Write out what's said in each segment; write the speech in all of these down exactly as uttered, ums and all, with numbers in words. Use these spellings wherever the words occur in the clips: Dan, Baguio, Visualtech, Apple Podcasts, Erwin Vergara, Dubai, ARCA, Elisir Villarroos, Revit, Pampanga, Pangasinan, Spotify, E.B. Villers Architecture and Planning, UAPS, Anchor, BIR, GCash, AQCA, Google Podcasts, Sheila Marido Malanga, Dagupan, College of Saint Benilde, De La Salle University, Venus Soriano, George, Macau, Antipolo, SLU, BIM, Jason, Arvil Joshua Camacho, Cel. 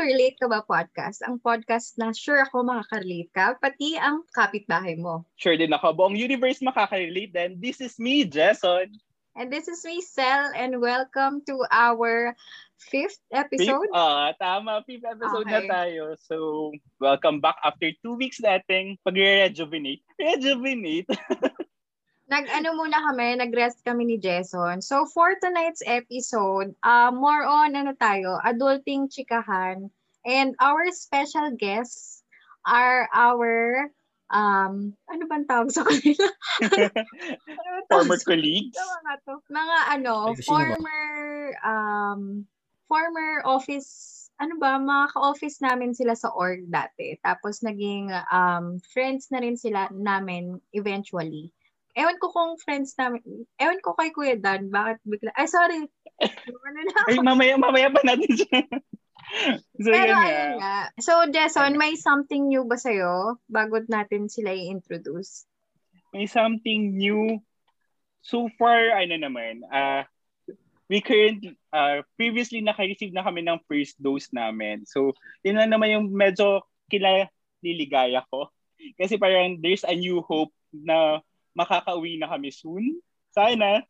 to Relate Ka Ba podcast, ang podcast na sure ako makakarelate ka, pati ang kapitbahay mo. Sure din ako, buong universe makakarelate din. This is me, Jason. And this is me, Cel, and welcome to our fifth episode. Ah, uh, tama, fifth episode okay. na tayo. So, welcome back after two weeks nating pag-rejuvenate. Rejuvenate! Nag-ano muna kami, nag-rest kami ni Jason. So, for tonight's episode, uh, more on, ano tayo, adulting chikahan. And our special guests are our, um, ano bang tawag sa kanila? Former colleagues? Mga ano, former, um, former office ano ba, mga ka-office namin sila sa org dati. Tapos, naging um, friends na rin sila namin eventually. Ewan ko kung friends namin. Ewan ko kay Kuya Dan. Bakit bigla? Ay, sorry. Ano na Ay, mamaya, mamaya pa natin siya. So, pero ayun nga. So, Jason, may something new ba sa'yo bago natin sila i-introduce? May something new. So far, ano naman, ah, uh, we currently, uh, previously naka-receive na kami ng first dose namin. So, yun na naman yung medyo kinaliligaya ko. Kasi parang there's a new hope na makaka-uwi na kami soon. Sana.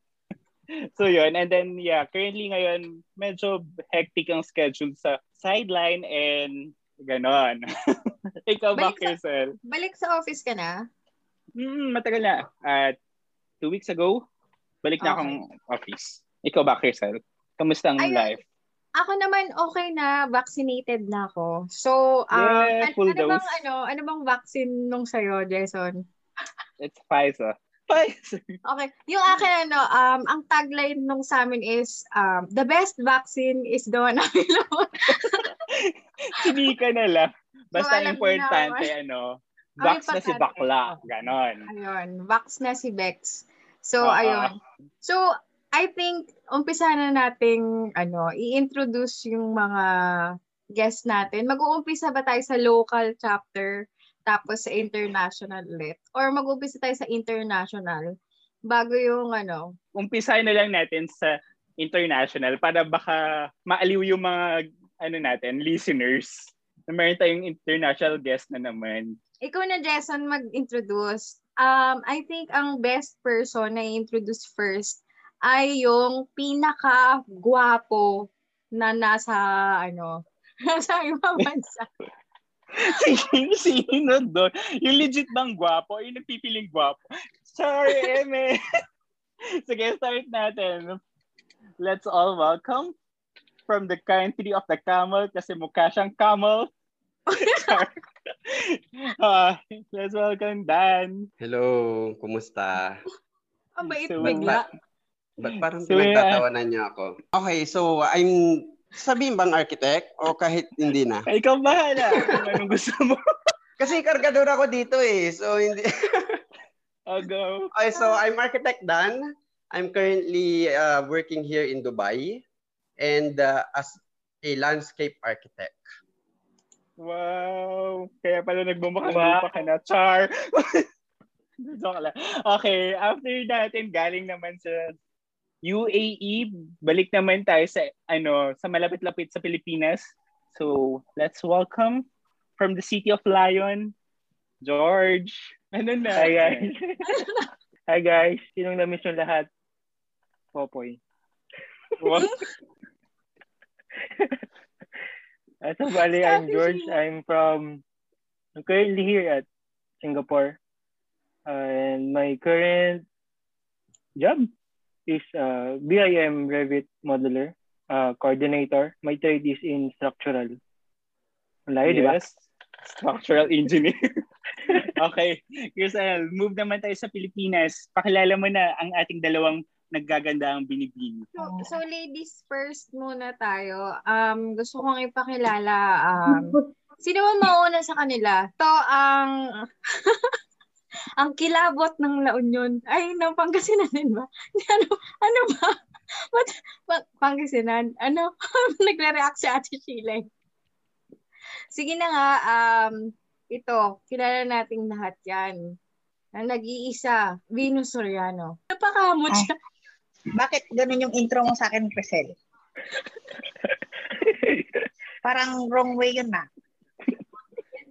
So, yun. And then, yeah, currently ngayon, medyo hectic ang schedule sa sideline and ganon. Ikaw ba, Kersel? Balik sa office ka na? Hmm, matagal na. At uh, two weeks ago, balik na okay. akong office. Ikaw ba, Cel? Kamusta ang Ayun, life? Ako naman okay na, vaccinated na ako. So, um, yeah, ano, ano bang ano, ano bang vaccine nung sayo, Jason? It's Pfizer. Pfizer. Okay. Yung akin ano, um, ang tagline nung sa amin is um, the best vaccine is the one available. Hindi ka na lang. Basta so, importante ano, vax na si bakla, ganon. Ayun, vax na si Bex. So, uh-huh. ayun. So, I think, umpisa na nating ano, i-introduce yung mga guests natin. Mag-uumpisa ba tayo sa local chapter, tapos sa international ulit? Or mag-uumpisa tayo sa international, bago yung ano? Umpisahin na lang natin sa international, para baka maaliw yung mga ano natin, listeners. Meron tayong international guest na naman. Ikaw na, Jason, mag-introduce. Um, I think ang best person na i-introduce first ay yung pinaka-gwapo na nasa, ano, nasa ibang bansa. Sige, sino doon? Yung legit bang gwapo? Yung nagpipiling gwapo? Sorry, Eme. Sige, start natin. Let's all welcome from the country of the camel kasi mukha siyang camel. uh, let's welcome Dan. Hello, kumusta? Ang bait bigla. But parang so, nagtatawanan niyo ako. Okay, so I'm sabihin bang architect o kahit hindi na? Ikaw bahala. Anong gusto mo? Kasi kargador ako dito eh. So hindi I'll go. Okay, so I'm architect Dan. I'm currently uh, working here in Dubai and uh, as a landscape architect. Wow. Kaya pala nagbumakang-lupa ka na, Char. Okay, after natin galing naman sa U A E, balik naman tayo sa ano, sa malapit-lapit sa Pilipinas. So, let's welcome from the City of Lion, George. Ano na? Hi guys. Hi guys. Sinong na-miss yung lahat? Popoy. What? So, bali, I'm George. I'm from, I'm currently here at Singapore. Uh, and my current job is uh, B I M Revit Modeler, uh, coordinator. My trade is in structural. Layo, yes. Di ba? Structural engineer. Okay. Here's a move naman tayo sa Pilipinas. Pakilala mo na ang ating dalawang naggaganda ang binibini. So, so ladies first muna tayo. Um, gusto kong ipakilala. Um, sino ba mauna sa kanila? To ang... Ang kilabot ng La Union. Ay, ng Pangasinan din ba? Ano, ano ba? What? Pangasinan? Ano? Nagre-react si Ate Sheila. Sige na nga, um, ito, kilala nating lahat yan. Ang nag-iisa, Venus Soriano. Napakamot siya. Ah. Bakit ganun yung intro mo sa akin, Cel? Parang wrong way yun na.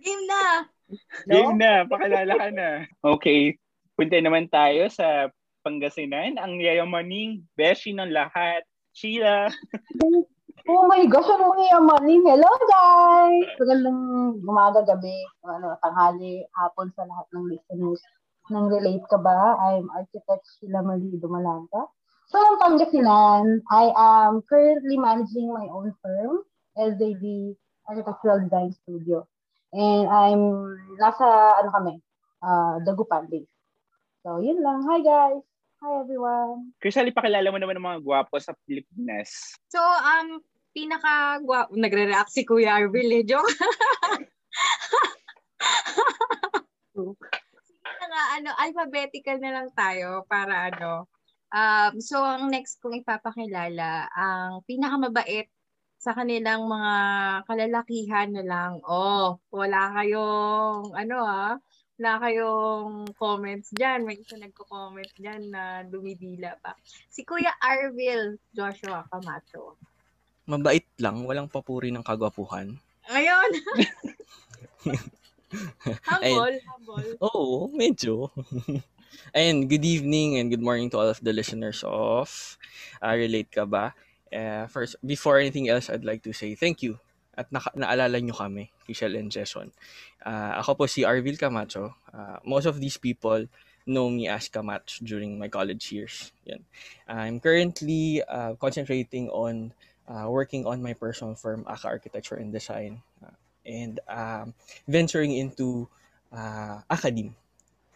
Game na. No? Game na. Pakilala ka na. Okay. Punta naman tayo sa Pangasinan. Ang yayamaning beshi ng lahat. Sheila. Oh my gosh, ano ang yayamaning? Hello guys! Magandang umaga, gabi, ano, tanghali, hapon sa lahat ng listeners ng Relate Ka Ba. I'm Architect Sheila Marido Malanga. So, ng Pangasinan, I am currently managing my own firm, S A V Architectural Design Studio. And I'm nasa, ano kami, uh, Dagupan base. So, yun lang. Hi, guys. Hi, everyone. Crisali, pakilala mo naman ng mga guwapo sa Pilipinas. So, um, pinaka-guwapo. Nagre-react si Kuya Arvil, eh. Joke. Pinaka, ano, alphabetical na lang tayo para, ano. Um, so, ang next kong ipapakilala, ang pinakamabait sa kanilang mga kalalakihan na lang. Oh, wala kayong, ano ah, na kayong comments dyan. May isa nagko-comment dyan na dumidila pa. Si Kuya Arvil Joshua Camacho. Mabait lang. Walang papuri ng kagwapuhan. Ayun! Humble, humble. Oo, medyo. And good evening and good morning to all of the listeners of uh, Relate Ka Ba. Uh, first, before anything else, I'd like to say thank you. At na- naalala nyo kami, Cel and Jason. Uh, ako po si Arvil Camacho. Uh, most of these people know me as Camacho during my college years. Yan. I'm currently uh, concentrating on uh, working on my personal firm, A C A Architecture and Design, uh, and um, venturing into uh, academe.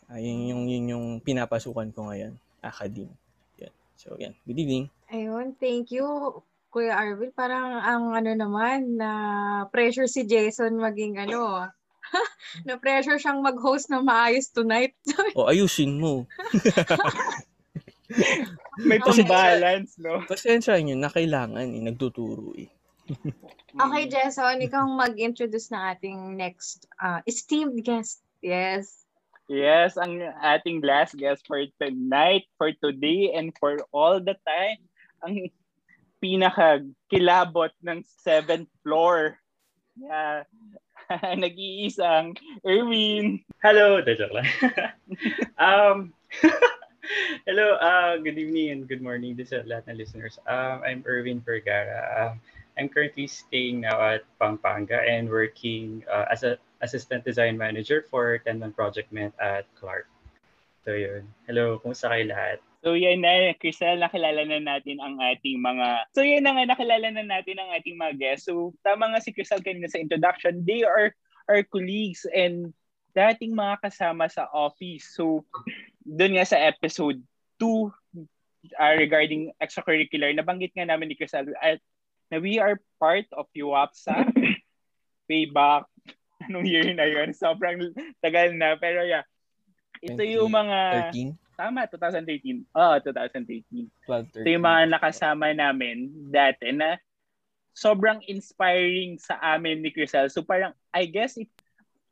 Uh, yun, yung, yun yung pinapasukan ko ngayon, academe. Yan. So, yan. Good evening. Ayun, thank you. Kuya Arvil, parang ang ano naman na pressure si Jason maging ano. Na pressure siyang mag-host na maayos tonight. O ayusin mo. May pang-balance, no? Pasensya niyo na kailangan eh, nagtuturo eh. Okay, Jason, ikaw mag-introduce ng ating next uh, esteemed guest. Yes. Yes, ang ating last guest for tonight, for today, and for all the time. Ang pinakakilabot ng seventh floor. Yeah. Nag-iisang Erwin. Hello, joke lang. um, hello, uh, good evening and good morning to sa lahat ng listeners. Um, I'm Erwin Vergara. Um, I'm currently staying now at Pampanga and working uh, as an assistant design manager for Tendon Project Man at Clark. So yun. Hello, kumusta kayo lahat? So yan na, Crisal, nakilala na natin ang ating mga... So yan na nga, nakilala na natin ang ating mga guests. So tama nga si Crisal kanina sa introduction, they are our colleagues and dating mga kasama sa office. So doon nga sa episode two uh, regarding extracurricular, nabanggit nga namin ni Crisal at na we are part of U A P S way back anong year na yun. Sobrang tagal na. Pero yeah, ito yung mga... thirteen Tama, twenty thirteen Oo, oh, twenty thirteen twelve, thirteen So yung mga nakasama namin dati na sobrang inspiring sa amin ni Crisal. So parang, I guess, it,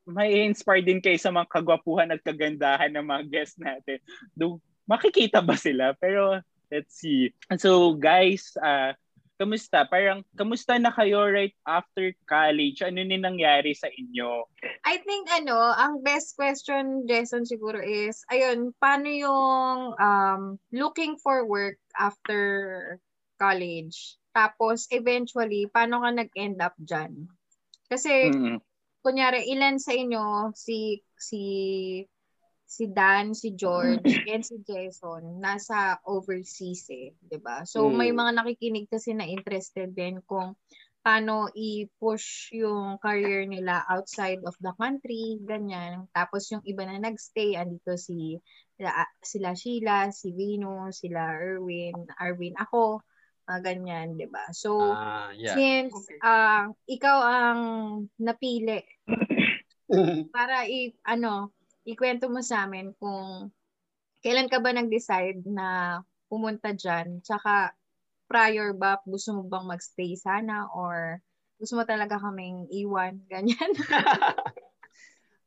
may inspire din kayo sa mga kagwapuhan at kagandahan ng mga guests natin. Do, makikita ba sila? Pero, let's see. So, guys, uh, kamusta? Parang, kamusta na kayo right after college? Ano ni nangyari sa inyo? I think, ano, ang best question, Jason, siguro is, ayun, paano yung um, looking for work after college? Tapos, eventually, paano ka nag-end up dyan? Kasi, mm-hmm. kunyari, ilan sa inyo, si si si Dan, si George, and si Jason, nasa overseas eh, diba? So, mm. may mga nakikinig kasi na interested din kung paano i-push yung career nila outside of the country, ganyan. Tapos yung iba na nagstay, andito si sila, sila Sheila, si Venus, sila Erwin, Arvin, ako, uh, ganyan, diba? So, uh, yeah. since uh, ikaw ang napili para i- ano, ikwento mo sa amin kung kailan ka ba nag-decide na pumunta dyan? Tsaka prior ba, gusto mo bang magstay sana or gusto mo talaga kaming iwan? Ganyan.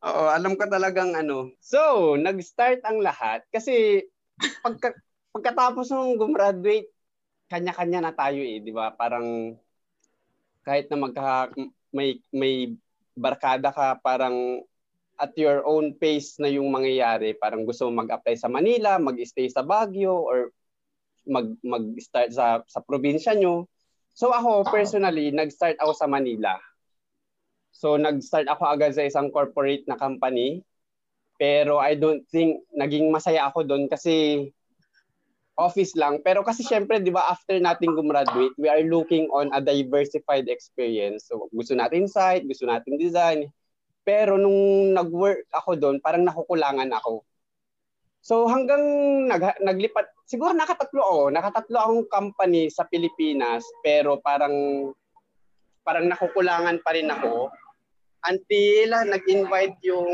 Oo, alam ko talagang ano. So, nag-start ang lahat kasi pagka, pagkatapos ng gumraduate, kanya-kanya na tayo eh, di ba? Parang kahit na magka, may, may barkada ka, parang at your own pace na yung mangyayari. Parang gusto mong mag-apply sa Manila, mag-stay sa Baguio, or mag, mag-start sa, sa probinsya nyo. So ako, personally, nag-start ako sa Manila. So nag-start ako agad sa isang corporate na company. Pero I don't think naging masaya ako doon kasi office lang. Pero kasi syempre, di ba, after nating gumraduate, we are looking on a diversified experience. So gusto natin site, gusto natin design. Pero nung nag-work ako doon, parang nakukulangan ako. So hanggang nag- naglipat, siguro nakatatlo ako. Nakatatlo akong company sa Pilipinas, pero parang parang nakukulangan pa rin ako. Until nag-invite yung...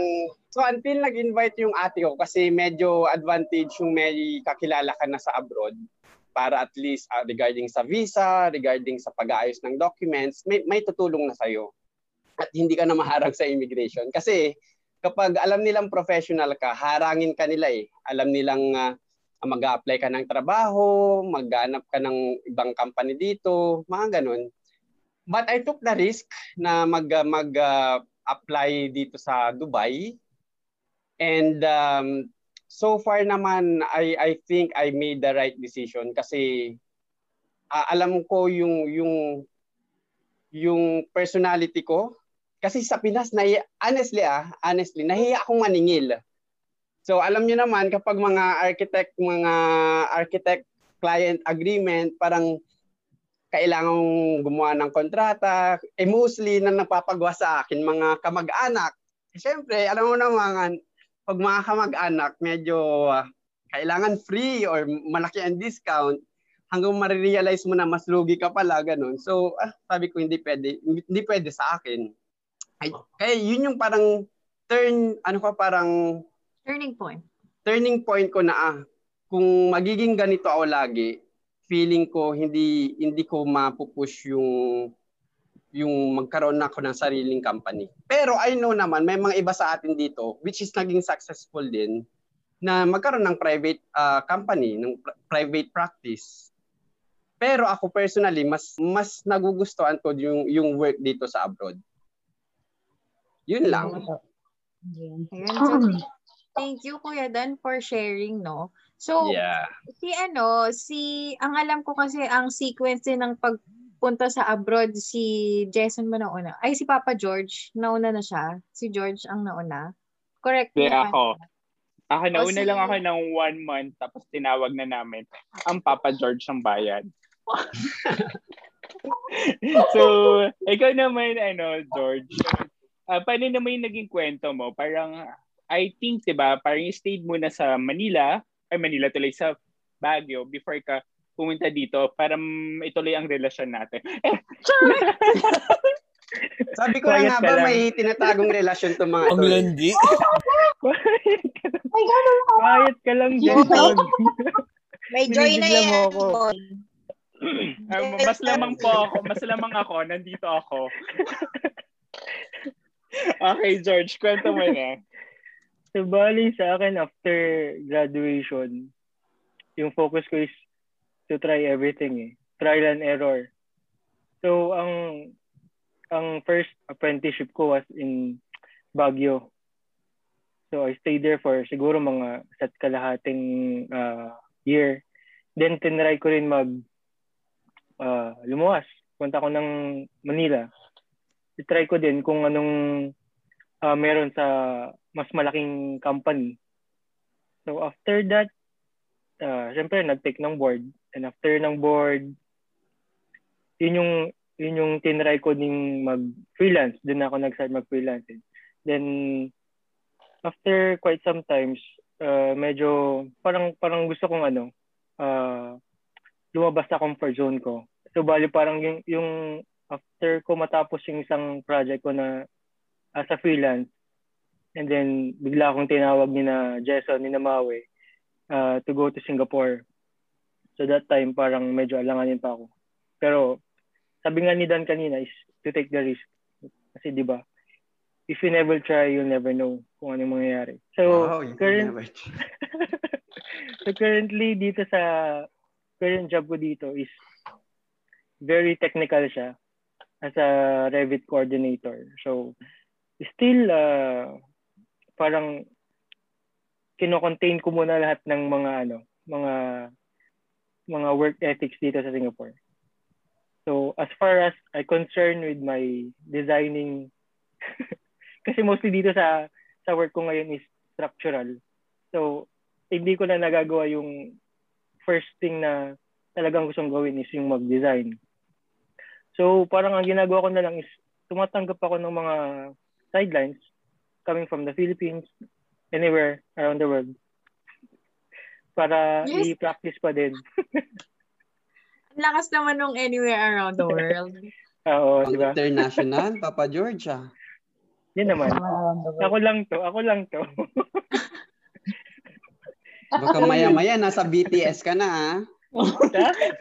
So until nag-invite yung ate ko kasi medyo advantage yung may kakilala ka na sa abroad para at least uh, regarding sa visa, regarding sa pag-aayos ng documents, may, may tutulong na sa'yo. At hindi ka na maharang sa immigration. Kasi kapag alam nilang professional ka, harangin ka nila eh. Alam nilang uh, mag-a-apply ka ng trabaho, maghanap ka ng ibang company dito, mga ganun. But I took the risk na mag, mag uh, apply dito sa Dubai. And um, so far naman, I, I think I made the right decision kasi uh, alam ko yung, yung, yung personality ko. Kasi sa Pinas, nahiya, honestly ah, honestly, nahiya akong maningil. So alam nyo naman, kapag mga architect, mga architect-client agreement, parang kailangang gumawa ng kontrata. Eh mostly na napapagawa sa akin mga kamag-anak. Siyempre, alam mo naman, pag mga kamag-anak, medyo uh, kailangan free or malaki ang discount hanggang marirealize mo na mas lugi ka pala, ganun. So, ah, sabi ko, hindi pwede, hindi pwede sa akin. Ay, kaya yun yung parang turn, ano ka parang... Turning point. Turning point ko na ah, kung magiging ganito ako lagi, feeling ko hindi hindi ko mapupush yung yung magkaroon na ako ng sariling company. Pero I know naman may mga iba sa atin dito which is naging successful din na magkaroon ng private uh, company, ng pr- private practice. Pero ako personally mas mas nagugustuhan ko yung yung work dito sa abroad. Yun lang. Thank you Kuya Dan for sharing, no. So, yeah. si ano, si, ang alam ko kasi ang sequence din ng pagpunta sa abroad, si Jason mo nauna. Ay, si Papa George, nauna na siya. Si George ang nauna. Correct? Hindi yeah, ako. Ako, nauna oh, si... lang ako ng one month, tapos tinawag na namin ang Papa George ng bayan. So, ikaw naman, ano, George, uh, paano naman yung naging kwento mo? Parang, I think, diba, parang stayed muna sa Manila, ay Manila tuloy sa Baguio before ka pumunta dito para ituloy ang relasyon natin. Sabi ko na nga ba may tinatagong relasyon itong mga ito. Ang landi. Quiet ka lang dyan. May joy na yan. Mas lamang po ako. Mas lamang ako. Nandito ako. Okay, George. Kwento mo na. So, bali sa akin, after graduation, yung focus ko is to try everything eh. Trial and error. So, ang ang first apprenticeship ko was in Baguio. So, I stayed there for siguro mga sa kalahating uh, year. Then, tinry ko rin mag uh, lumuwas. Punta ko ng Manila. Try ko din kung anong uh, meron sa mas malaking company. So after that, uh, syempre nag-take ng board. And after ng board, yun yung, yun yung tinry ko din mag-freelance. Doon ako nag-start mag-freelance. Then, after quite some times, uh, medyo parang, parang gusto kong ano, uh, lumabas sa comfort zone ko. So bali parang yung, yung after ko matapos yung isang project ko na as a freelance, and then, bigla akong tinawag ni na Jason, ni na Maui, uh, to go to Singapore. So that time, parang medyo alanganin pa ako. Pero, sabi nga ni Dan kanina is to take the risk. Kasi di ba, if you never try, you'll never know kung anong mangyayari. So, wow, current... So currently, dito sa current job ko dito is very technical siya. as a Revit coordinator. So, still, uh, parang kino-contain ko muna lahat ng mga, ano, mga, mga work ethics dito sa Singapore. So, as far as I concerned with my designing, kasi mostly dito sa, sa work ko ngayon is structural. So, hindi ko na nagagawa yung first thing na talagang gustong gawin is yung mag-design. So, parang ang ginagawa ko na lang is tumatanggap ako ng mga sidelines coming from the Philippines, anywhere around the world. Para yes. I-practice pa din. Ang lakas naman nung anywhere around the world. Oo, di ba? International, Papa George, ah. Yan naman. Ako lang to, ako lang to. Baka maya-maya, nasa B T S ka na, ha?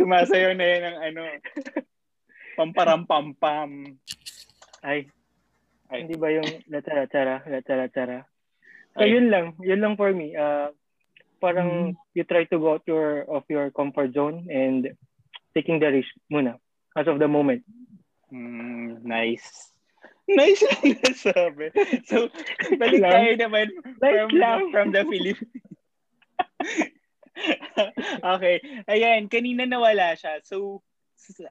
Sumasayaw na yan ng ano, pamparampampam. Ay, Ay, hindi ba yung latara-tara, latara-tara? So, Ay. yun lang. Yun lang for me. Uh, parang mm. you try to go out your, of your comfort zone and taking the risk muna. As of the moment. Mm, nice. Nice lang nasabi. So, balik tayo naman from, from the Philippines. Okay. Ayan, kanina nawala siya. So,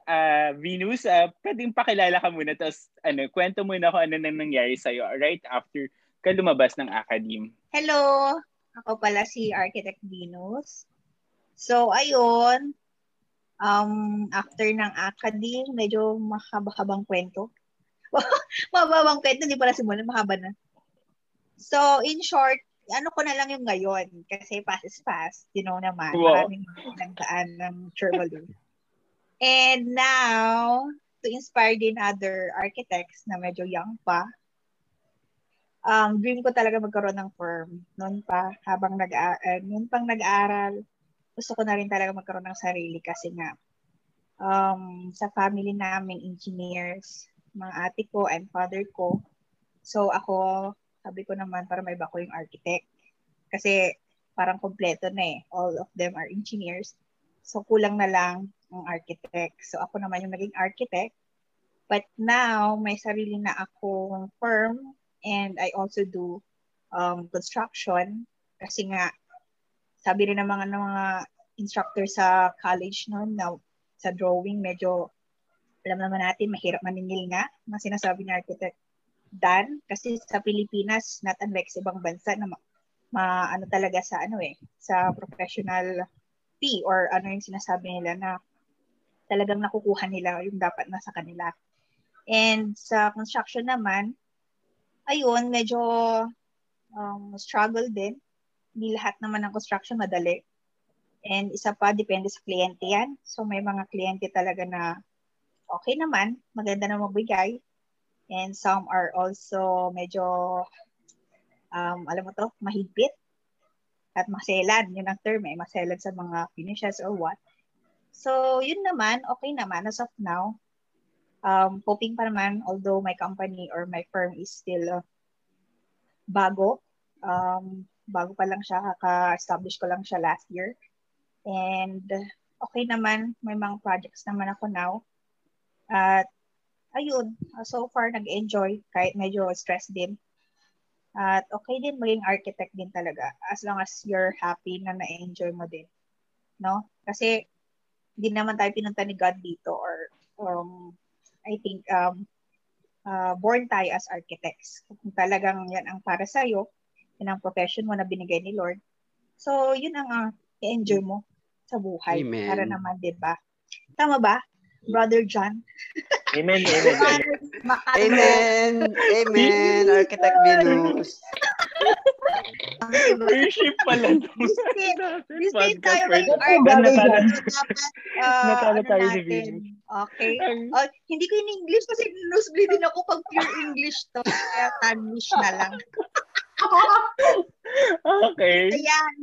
uh, Venus, uh, pwedeng pakilala ka muna. Tapos, ano, kwento muna kung ano nang nangyari sa'yo right after ka lumabas ng academe. Hello! Ako pala si Architect Venus. So, ayun. Um, after ng academe, medyo mahaba-habang kwento. Mahabang kwento, hindi pala simulan. Mahaba na. So, in short, ano ko na lang yung ngayon kasi fast is fast, you know naman. Wow. Maraming nagdaan ng trouble. And now, to inspire din other architects na medyo young pa, um, dream ko talaga magkaroon ng firm. Noon pa, habang nag uh, noon pang nag-aaral, gusto ko na rin talaga magkaroon ng sarili kasi nga um, sa family namin, engineers, mga ate ko and father ko. So ako, sabi ko naman para may bako yung architect. Kasi parang kompleto na eh. All of them are engineers. So kulang na lang ang architect. So ako naman yung naging architect. But now, may sarili na akong firm and I also do um, construction. Kasi nga, sabi rin ng mga, ng mga instructor sa college noon na sa drawing, medyo alam naman natin, mahirap maningil nga na sinasabi ng architect Dan, kasi sa Pilipinas not unlike sa ibang bansa na ma- ma- ano talaga sa ano eh sa professional fee or ano yung sinasabi nila na talagang nakukuha nila yung dapat nasa kanila. And sa construction naman ayun medyo um, struggle din. Hindi lahat naman ng construction madali. And isa pa depende sa kliyente yan. So may mga kliyente talaga na okay naman, maganda na magbigay. And some are also medyo, um, alam mo to, mahigpit at maselan. Yun ang term eh, maselan sa mga finishes or what. So, yun naman, okay naman as of now. Um, hoping pa naman, although my company or my firm is still uh, bago. Um, bago pa lang siya, kaka-establish ko lang siya last year. And okay naman, may mga projects naman ako now. At ayun, so far nag-enjoy kahit medyo stress din. At okay din maging architect din talaga as long as you're happy na na-enjoy mo din. No? Kasi hindi naman tayo pinunta ni God dito or um, I think um, uh, born tayo as architects. Kung talagang yan ang para sa'yo, yan ang profession mo na binigay ni Lord. So yun ang uh, i-enjoy mo sa buhay. Amen. Para naman, diba? Tama ba? Brother John. Amen, amen. Amen, amen. Architect Venus. Worship pala. You say tayo may architect. Natalo tayo si Venus. Okay. Oh, hindi ko in English kasi nosebleedin ako pag pure English to. Kaya Spanish na lang. Okay. Ayan.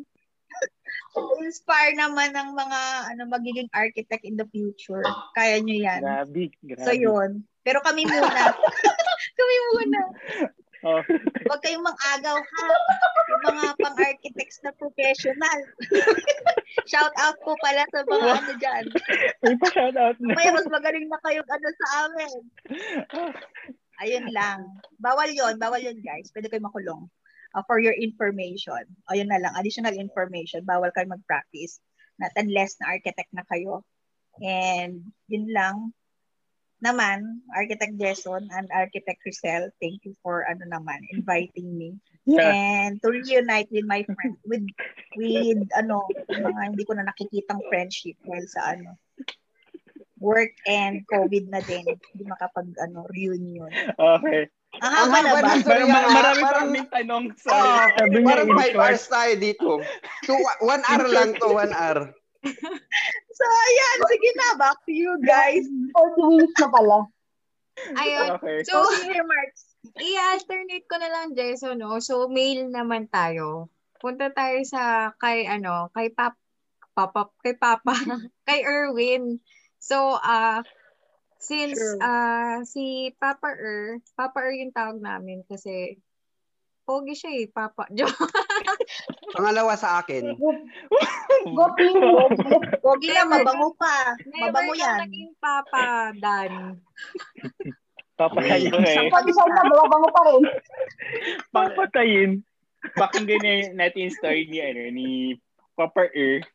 Inspire naman ng mga ano magiging architect in the future. Kaya nyo yan. Grabe, grabe. So yun. Pero kami muna. kami muna. Oh. Huwag kayong mag-agaw ha. Yung mga pang-architects na professional. Shout out po pala sa mga ano dyan. May pa-shout out na. Kaya mas magaling na kayong ano sa amin. Ayun lang. Bawal yon, bawal yon guys. Pwede kayong makulong. Uh, for your information. Ayun na lang. Additional information. Bawal kayong mag-practice. Not unless na architect na kayo. And yun lang. Naman, Architect Jason and Architect Cel, thank you for ano naman inviting me. Yeah. And to reunite with my friend with with ano mga hindi ko na nakikitang friendship dahil sa ano work and COVID na din, hindi makapag ano reunion. Okay. Ah, wala ba? Pero marami parang may tanong sa parang five hours tayo dito. So one hour lang to, one hour. So, ayan. Sige na. Back to you, guys. forty minutes na pala. Ayun. Okay. So, remarks. I-alternate ko na lang, Jason, no? So, mail naman tayo. Punta tayo sa kay, ano, kay Pap, Papa, kay Papa, kay Erwin. So, ah, uh, since, ah, sure. uh, si Papa Er, Papa Er yung tawag namin kasi, pogi siya eh, Papa. Pangalawa sa akin. Gopi. Gopi na, mabango pa. Mabango yan. Never ka naging Papa, Dan. Papatayin. Pag isang na, mabango pa rin. Papatayin. Pakinggan natin yung story ni, ano, ni Papa Er.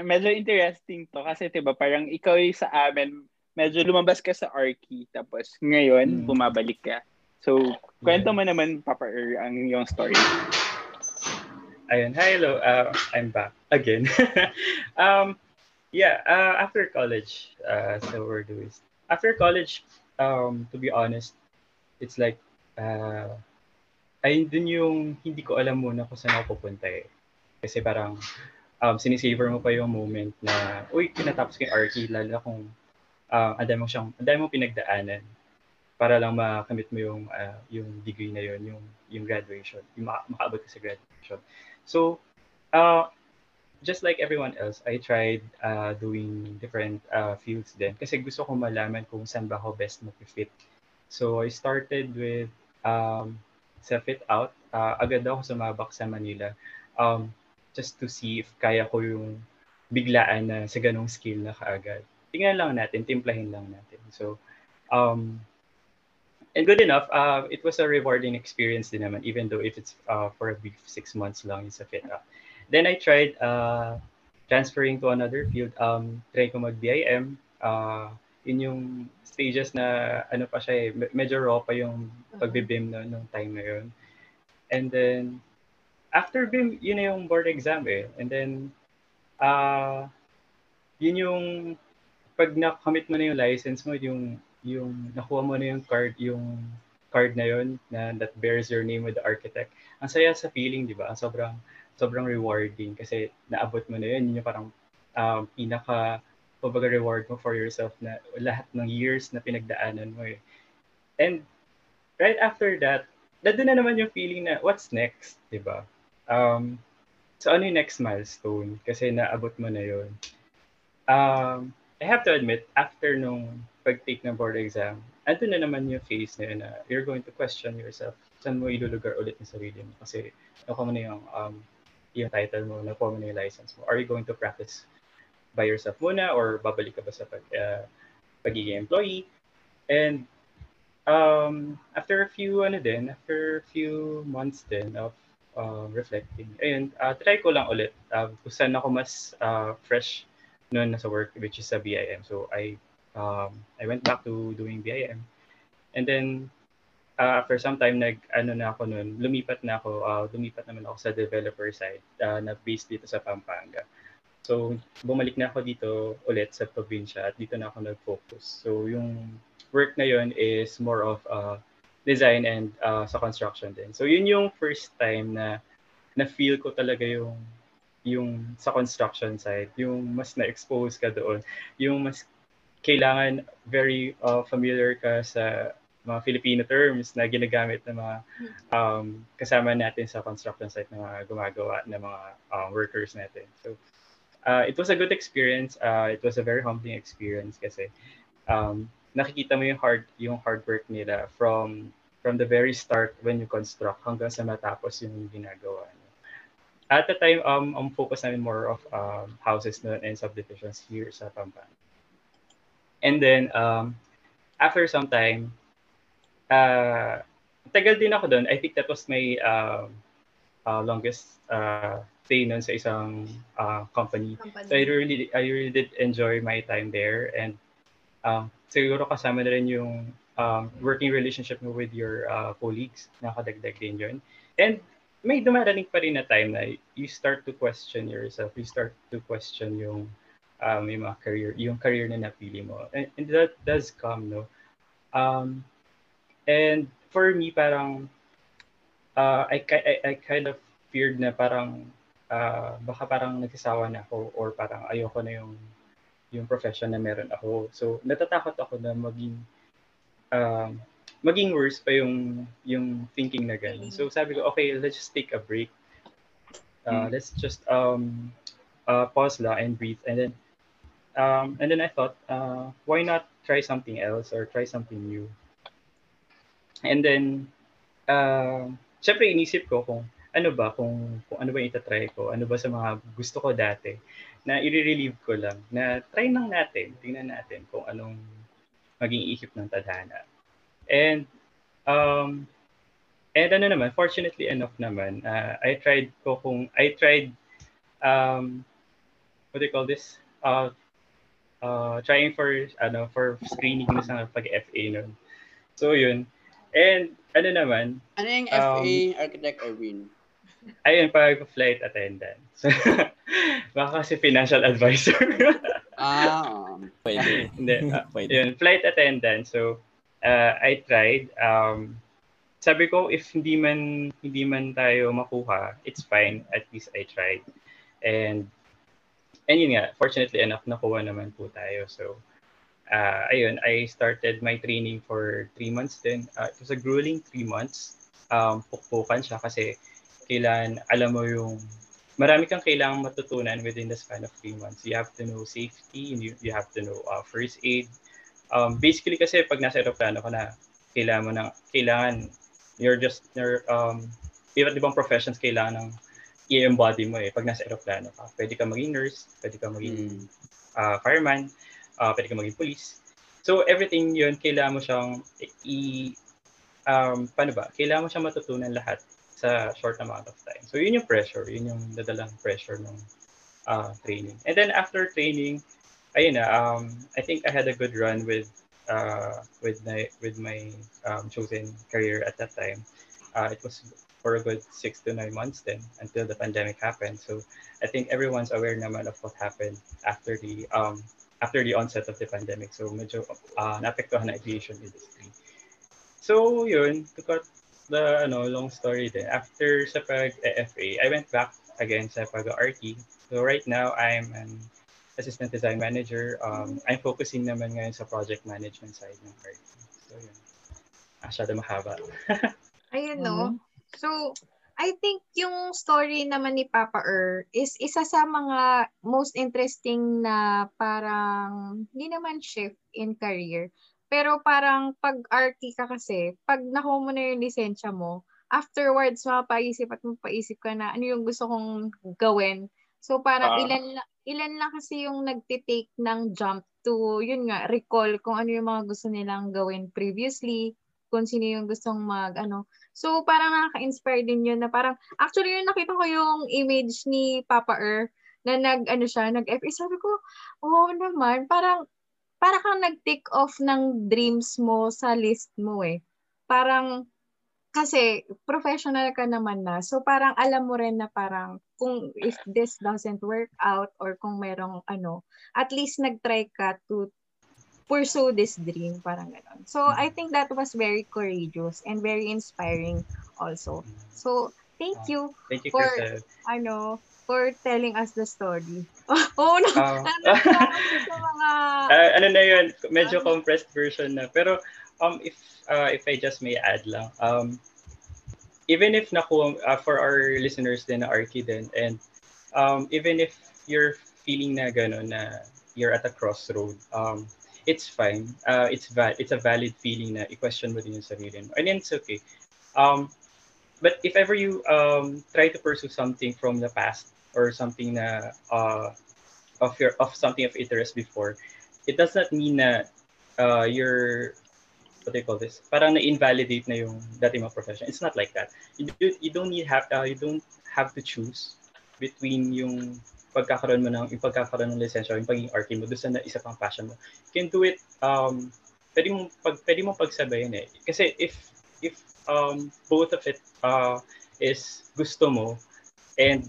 Medyo interesting to kasi diba parang ikaw sa amin, medyo lumabas ka sa Archie tapos ngayon, bumabalik ka. So, kwento mo naman, Papa Er, ang iyong story. Ayun, hi, hello. Uh, I'm back again. um, yeah, uh, after college, uh, so we're doing. After college, um, to be honest, it's like, uh, ayun dun yung hindi ko alam muna kung saan ako pupunta eh. Kasi parang, um, sinisavor mo pa yung moment na, uy, kinatapos kay Archie, lalo kung uh, ang dami mo siyang, ang dami mo pinagdaanan para lang makamit mo yung, uh, yung degree na yun, yung, yung graduation, yung maka- makaabot ka sa graduation. So, uh, just like everyone else, I tried uh, doing different uh, fields then kasi gusto ko malaman kung saan ba ako best mag-fit. So, I started with um, sa fit-out. Uh, agad ako sumabak sa Manila um, just to see if kaya ko yung biglaan na sa ganong skill na kaagad. Tingnan lang natin, timplahin lang natin. So, um, and good enough, uh, it was a rewarding experience din naman, even though if it's uh, for a brief six months lang, it's a fit-up. Then I tried uh, transferring to another field. Um, try ko mag-B I M. Uh, in yung stages na ano pa siya eh, medyo raw pa yung pag-B I M na, nung time na yun. And then, after B I M, yun na yung board exam eh. And then, uh, yun yung pag nakamit mo na yung license mo, yung yung nakuha mo na yung card, yung card na yun na that bears your name with the architect. Ang saya sa feeling, di ba? Ang sobrang sobrang rewarding kasi naabot mo na yun. Yun yung parang um, pinaka pabaga reward mo for yourself na lahat ng years na pinagdaanan mo eh. And right after that, dadun na naman yung feeling na what's next, di ba? Um, so ano yung next milestone? Kasi naabot mo na yun. Um, I have to admit, after nung pag-take ng board exam, andun na naman yung phase na yun na you're going to question yourself. Saan mo ilulugar ulit ng sarili mo? Kasi nakuha mo na yung, um, yung title mo, nakuha mo na yung license mo. Are you going to practice by yourself muna or babalik ka ba sa pag, uh, pagiging employee? And um, after a few, ano din, after a few months din of uh, reflecting, ayun, uh, try ko lang ulit. Uh, kung saan ako mas uh, fresh noon na sa work, which is sa B I M. So I Um, I went back to doing B I M. And then, uh, after some time, nag, ano na ako nun, lumipat na ako, uh, lumipat naman ako sa developer side uh, na based dito sa Pampanga. So, bumalik na ako dito ulit sa probinsya at dito na ako nag-focus. So, yung work na yun is more of uh, design and uh, sa construction din. So, yun yung first time na na-feel ko talaga yung yung sa construction side, yung mas na-expose ka doon, yung mas kailangan very uh, familiar ka sa mga Filipino terms na ginagamit ng mga um, kasama natin sa construction site na mga gumagawa ng mga uh, workers natin. So, uh, it was a good experience. Uh, it was a very humbling experience kasi um, nakikita mo yung hard, yung hard work nila from from the very start when you construct hanggang sa matapos yung ginagawa niyo. At the time, um, ang focus namin more of um, houses noon and subdivisions here sa Pampanga. And then, um, after some time, uh, tagal din ako doon. I think that was my uh, uh, longest uh, stay noon sa isang uh, company. company. So I really, I really did enjoy my time there. And um, siguro kasama na rin yung um, working relationship mo with your uh, colleagues. Nakadagdag din yun. And may dumarating pa rin na time na you start to question yourself, you start to question yung um yung mga career, yung career na napili mo. And, and that does come, no? Um, and for me, parang uh, I, I, I kind of feared na parang uh, baka parang nagsasawa na ako or parang ayoko na yung yung profession na meron ako. So natatakot ako na maging um, maging worse pa yung yung thinking na ganun. So sabi ko, okay, let's just take a break. Uh, let's just um uh, pause la and breathe. And then um and then I thought, uh, why not try something else or try something new? And then uh, syempre inisip ko kung ano ba kung, kung ano ba itatry ko, ano ba sa mga gusto ko dati na i-relieve ko lang na try nang natin, tingnan natin kung anong maging ihip ng tadhana. And um and ano naman, fortunately enough naman, uh, I tried ko kung I tried um what do you call this? Uh uh trying for ano for screening na sa pag-F A noon. So yun. And ano naman? Ano yung um, F A, Architect Erwin? Ayun, parang flight attendant. So, baka kasi financial advisor. Ah, pwede. Hindi, uh, pwede. Yun, flight attendant. So Uh, I tried. Um, sabi ko, if hindi man hindi man tayo makuha, it's fine. At least I tried. And and yun nga, fortunately enough, nakuha naman po tayo. So, uh, ayun, I started my training for three months din. Uh, it was a grueling three months. Um, pukpukan siya kasi kailan, alam mo yung, marami kang kailangang matutunan within the span of three months. You have to know safety, you, you have to know uh, first aid. Um, basically kasi pag nasa aeroplano ka na, kailangan mo ng, kailangan, you're just, you're, um, iba't ibang professions kailangan ng i-embody mo eh, pag nasa aeroplano ka. Pwede ka maging nurse, pwede ka maging uh, fireman, uh, pwede ka maging police. So everything yun, kailangan mo siyang i, um, paano ba, kailangan mo siyang matutunan lahat sa short amount of time. So yun yung pressure, yun yung dadalang pressure ng uh, training. And then after training, ayun na, um, I think I had a good run with uh, with my, with my um, chosen career at that time. Uh, it was for a good six to nine months then until the pandemic happened. So I think everyone's aware naman of what happened after the um, after the onset of the pandemic. So medyo uh, naapektuhan na aviation industry. So yun, to cut the ano, long story then. After sa pag-F A, I went back again sa pag-R T. So right now, I'm an Assistant Design Manager. Um, I'm focusing naman ngayon sa project management side ng R T. So, yun. Masyado mahaba. Ayun, no? So, I think yung story naman ni Papa Er is isa sa mga most interesting na parang hindi naman shift in career. Pero parang pag R T ka kasi, pag nakuha mo na yung lisensya mo, afterwards mapapaisip at mapapaisip ka na ano yung gusto kong gawin. So, parang uh, ilan na Ilan lang kasi yung nagtitake ng jump to, yun nga, recall kung ano yung mga gusto nilang gawin previously, kung sino yung gustong mag, ano. So, parang nakaka-inspire din yun na parang, actually, yun, nakita ko yung image ni Papa Er na nag, ano siya, nag-F A. Sabi ko, oo naman, parang, parang kang nag-tick off ng dreams mo sa list mo eh. Parang, kasi professional ka naman na. So parang alam mo rin na parang kung if this doesn't work out or kung merong ano, at least nag-try ka to pursue this dream. Parang gano'n. So I think that was very courageous and very inspiring also. So thank you, uh, thank you for, ano, for telling us the story. Oh no! Uh, ano, sa mga, uh, ano na yun? Medyo compressed version na. Pero Um, if uh, if I just may add lang, um, even if naku uh, for our listeners din na R T din, and um, even if you're feeling na gano'n na you're at a crossroad, um, it's fine. Uh, it's val- it's a valid feeling na i-question mo din yung sarili mo. And then it's okay. Um, but if ever you um, try to pursue something from the past or something na uh, of your of something of interest before, it does not mean na uh, you're, what do you call this? Parang na-invalidate na yung dati mga profession. It's not like that. You, do, you don't need have uh, you don't have to choose between yung pagkakaroon mo ng, yung pagkakaroon ng lisensya, yung pagiging archi mo, doon na isa pang passion mo. You can do it, um, pwede mong, pag, pwede mong pagsabayin eh. Kasi if, if um, both of it uh, is gusto mo, and,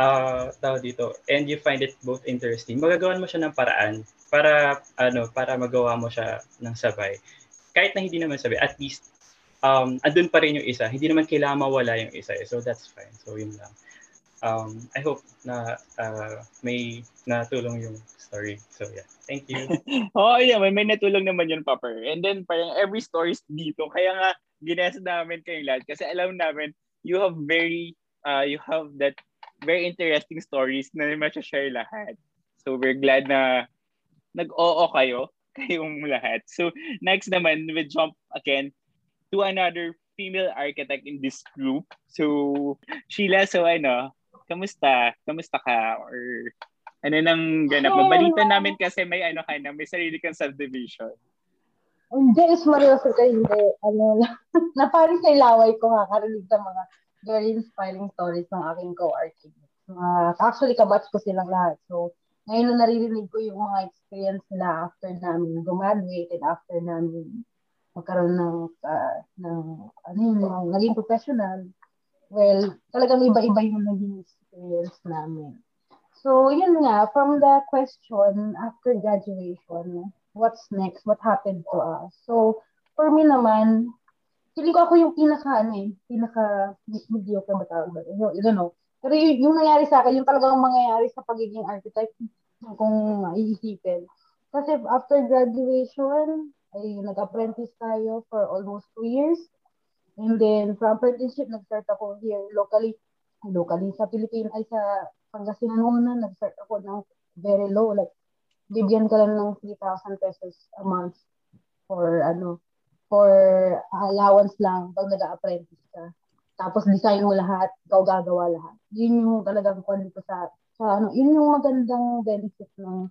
uh, tao dito, and you find it both interesting, magagawan mo siya ng paraan para, ano, para magawa mo siya ng sabay. Kahit na hindi naman sabay, at least, um, andun pa rin yung isa. Hindi naman kailangan mawala yung isa. Eh. So that's fine. So yun lang. Um, I hope na uh, may natulong yung story. So yeah, thank you. Oh yeah, may, may natulong naman yun, Papa. And then parang every stories dito. Kaya nga, ginasa namin kayo lahat. Kasi alam namin, you have very, uh, you have that very interesting stories na may share lahat. So we're glad na nag-oo kayo, kayong lahat. So next naman, we jump again to another female architect in this group. So, Sheila, so ano, kamusta? Kamusta ka? Or ano nang ganap? Mabalita namin kasi may ano ka na, may sarili kang subdivision. Hindi, is maryoso ka, hindi. Ano, na parang sa ilaway ko nga, karinig sa mga very inspiring stories ng aking co-architects. Uh, actually, kabatch ko silang lahat. So, ngayon naririnig ko yung mga experience nila after namin gumaduate and after namin magkaroon ng, uh, ng ano yun, naging professional. Well, talagang iba-iba yung naging experience namin. So, yun nga, from the question, after graduation, what's next? What happened to us? So, for me naman, feeling ko ako yung pinaka, ano eh, pinaka, hindi ko ba tawag ba? I don't know. Pero yung, yung nangyari sa akin, yung talagang mangyayari sa pagiging architect, kung iisipin. Kasi after graduation, ay nag-apprentice tayo for almost two years. And then, from apprenticeship, nag-start ako here locally. Locally, sa Pilipinas, ay sa Pangasinan muna, nag-start ako ng very low. Like, bibigyan ka lang ng three thousand pesos a month for, ano, for allowance lang pag nag-apprentice ka. Tapos, design mo lahat, ikaw gagawa lahat. Yun yung talagang kwento sa, sa, ano, yun yung magandang benefit ng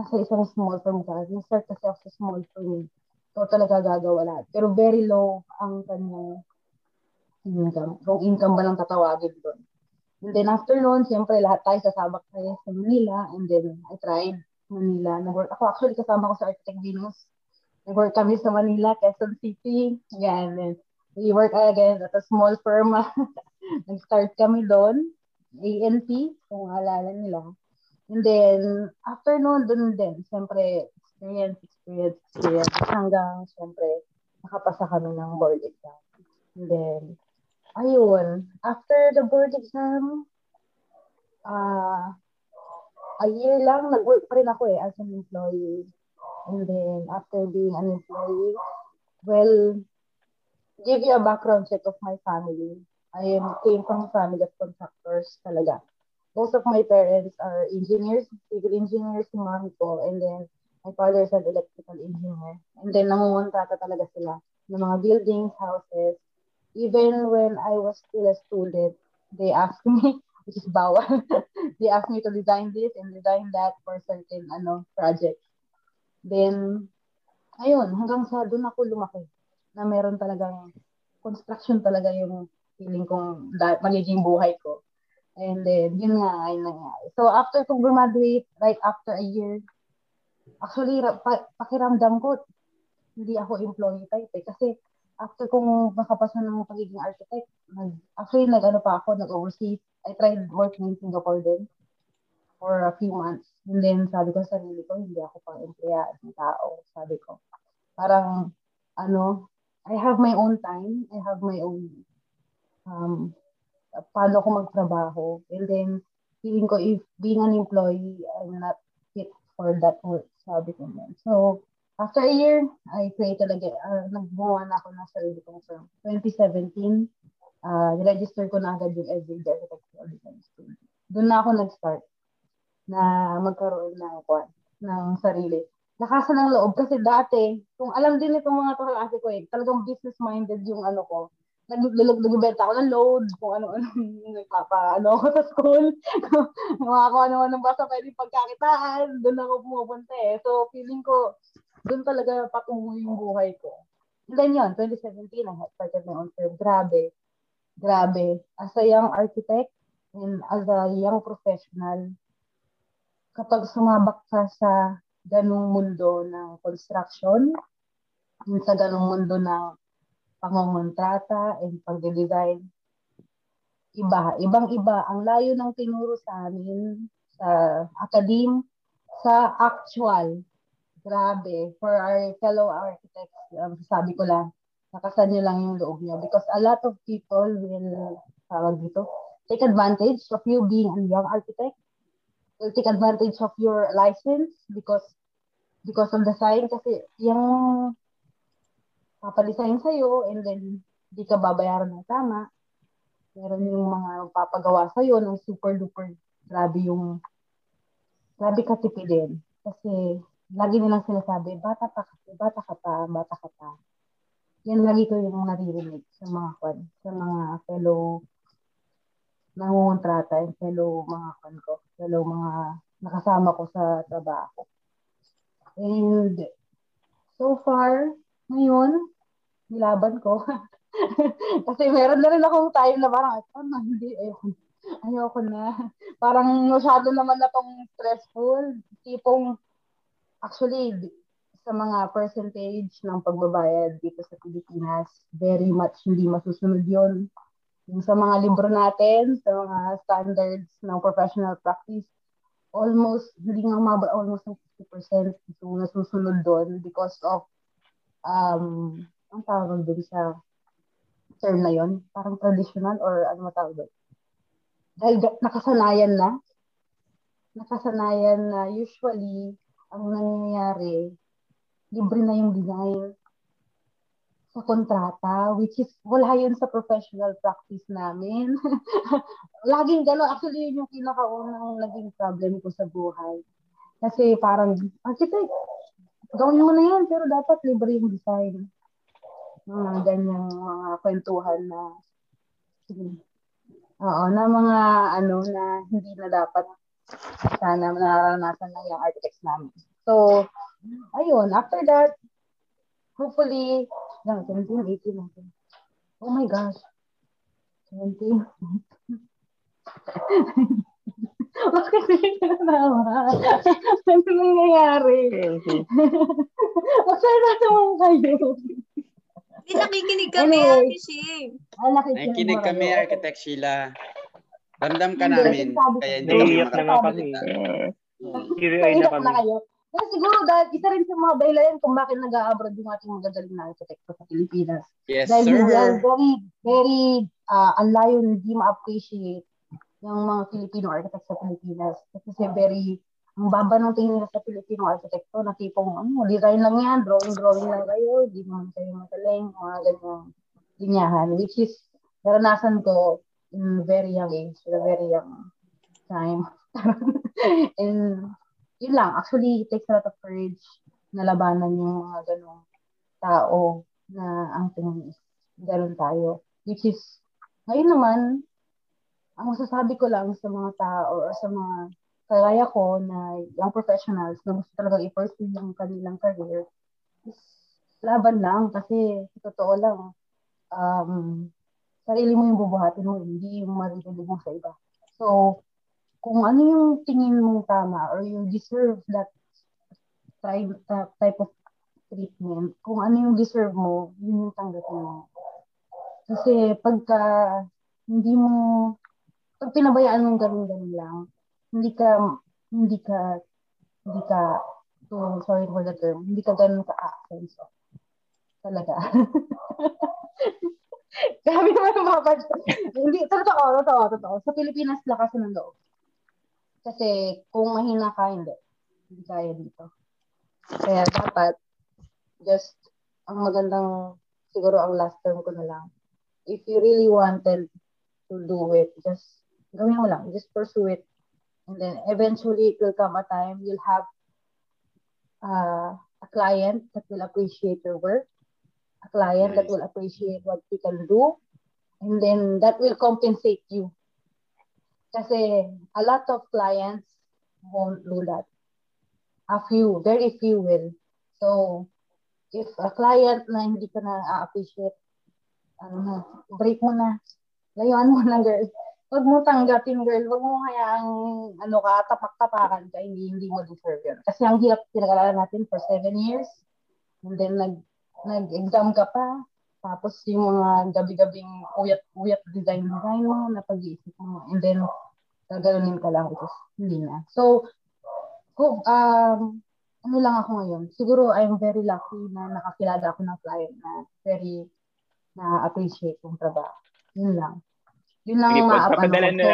nasa isang small firm ka. Nag-start kasi ako sa small firm. So, talaga gagawa lahat. Pero very low ang kanyang income. Kung income ba lang tatawagin doon. And then after noon, siyempre lahat tayo sasabak tayo sa Manila. And then I tried Manila. Nag-work ako. Actually, kasama ko sa Architect Venus. Nag-work kami sa Manila, Quezon City. Yan. Yeah, we work again at a small firm. Nag-start kami doon. A N P, kung alala nila. And then, after noon, doon din. Siyempre, experience, experience, experience. Hanggang, syempre, nakapasa kami ng board exam. And then, ayun. After the board exam, uh, a year lang, nag-work pa rin ako eh, as an employee. And then, after being an employee, well, give you a background check of my family. I came from a family of contractors talaga. Most of my parents are engineers, civil engineers, yung mami ko, and then, my father is an electrical engineer. And then, nangunguntata talaga sila ng mga buildings, houses. Even when I was still a student, they asked me, which is bawal, they asked me to design this and design that for certain ano projects. Then, ayun, hanggang sa doon ako lumaki na meron talagang construction talaga yung feeling kong magiging buhay ko. And then, yun nga, ayun nangyari. So, after kong graduate, right after a year, actually, pa- pakiramdam ko, hindi ako employee type eh. Kasi after kong makapasa ng pagiging architect, nag, actually, nag-ano pa ako, nag-overseas. I tried working in Singapore din for a few months. And then, sabi ko sa sarili ko, hindi ako pang employer ng tao. Sabi ko, parang, ano, I have my own time. I have my own, um, paano ako magtrabaho. And then, feeling ko, if being an employee, I'm not fit for that work. Sabi ko man. So, after a year, I created again, uh, nagbuwan ako ng sarili kong firm. twenty seventeen, uh, register ko na agad yung Everyday Architectural Design School. Doon na ako nag-start na magkaroon ng, ng sarili. Lakas ng loob kasi dati, kung alam din itong mga to kasi ko eh, talagang business-minded yung ano ko. Nagbibenta ako ng load, kung ano-ano nagpapa-ano ako sa school. Mga kung ano-ano basta pwedeng pagkakitaan, doon ako pumupunta eh. So feeling ko, doon talaga patungo yung buhay ko. And then yun, twenty seventeen, I started my own firm. Grabe. Grabe. As a young architect and as a young professional, kapag sumabak ka sa ganung mundo ng construction, sa ganung mundo ng pangongontrata and pag-design, iba, ibang-iba ang layo ng tinuro sa amin sa academe, sa actual. Grabe, for our fellow architects, um, sabi ko lang, nakasan nyo lang yung loob nyo because a lot of people will, tawag dito, take advantage of you being a young architect. Will take advantage of your license because because of the sign kasi yung papalisahin sa'yo and then di ka babayaran ng tama. Meron yung mga papagawa sa'yo ng super duper grabe yung grabe katipidin. Kasi lagi nilang sinasabi, bata pa kasi, bata ka pa, bata ka pa. Yan lagi ko yung naririnig sa mga kwan, sa mga fellow nangungontrata yung fellow mga kan ko, fellow mga nakasama ko sa trabaho. And so far, ngayon, nilaban ko. Kasi meron na rin akong time na parang, oh, na, hindi, ayoko, ayoko na. Parang masyado naman na tong stressful. Tipong, actually, sa mga percentage ng pagbabayad dito sa Pilipinas, very much hindi masusunod yun. Yung sa mga libro natin, sa mga standards ng professional practice, almost, hindi nga mababa, almost fifty percent yung nasusunod doon because of, um, ang tawag doon sa term na yun, parang traditional or ano matawag doon. Dahil nakasanayan na, nakasanayan na usually, ang nangyayari, libre na yung design sa kontrata, which is, wala yun sa professional practice namin. Laging gano'n. Actually, yun yung pinakaunang naging problem ko sa buhay. Kasi parang, architect, gawin mo na yan, pero dapat libre yung design. Mga ganyang mga kwentuhan na, oo, na mga, ano, na hindi na dapat sana naranasan na yung architects namin. So, ayun, after that, hopefully, seventeen, eighteen, nineteen. Oh my gosh. seventeen. Mas kasi na naman. Ano nangyayari? Masaya na naman kayo. Hindi nakikinig kami, Ate Shea. Nakikinig kami, Architect Sheila. Ramdam ka namin. Kaya hindi ka makakalita. Hirap na kayo. Pero siguro dahil isa rin sa mga baylayan kung bakit nag-a-abroad yung ating magagaling na arkitekto sa Pilipinas. Yes, dahil sir. Dahil very, very, uh, ang layo hindi ma-appreciate ng mga Filipino architects sa Pilipinas. Kasi very, ang baba ng tingin nila sa Filipino arkitekto na tipong, ano, design lang yan, drawing-drawing lang kayo, hindi naman kayo magaling, mga ganyang linyahan. Which is, naranasan ko in very young age, in a very young time. And, yun lang. Actually, it takes a lot of courage na labanan yung mga ganong tao na ang tingin ganun tayo. Which is, ngayon naman, ang masasabi ko lang sa mga tao o sa mga kagaya ko na young professionals na gusto talaga i-pursue yung kanilang career, is laban lang kasi totoo lang. Um, sarili mo yung bubuhatin mo, hindi yung maririnig mo sa iba. So, kung ano yung tingin mong tama or you deserve that type of treatment, kung ano yung deserve mo, yun yung tanggapin mo. Kasi pagka hindi mo, pag pinabayaan mong ganun-ganun lang, hindi ka, hindi ka, hindi ka, oh, sorry for the term, hindi ka ganun ka-action. So, talaga. Kami naman mapapad. Hindi, totoo, totoo, totoo. Sa Pilipinas, lakas ng loob. Kasi kung mahina ka, hindi. Hindi kaya dito. Kaya dapat, just, ang magandang, siguro ang last term ko na lang, if you really wanted to do it, just, gawin mo lang, just pursue it. And then, eventually, it will come a time, you'll have uh, a client that will appreciate your work, a client nice. that will appreciate what you can do, and then that will compensate you. Kasi a lot of clients won't do that. A few, very few will. So, if a client na hindi ka na-appreciate, ano na, break mo na. Layuan mo na, girl. Huwag mo tanggapin, girl. Huwag mo hayaang ano ka, tapak-tapakan ka. Hindi, hindi mo deserve yun. Kasi ang hirap pinag-alaran natin for seven years. And then, nag, nag-exam ka pa. Tapos yung mga gabi-gabing uyat-uyat design-design mo, napag-iisip mo. And then, gagalunin ka lang. Because hindi na. So, oh, um, ano lang ako ngayon. Siguro, I'm very lucky na nakakilala ako ng client na very na-appreciate yung trabaho. Yun lang. Yun lang ang maapan ko.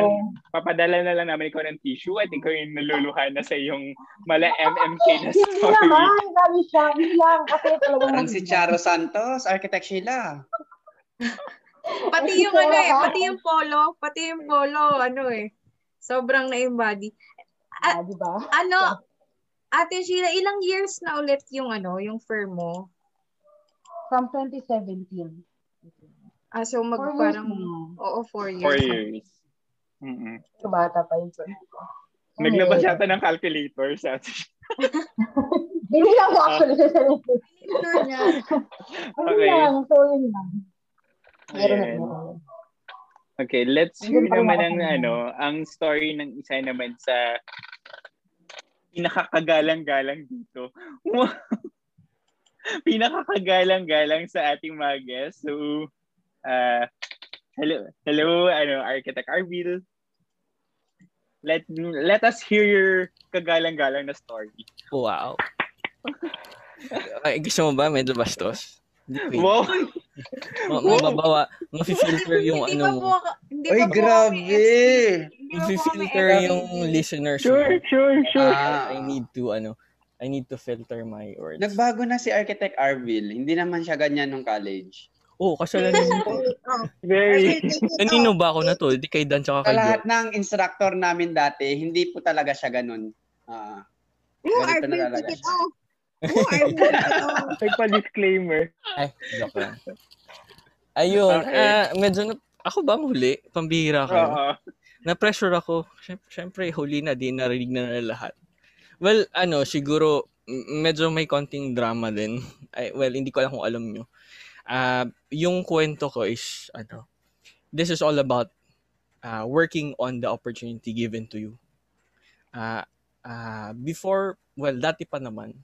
Papadala na lang namin ikaw ng tissue. I think ko yung naluluhan na sa iyong mala M M K na story. Hindi naman. Dami siya. Hindi lang. Kasi talagang parang si Charo Santos, architect Sheila. Pati yung ano eh. Pati yung polo. Pati yung polo. Ano eh. Sobrang na-embody. A- ah, diba? Ano, Ate Sheila, ilang years na ulit yung ano, yung firm mo? From twenty seventeen. Ah, so mag four parang, oo, four years. Four years. Mm-hmm. Bata pa yun. Naglabas yata ng calculator sa Ate Sheila. Hindi lang ako actually sa calculator niya. Okay. So yun lang. Meron na yun. Okay, let's hear naman ang ano, ang story ng isa naman sa pinakakagalang-galang dito. Pinakakagalang-galang sa ating mga guests. So, uh, hello, hello, ano, Architect Arvil. Let let us hear your kagalang-galang na story. Wow. Ay, gusto mo ba may bastos? Wow. Mababawa. Mafi-filter yung ano mo. Ay, grabe. Mafi-filter yung listeners. Sure, sure, sure. Uh, I need to, ano, I need to filter my words. Nagbago na si Architect Arvil. Hindi naman siya ganyan nung college. Oo, oh, kasalanan nito. Very. Kanino ba ako na to? Hindi kay Dan tsaka kay George. Lahat ng instructor namin dati, hindi po talaga siya ganun. Uh, ganito na talaga siya. May pa-disclaimer. Ay, joke lang. Ayun, okay. uh, medyo na, ako ba huli? Pambihira ko. Uh-huh. Na-pressure ako. Siyempre, huli na din, narinig na na lahat. Well, ano, siguro, medyo may konting drama din. Ay, well, hindi ko alam kung alam nyo. Uh, yung kwento ko is, ano, this is all about uh, working on the opportunity given to you. Uh, uh, before, well, dati pa naman,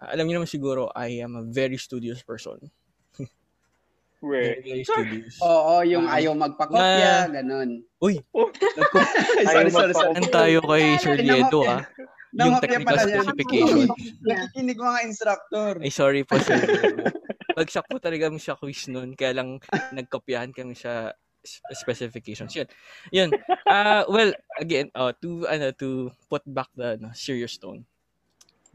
alam niyo naman siguro, I am a very studious person. Very, very studious. Oo, yung uh, ayaw magpakopya, na, ganun. Uy! Oh. Ayaw magpakopya. Tayo kay Sir Liedo, ha? Yung technical specification. Nakikinig mga instructor. Ay, sorry po, Sir Liedo. Bagsak po talaga kami sa quiz nun, kaya lang nagkopyahan kami sa specifications. Yun. Yun. Uh, well, again, uh, to ano to put back the no, serious tone.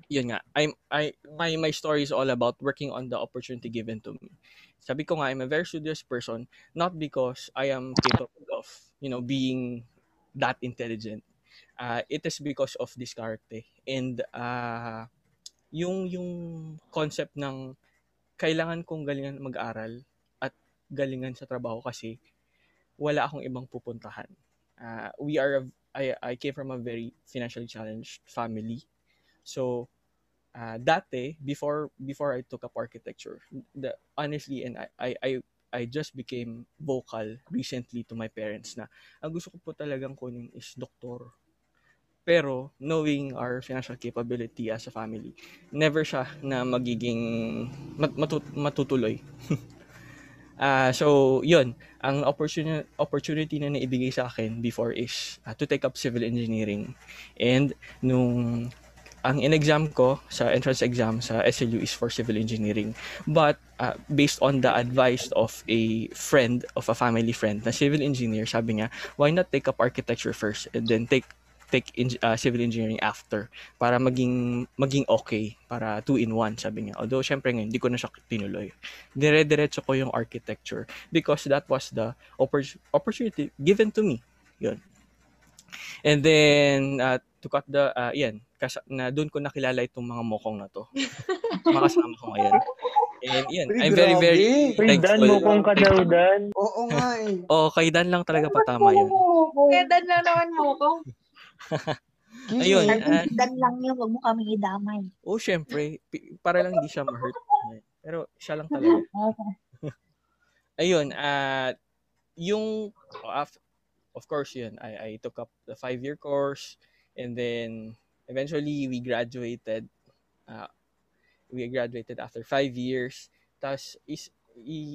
Yun nga, I'm, I, my, my story is all about working on the opportunity given to me. Sabi ko nga, I'm a very studious person, not because I am capable of, you know, being that intelligent. Uh, it is because of diskarte. And uh, yung, yung concept ng kailangan kong galingan mag-aral at galingan sa trabaho kasi wala akong ibang pupuntahan. Uh, we are, a, I, I came from a very financially challenged family. So, Uh, dati, before before I took up architecture, the, honestly, and I, I I I just became vocal recently to my parents na ang gusto ko po talagang kunin is doktor. Pero, knowing our financial capability as a family, never siya na magiging mat, matut, matutuloy. uh, so, yun. Ang opportunity, opportunity na naibigay sa akin before is uh, to take up civil engineering. And, nung ang in-exam ko sa entrance exam sa S L U is for civil engineering. But uh, based on the advice of a friend, of a family friend, na civil engineer, sabi niya, why not take up architecture first and then take take in, uh, civil engineering after para maging maging okay, para two in one, sabi niya. Although, syempre ngayon, hindi ko na siya tinuloy. Dire-diretso ko yung architecture because that was the oppor- opportunity given to me. Yun. And then, uh, to cut the, uh, yan, kas- na doon ko nakilala itong mga mokong na to. Makasama ko ngayon. And yan, I'm very, very Pre, thankful. Dan, mokong ka daw, Dan. Oo nga eh. Oo, kay Dan lang talaga patama yun. Kay Dan lang naman mokong. Ayun. Uh, Dan lang yun, wag mo kami idamay. Oo, oh, syempre. Para lang di siya ma-hurt. Pero siya lang talaga. Ayun, uh, yung, oh, after, of course, yun, I, I took up the five-year course, and then eventually we graduated. Uh, we graduated after five years. Tapos, is,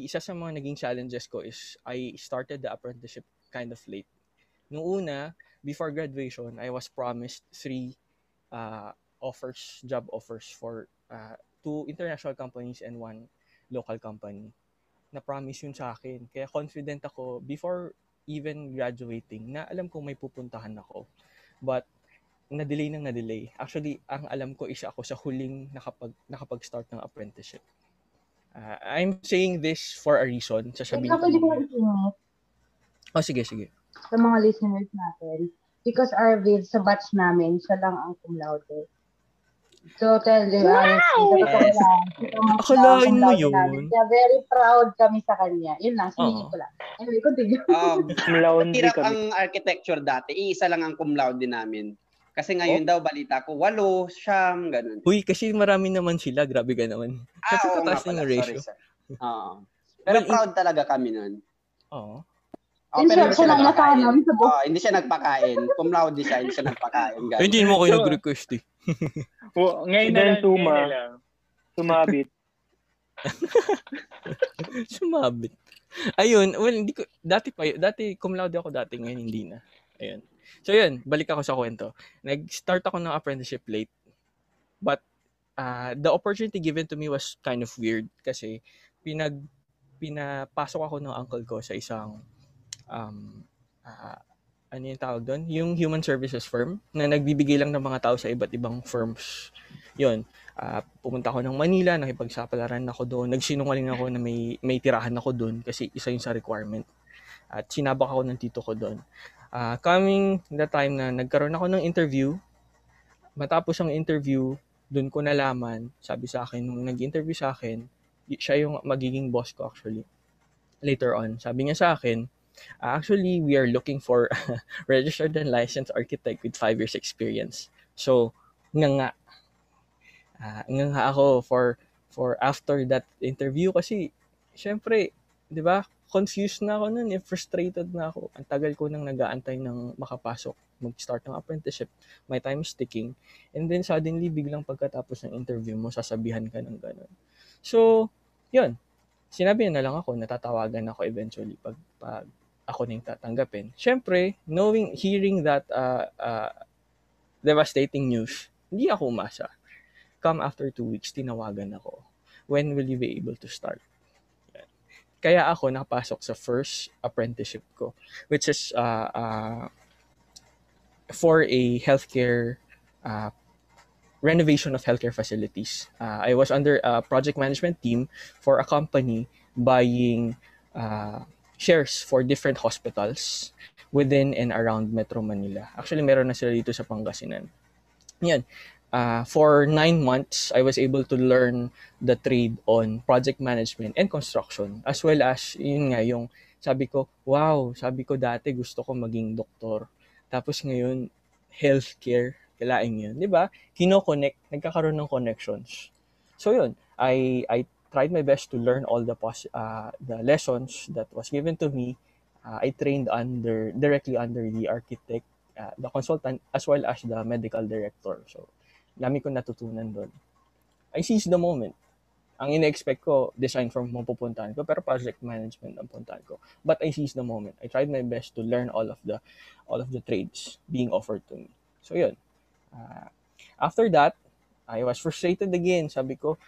isa sa mga naging challenges ko is I started the apprenticeship kind of late. Noong una, before graduation, I was promised three uh, offers, job offers for uh, two international companies and one local company. Na-promise yun sa akin. Kaya confident ako before even graduating na alam ko may pupuntahan ako. But, na-delay nang na-delay. Actually, ang alam ko is ako sa huling nakapag, nakapag-start ng apprenticeship. Uh, I'm saying this for a reason. Sasabihin ko. Oh, sige, sige. Sa mga listeners natin, because Arvil, sa batch namin, siya lang ang cum laude. So, tell you, wow! Yes. Akalain mo yun. Kaya very proud kami sa kanya. Yun lang, sinigin ko lang. Anyway, continue. Um, hirap ang architecture dati. Iisa lang ang cum laude namin. Kasi ngayon oh. daw, balita ko, walo, siyam, ganun. Uy, kasi marami naman sila. Grabe ka naman. Ah, kasi pataas na yung ratio. Uh, pero well, proud in... talaga kami nun. Oo. Oh. Oh, hindi siya, siya nagpakain. Oh, hindi siya nagpakain. Cum laude siya, hindi siya nagpakain. Hindi mo kayo nag-request eh. Oh, ngayon na lang, suma, ngayon na lang. Sumabit. Sumabit. Ayun, well, hindi ko, dati pa, dati cum laude ako dati, ngayon hindi na. Ayun. So yun, balik ako sa kwento. Nag-start ako ng apprenticeship late. But, uh, the opportunity given to me was kind of weird kasi pinag, pinapasok ako ng uncle ko sa isang, um, uh, ano yung tawag doon? Yung human services firm na nagbibigay lang ng mga tao sa iba't ibang firms. Yun. Uh, pumunta ako ng Manila, nakipagsapalaran ako doon. Nagsinungaling ako na may, may tirahan ako doon kasi isa yun sa requirement. At sinabak ako ng tito ko doon. Uh, coming the time na nagkaroon ako ng interview, matapos ang interview, doon ko nalaman, sabi sa akin, nung nag-interview sa akin, siya yung magiging boss ko actually. Later on, sabi niya sa akin, Uh, actually, we are looking for a registered and licensed architect with five years experience. So, nga nga. Uh, nga nga ako for, for after that interview kasi, syempre, di ba, confused na ako nun, frustrated na ako. Ang tagal ko nang nag-aantay ng makapasok, mag-start ng apprenticeship. My time is ticking. And then, suddenly, biglang pagkatapos ng interview mo, sasabihan ka ng ganun. So, yun. Sinabi na lang ako, natatawagan ako eventually pag, pag ako nang tatanggapin. Siyempre, knowing, hearing that uh, uh, devastating news, hindi ako umasa. Come after two weeks, tinawagan ako. When will you be able to start? Yan. Kaya ako nakapasok sa first apprenticeship ko, which is uh, uh, for a healthcare, uh, renovation of healthcare facilities. Uh, I was under a project management team for a company buying uh, shares for different hospitals within and around Metro Manila. Actually, meron na sila dito sa Pangasinan. Yan. Uh, for nine months, I was able to learn the trade on project management and construction, as well as, yun nga, yung sabi ko, wow, sabi ko dati gusto ko maging doktor. Tapos ngayon, healthcare, kailain yun. Di ba? Kino-connect, nagkakaroon ng connections. So yun, I, I, tried my best to learn all the pos- uh, the lessons that was given to me. Uh, I trained under directly under the architect, uh, the consultant, as well as the medical director. So, dami ko natutunan doon. I seized the moment. Ang ina-expect ko, design firm mo pupuntahan ko, pero project management ang puntahan ko. But I seized the moment. I tried my best to learn all of the all of the trades being offered to me. So, yun. Uh, after that, I was frustrated again. Sabi ko,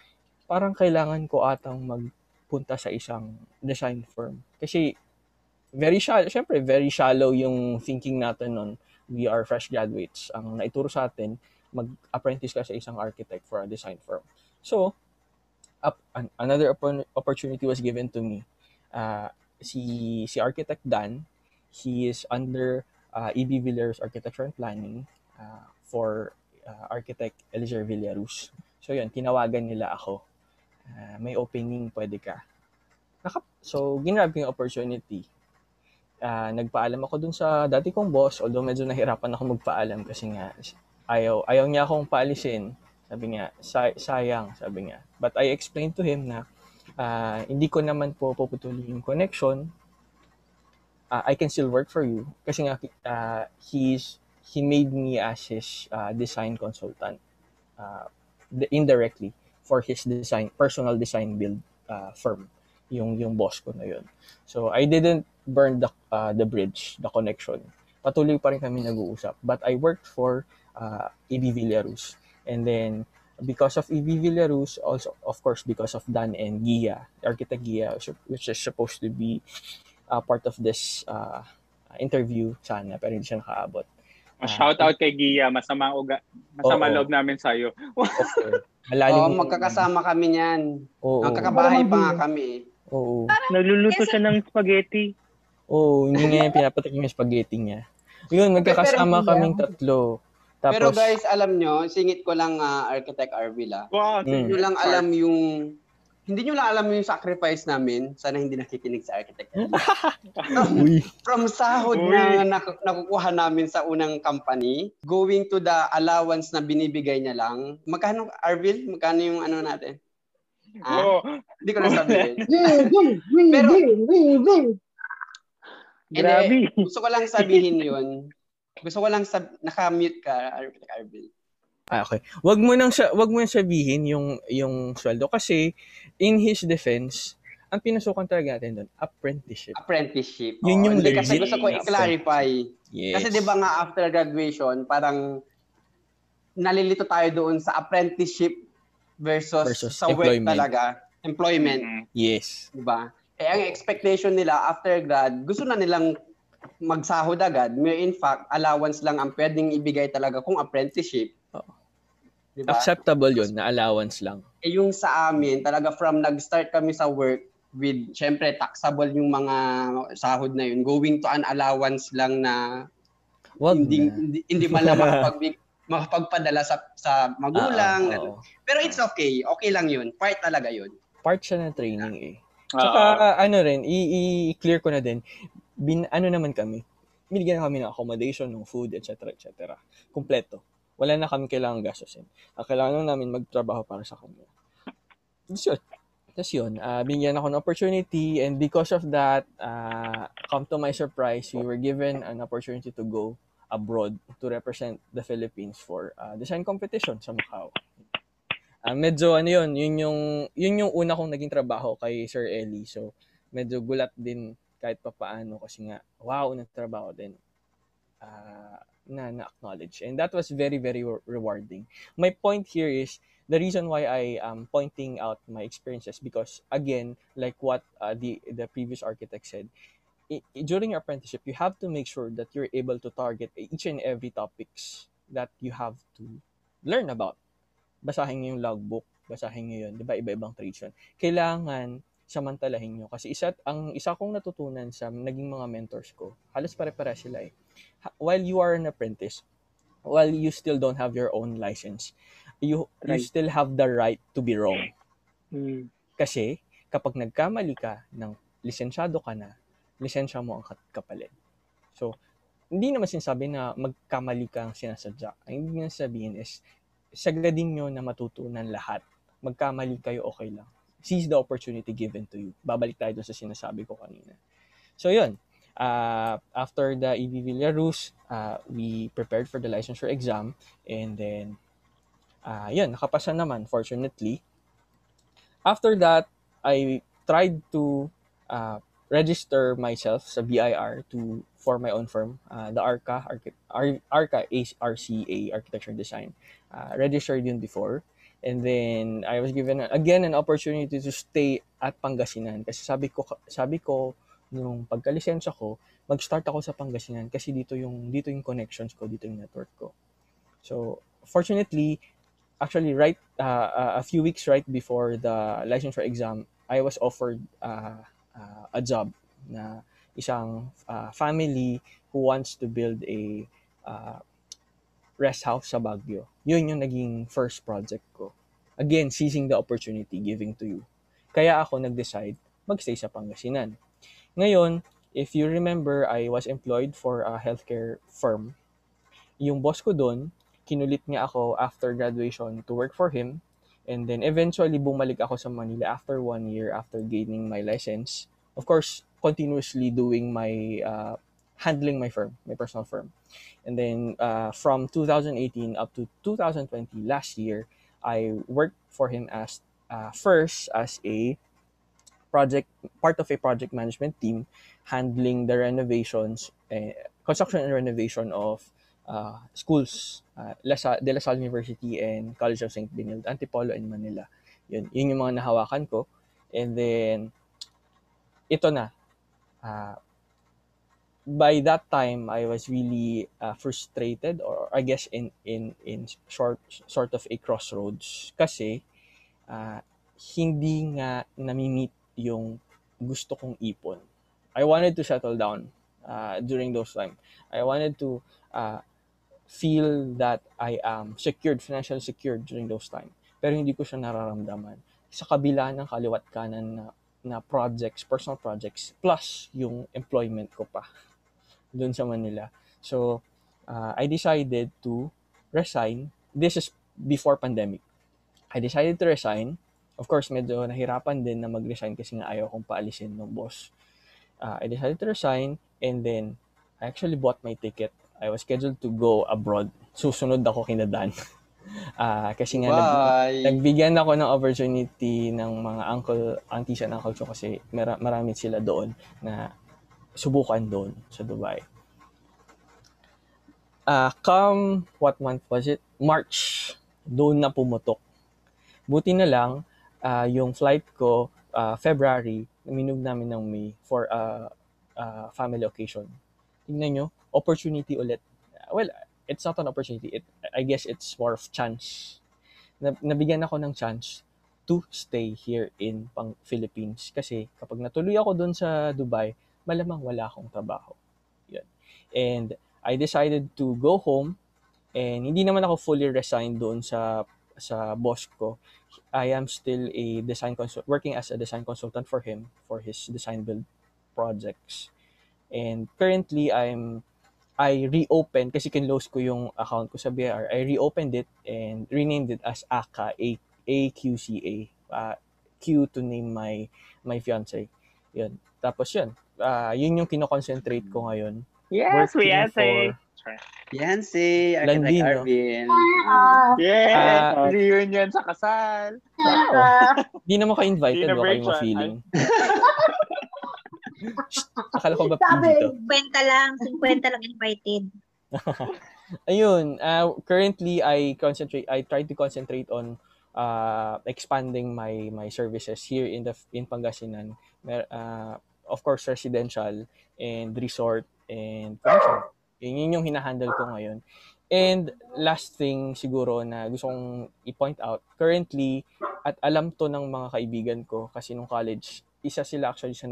parang kailangan ko atang magpunta sa isang design firm. Kasi, very shallow, syempre, very shallow yung thinking natin nun. We are fresh graduates. Ang naituro sa atin, mag-apprentice ka sa isang architect for a design firm. So, up, an- another op- opportunity was given to me. Uh, si, si architect Dan, he is under uh, E B Villers Architecture and Planning. Uh, for uh, architect Elisir Villarroos. So yun, tinawagan nila ako. Uh, may opening, pwede ka. Nakap- so, ginrab yung opportunity. Uh, nagpaalam ako dun sa dati kong boss, although medyo nahirapan ako magpaalam kasi nga ayaw, ayaw niya akong paalisin. Sabi niya, say- sayang, sabi niya. But I explained to him na uh, hindi ko naman po puputuloy yung connection. Uh, I can still work for you. Kasi nga, uh, he's, he made me as his uh, design consultant. Uh, indirectly for his design, personal design build uh, firm, yung yung boss ko na yun. So I didn't burn the uh, the bridge, the connection. Patuloy pa rin kami nag-uusap, but I worked for uh, E B. Villers, and then because of E B. Villers, also of course because of Dan and Gia, architect Gia, which is supposed to be a uh, part of this uh, interview sana, pero hindi siya nakaabot. Shout out kay Gia, masama uga, masama oh, loob namin sa iyo. Malalim. Oh, magkakasama kami niyan. Oh, magkakabahay oh, pa nga kami. Oo. Oh, oh. Nagluluto siya ng spaghetti. Oo, oh, hindi niya pinapatak yung spaghetti niya. Yun, magkakasama kaming tatlo. Tapos, pero guys, alam nyo, singit ko lang uh, Architect Arvil. Wow, mm. Hindi lang alam yung Hindi nyo lang alam yung sacrifice namin. Sana hindi nakikinig sa architect. from, from sahod na nak- nakukuha namin sa unang company, going to the allowance na binibigay niya lang. Magkano, Arvil? Magkano yung ano natin? Ah, hindi ko na sabihin. Pero, grabe. Gusto ko lang sabihin yun. Gusto ko lang sab- nakamute ka, Architect Arvil. Ah, okay. Wag mo nang wag mo nang sabihin yung yung sweldo kasi in his defense, ang pinasukan talaga natin doon, apprenticeship. Apprenticeship. Yun oh, yung legit. Kasi gusto ko i-clarify. Yes. Kasi 'di ba nga after graduation, parang nalilito tayo doon sa apprenticeship versus, versus sa work talaga, employment. Mm-hmm. Yes. 'Di ba? Eh ang expectation nila after grad, gusto na nilang magsahod agad. In fact, allowance lang ang pwedeng ibigay talaga kung apprenticeship. Diba? Acceptable yun, na allowance lang. Eh yung sa amin, talaga from nag-start kami sa work with, syempre, taxable yung mga sahod na yun, going to an allowance lang na well, hindi, na. hindi hindi malamang makapagpadala sa, sa magulang. Uh, Pero it's okay. Okay lang yun. Part talaga yun. Part siya ng training eh. Tsaka uh, ano rin, i-clear ko na din, bin, ano naman kami, binigyan kami ng accommodation, ng food, et cetera et cetera. Kompleto. Wala na kami kailangang gastusin. Ang kailangan namin magtrabaho para sa kanya. So, that's yun. Uh, binigyan ako ng opportunity and because of that, uh, come to my surprise, we were given an opportunity to go abroad to represent the Philippines for uh, design competition sa Macau. Uh, medyo ano yun, yun yung, yun yung una kong naging trabaho kay Sir Eli. So, medyo gulat din kahit papaano kasi nga, wow, nagtrabaho din. Ah... Uh, na na-acknowledge. And that was very, very re- rewarding. My point here is, the reason why I am pointing out my experiences because, again, like what uh, the, the previous architect said, i- during your apprenticeship, you have to make sure that you're able to target each and every topics that you have to learn about. Basahin nyo yung logbook, basahin nyo yun, di ba? Iba-ibang tradition. Kailangan samantalahin nyo. Kasi isa, ang isa kong natutunan sa naging mga mentors ko, halos pare-pare sila eh. While you are an apprentice, while you still don't have your own license, you, right. you still have the right to be wrong. Mm. Kasi kapag nagkamali ka ng lisensyado ka na, lisensya mo ang kapalit. So, hindi naman sinasabi na magkamali ka ang sinasadya. Ang ibig sabihin is, sagadin nyo na matutunan lahat. Magkamali kayo, okay lang. Seize the opportunity given to you. Babalik tayo doon sa sinasabi ko kanina. So, yun. Uh, after the E B. Villarroos, uh, we prepared for the licensure exam. And then, uh, yun, nakapasa naman, fortunately. After that, I tried to uh, register myself sa B I R to for my own firm, uh, the ARCA, ARCA, A R C A, Architecture and Design. Uh, registered yun before. And then, I was given, again, an opportunity to stay at Pangasinan. Kasi sabi ko, sabi ko nung pagkalisensya ko, mag-start ako sa Pangasinan kasi dito yung, dito yung connections ko, dito yung network ko. So, fortunately, actually, right uh, a few weeks right before the licensure exam, I was offered uh, uh, a job na isang uh, family who wants to build a uh, rest house sa Baguio. Yun yung naging first project ko. Again, seizing the opportunity giving to you. Kaya ako nag-decide magstay sa Pangasinan. Ngayon, if you remember, I was employed for a healthcare firm. Yung boss ko doon, kinulit niya ako after graduation to work for him. And then eventually, bumalik ako sa Manila after one year after gaining my license. Of course, continuously doing my, uh, handling my firm, my personal firm. And then uh, from two thousand eighteen up to two thousand twenty, last year, I worked for him as uh, first as a project, part of a project management team, handling the renovations, uh, construction and renovation of Uh, schools, uh, De La Salle University and College of Saint Benilde, Antipolo and Manila. Yun, yun yung mga nahawakan ko. And then, ito na. Uh, by that time, I was really uh, frustrated or I guess in, in, in short, sort of a crossroads kasi uh, hindi nga nami-meet yung gusto kong ipon. I wanted to settle down uh, during those time. I wanted to uh, feel that I am secured, financially secured during those time. Pero hindi ko siya nararamdaman. Sa kabila ng kaliwat kanan na, na projects, personal projects, plus yung employment ko pa doon sa Manila. So, uh, I decided to resign. This is before pandemic. I decided to resign. Of course, medyo nahirapan din na mag-resign kasi nga ayaw kong paalisin ng boss. Uh, I decided to resign and then I actually bought my ticket. I was scheduled to go abroad. Susunod ako kina Dan. Uh, kasi nga nag- nagbigyan ako ng opportunity ng mga uncle, aunties and uncles ko kasi mar- marami sila doon na subukan doon sa Dubai. Uh, come, what month was it? March. Doon na pumutok. Buti na lang, uh, yung flight ko, uh, February, minug namin ng May for a uh, uh, family occasion. Tingnan nyo, opportunity ulit. Well, it's not an opportunity. It, I guess it's more of chance. Nabigyan ako ng chance to stay here in pang Philippines. Kasi kapag natuloy ako dun sa Dubai, malamang wala akong trabaho. Yun. And I decided to go home. And hindi naman ako fully resigned doon sa sa boss ko. I am still a design consul- working as a design consultant for him for his design build projects. And currently, I'm, I reopened, kasi kinlose ko yung account ko sa B I R, I reopened it and renamed it as A C A, A Q C A, uh, Q to name my, my fiancé. Yun. Tapos yun, uh, yun yung kinoconcentrate ko ngayon. Yes, fiancé. Fiancé, Architect Arvil. Yes, uh, reunion sa kasal. Hindi naman ka invited, baka yung ma-feeling. Akala ko ba dito? fifty lang, fifty lang invited. Ayun, uh, currently I concentrate I try to concentrate on uh, expanding my my services here in the in Pangasinan. Uh, of course residential and resort and commercial. Yun, yun yung hinahandle ko ngayon. And last thing siguro na gusto kong i-point out, currently at alam to ng mga kaibigan ko kasi nung college isa sila actually sa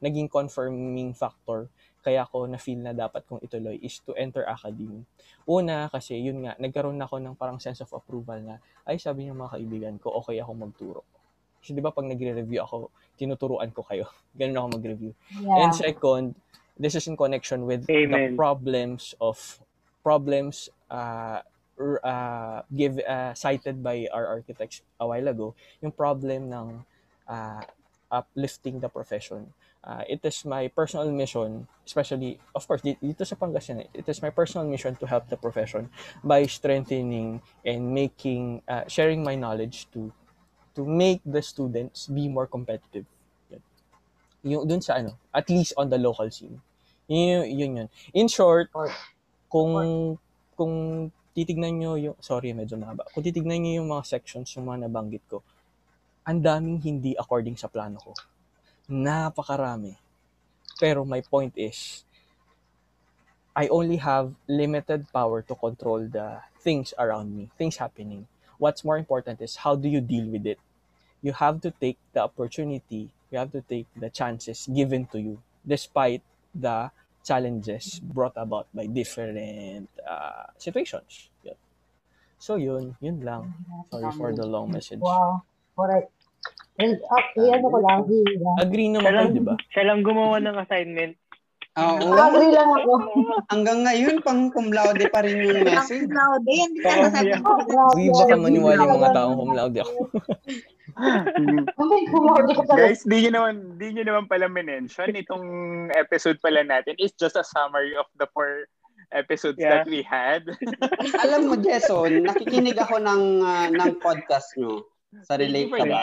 naging confirming factor kaya ko na-feel na dapat kong ituloy is to enter academe. Una kasi yun nga, nagkaroon ako ng parang sense of approval na ay sabi ng mga kaibigan ko, okay ako magturo. Kasi diba pag nagre-review ako, tinuturuan ko kayo. Ganun ako mag-review. Yeah. And second, this is in connection with Amen. The problems of problems uh, uh, give, uh, cited by our architects a while ago. Yung problem ng uh, uplifting the profession. Uh, it is my personal mission, especially, of course, dito sa Pangasinan, it is my personal mission to help the profession by strengthening and making, uh, sharing my knowledge to to make the students be more competitive. Yun. Yung dun sa ano, at least on the local scene. Yun yun. yun. In short, kung kung titignan nyo yung, sorry, medyo mahaba. Kung titignan nyo yung mga sections, yung mga nabanggit ko, ang daming hindi according sa plano ko. Napakarami. Pero my point is, I only have limited power to control the things around me, things happening. What's more important is, how do you deal with it? You have to take the opportunity, you have to take the chances given to you, despite the challenges brought about by different uh, situations. Yun. So yun, yun lang. Sorry for the long message. Wow, correct. And actually, ano ko lang, agree naman kayo, di ba? Siya lang gumawa ng assignment. Oo. Oh, agree lang ako. Hanggang ngayon, pang cum laude pa rin yung message. Cum laude, hindi ka nasabi. Hindi ba ka maniwala yung mga taong cum laude ako? Guys, di nyo naman, di nyo naman pala mention, itong episode pala natin is just a summary of the four episodes yeah. that we had. Alam mo, Jason, nakikinig ako ng uh, ng podcast nyo sa Relate Ka Ba.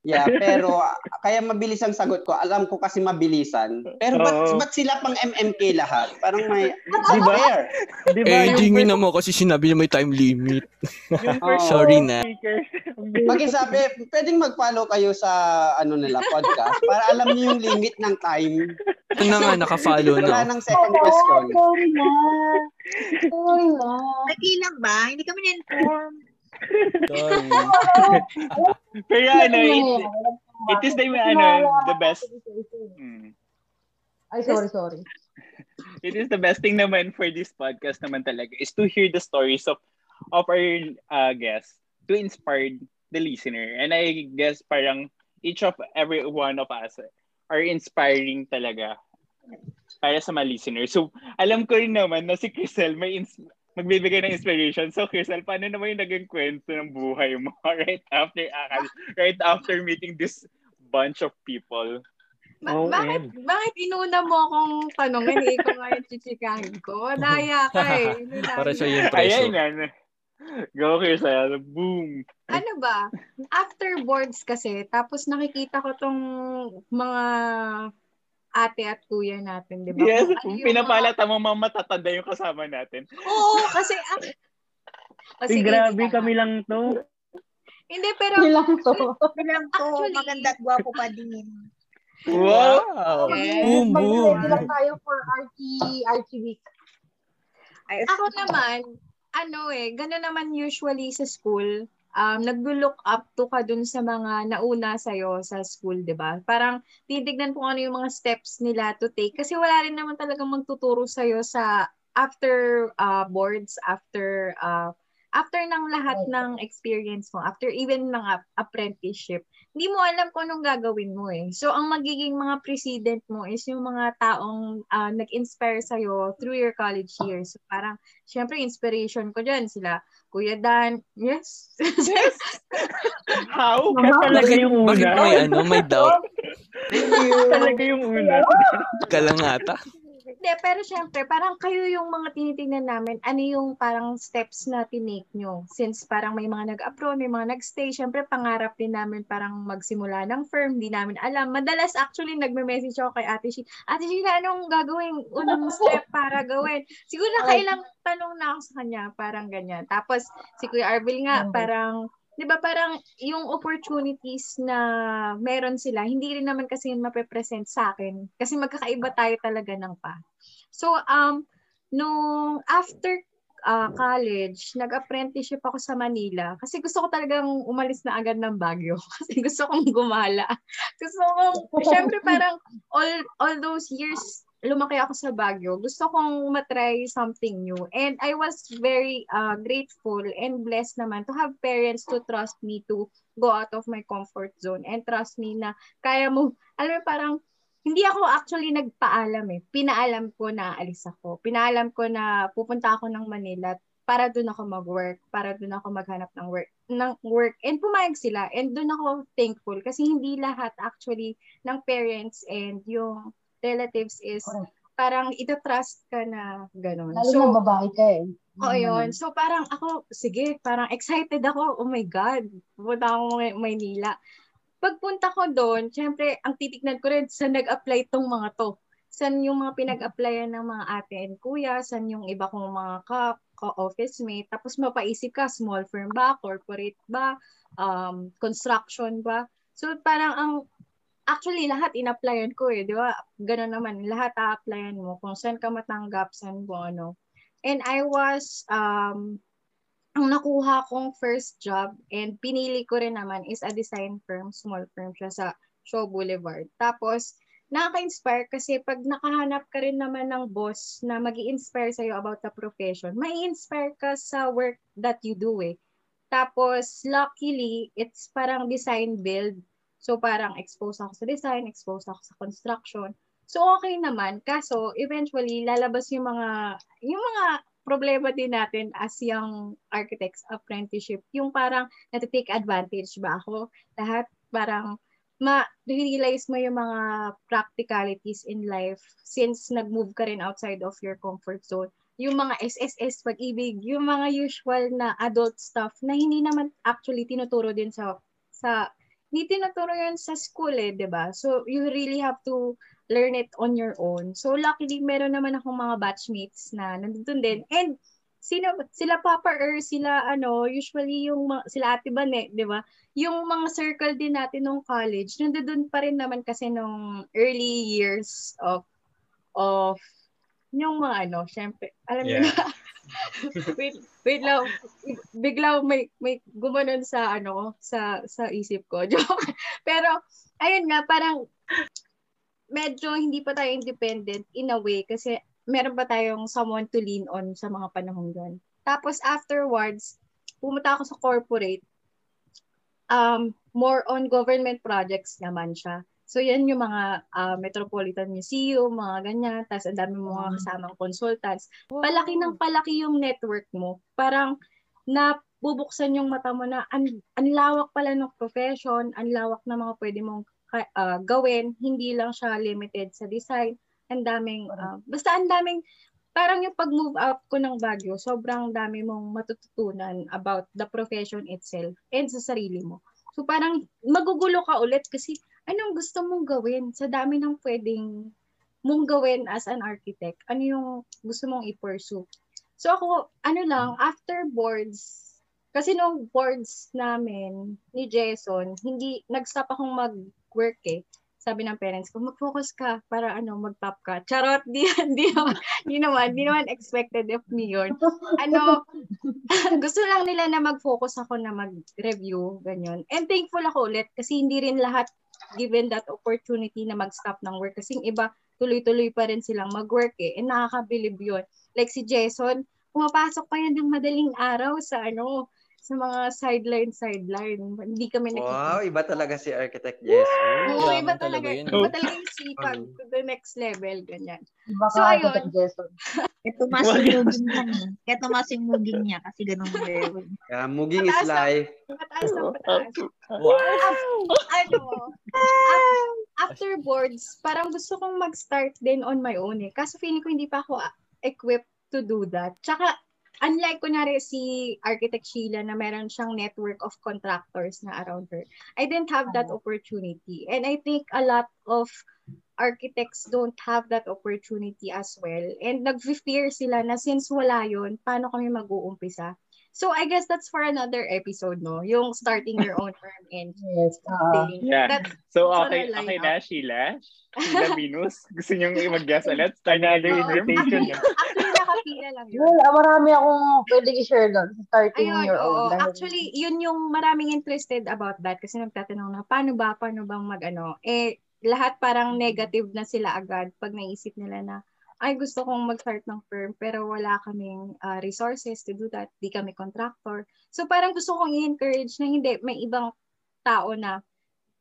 Yeah, pero kaya mabilis ang sagot ko. Alam ko kasi mabilisan. Pero ba't, ba't sila pang M M K lahat? Parang may... Di ba? Di ba eh, tingin na mo kasi sinabi niya may time limit. Oh. Sorry na. Mag-isabi, pwedeng mag-follow kayo sa ano nila, podcast para alam niyo yung limit ng time. Ano na nga, naka-follow na. Wala nang second question. Sorry na. Sorry na. Nakilang ba? Hindi kami na-informed. Pero ano, it, it is the, ano, the best. Hmm. Ay, sorry, sorry. It is the best thing naman for this podcast naman talaga is to hear the stories of of our uh, guests to inspire the listener. And I guess parang each of every one of us are inspiring talaga para sa mga listeners. So, alam ko rin naman na si Cel may ins- magbibigay ng inspiration. So, Cel, paano naman yung naging kwento ng buhay mo right after uh, right after meeting this bunch of people? Ba- oh, bakit, bakit inuna mo akong tanongin? Eh, kung nga yung chichikahin ko. Daya ka eh. Para siya yung pressure. Ayan, yan. Go, Cel. Boom. Ano ba? After boards kasi, tapos nakikita ko tong mga... ate at kuya natin, di ba? Yes, pinapala tama mga matatanda yung kasama natin. Oo, kasi... Ay, kasi grabe, hindi, kami lang to. Hindi, pero... Kami lang to. Kami lang to. Actually, maganda't guwapo pa din. Wow! Okay. Boom, boom. Mag-ready lang tayo for R T Week. Ako naman, ano eh, gano'n naman usually sa school, um naglo-look up to ka dun sa mga nauna sa'yo sa school, di ba? Parang titignan po ano yung mga steps nila to take. Kasi wala rin naman talagang magtuturo sa'yo sa after uh, boards, after uh, after ng lahat ng experience mo, after even ng ap- apprenticeship. Hindi mo alam kung anong gagawin mo eh. So, ang magiging mga precedent mo is yung mga taong uh, nag-inspire sa'yo through your college years. So, parang, syempre, inspiration ko dyan sila. Kuya Dan, yes? Yes! How? Talaga yung una. Bakit may, ano, may doubt? Talaga yung una. Kalangata. Hindi, pero syempre, parang kayo yung mga tinitingnan namin, ano yung parang steps na tinake nyo. Since parang may mga nag-apron, may mga nag-stay, syempre pangarap din namin parang magsimula ng firm, di namin alam. Madalas actually nagme-message ako kay Ate Sheila, Ate Sheila, anong gagawin? Unang step para gawin? Siguro nakailang tanong na ako sa kanya, parang ganyan. Tapos si Kuya Arvil nga, parang... Di ba parang yung opportunities na meron sila, hindi rin naman kasi yun mapepresent sa akin. Kasi magkakaiba tayo talaga ng pa. So, um, nung after uh, college, nag-apprenticeship ako sa Manila. Kasi gusto ko talagang umalis na agad ng Baguio. Kasi gusto kong gumala. Gusto kong, syempre parang all, all those years, lumaki ako sa Baguio. Gusto kong matry something new. And I was very uh, grateful and blessed naman to have parents to trust me to go out of my comfort zone and trust me na kaya mo, alam mo parang, hindi ako actually nagpaalam eh. Pinaalam ko na alis ako. Pinaalam ko na pupunta ako ng Manila para doon ako mag-work, para doon ako maghanap ng work. ng work. And pumayag sila. And doon ako thankful kasi hindi lahat actually ng parents and yung relatives is correct. Parang itatrust ka na gano'n. Lalo so, na babae ka eh. Oo yun. So parang ako, sige, parang excited ako. Oh my God, pupunta ako ng Maynila. Pagpunta ko doon, syempre, ang titignan ko rin, saan nag-apply tong mga to? Saan yung mga pinag-applyan ng mga ate and kuya? Saan yung iba kong mga ka- ka-office mate? Tapos mapaisip ka, small firm ba? Corporate ba? Um, construction ba? So parang ang actually, lahat in-applyan ko eh, di ba? Ganun naman, lahat a-applyan mo kung saan ka matanggap, saan mo ano. And I was, um, ang nakuha kong first job and pinili ko rin naman is a design firm, small firm siya sa Shaw Boulevard. Tapos, nakaka-inspire kasi pag nakahanap ka rin naman ng boss na mag-i-inspire sa'yo about the profession, mai-inspire ka sa work that you do eh. Tapos, luckily, it's parang design-build. So, parang exposed ako sa design, exposed ako sa construction. So, okay naman. Kaso, eventually, lalabas yung mga, yung mga problema din natin as young architects apprenticeship. Yung parang, natitake advantage ba ako? Lahat parang, ma-realize mo yung mga practicalities in life since nag-move ka rin outside of your comfort zone. Yung mga S S S, pag-ibig, yung mga usual na adult stuff na hindi naman actually tinuturo din sa, sa hindi tinuturo yun sa school eh, diba? So, you really have to learn it on your own. So, luckily, meron naman akong mga batchmates na nandun din. And, sila, sila Papa Er, sila ano, usually yung, sila Ate Bane, diba? Yung mga circle din natin nung college, nandun pa rin naman kasi nung early years of, of, yung mga ano, syempre, alam yeah. nyo na, wait, wait lang, bigla may, may gumanon sa ano, sa sa isip ko, joke. Pero, ayun nga, parang, medyo hindi pa tayo independent in a way, kasi meron pa tayong someone to lean on sa mga panahong yun. Tapos, afterwards, pumunta ako sa corporate, um, more on government projects naman siya. So, yan yung mga uh, Metropolitan Museum, mga ganyan. Tapos, ang dami mga kasamang consultants. Palaki ng palaki yung network mo. Parang, nabubuksan yung mata mo na ang an lawak pala ng profession, ang lawak na mga pwede mong uh, gawin. Hindi lang siya limited sa design. Ang daming, uh, basta ang daming, parang yung pag-move up ko ng Baguio, sobrang dami mong matututunan about the profession itself and sa sarili mo. So, parang magugulo ka ulit kasi anong gusto mong gawin? Sa dami ng pwedeng mong gawin as an architect, ano yung gusto mong i-pursue? So ako, ano lang, after boards, kasi nung boards namin ni Jason, hindi, nag-stop akong mag-work eh. Sabi ng parents ko, mag-focus ka para ano, mag-top ka. Charot, di, di, di naman, di naman expected of me yun. Ano, gusto lang nila na mag-focus ako na mag-review, ganyan. And thankful ako ulit kasi hindi rin lahat given that opportunity na mag-stop ng work. Kasi iba, tuloy-tuloy pa rin silang mag-work eh. And nakakabilib yun. Like si Jason, pumapasok pa yan ng madaling araw sa ano, sa mga sideline sideline hindi kami nakikita. Wow, iba talaga si Architect Jason. Oo, iba talaga. Iba talaga yung sipag to the next level ganyan. Baka so ayun, Jason. Ito mas yung muging niya. Ito mas yung muging niya kasi ganun level. Yeah, muging is life. Pataas na pataas. Wow. Ano? After boards, parang gusto kong mag-start din on my own eh. Kasi feeling ko hindi pa ako equipped to do that. Tsaka unlike, kunyari, si Architect Sheila na meron siyang network of contractors na around her. I didn't have that opportunity. And I think a lot of architects don't have that opportunity as well. And nag-fear sila na since wala yun, paano kami mag-uumpisa? So I guess that's for another episode, no? Yung starting your own firm and yes, uh, yeah. That's, so okay, okay na, Sheila? Sheila Venus? Gusto niyong mag-guess ulit? Start another invitation. Well, marami akong pwedeng i-share doon sa starting Ayun, your own. Actually, yun yung maraming interested about that kasi nagtatanong na paano ba, paano bang mag-ano. Eh, lahat parang negative na sila agad pag naisip nila na ay gusto kong mag-start ng firm pero wala kaming uh, resources to do that. Di kami contractor. So parang gusto kong i-encourage na hindi, may ibang tao na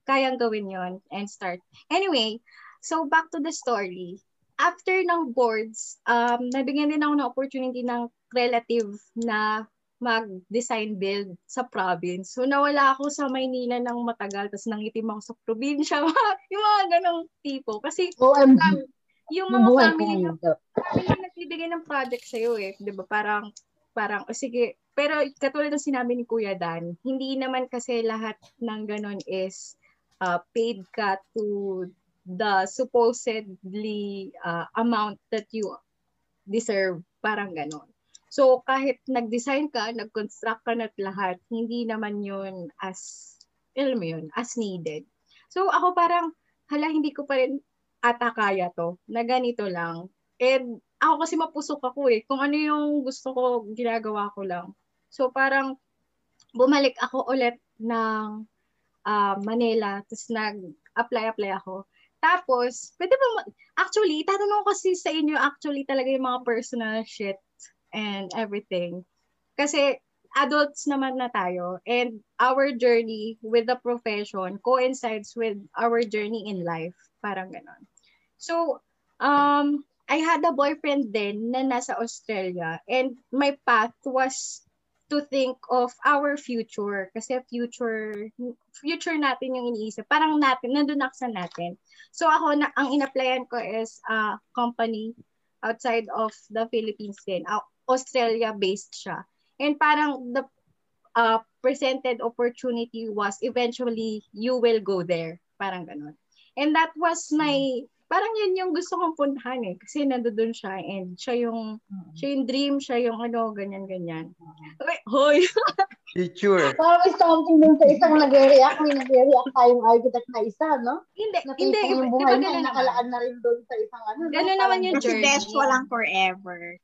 kayang gawin yon and start. Anyway, so back to the story. After ng boards, um, nabigyan din ako ng opportunity ng relative na mag-design build sa province. So, nawala ako sa Maynila ng matagal, tapos nangitim ako sa probinsya. Yung mga ganong tipo. Kasi, oh, um, yung mga family na, family na nagbibigay ng project sa'yo eh. Diba? Parang, parang, oh, sige. Pero, katulad ng sinabi ni Kuya Dan, hindi naman kasi lahat ng ganon is uh, paid ka to the supposedly uh, amount that you deserve, parang ganon. So, kahit nag-design ka, nag-construct ka na lahat, hindi naman yun as, alam mo yun, as needed. So, ako parang, hala, hindi ko pa rin ata kaya to, na ganito lang. And, ako kasi mapusok ako eh, kung ano yung gusto ko, ginagawa ko lang. So, parang, bumalik ako ulit ng uh, Manila, tapos nag-apply-apply ako. Tapos, pwede ba, ma- actually, tatanong kasi sa inyo actually talaga yung mga personal shit and everything. Kasi adults naman na tayo and our journey with the profession coincides with our journey in life. Parang ganon. So, um, I had a boyfriend then na nasa Australia and my path was to think of our future kasi future future natin yung iniisip. Parang natin, nandun naksan natin. So ako, na, ang in-applyan ko is a uh, company outside of the Philippines din. Uh, Australia-based siya. And parang the uh, presented opportunity was eventually you will go there. Parang ganun. And that was my, parang yun yung gusto kong puntahan eh. Kasi nandoon siya and siya yung, siya yung dream, siya yung ano, ganyan-ganyan. Okay, hoy! Future. Parang something dun sa isang nag-react, may nag-react tayong architect na isa, no? Hindi, Nakita hindi. Nakita yung buhay na nakalaan na rin dun sa isang ano. Ganun no? Naman yung journey. Best walang forever.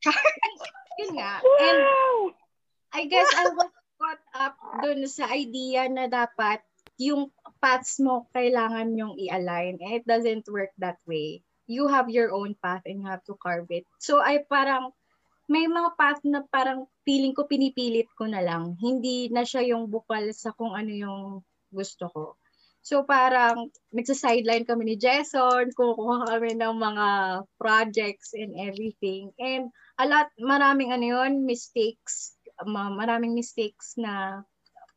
Yun nga. And, I guess I was caught up dun sa idea na dapat yung paths mo kailangan yung i-align. And it doesn't work that way. You have your own path and you have to carve it. So I parang, may mga path na parang feeling ko pinipilit ko na lang. Hindi na siya yung bukal sa kung ano yung gusto ko. So parang nagsa-sideline kami ni Jason, kukuha kami ng mga projects and everything. And a lot, maraming ano yun, mistakes. Maraming mistakes na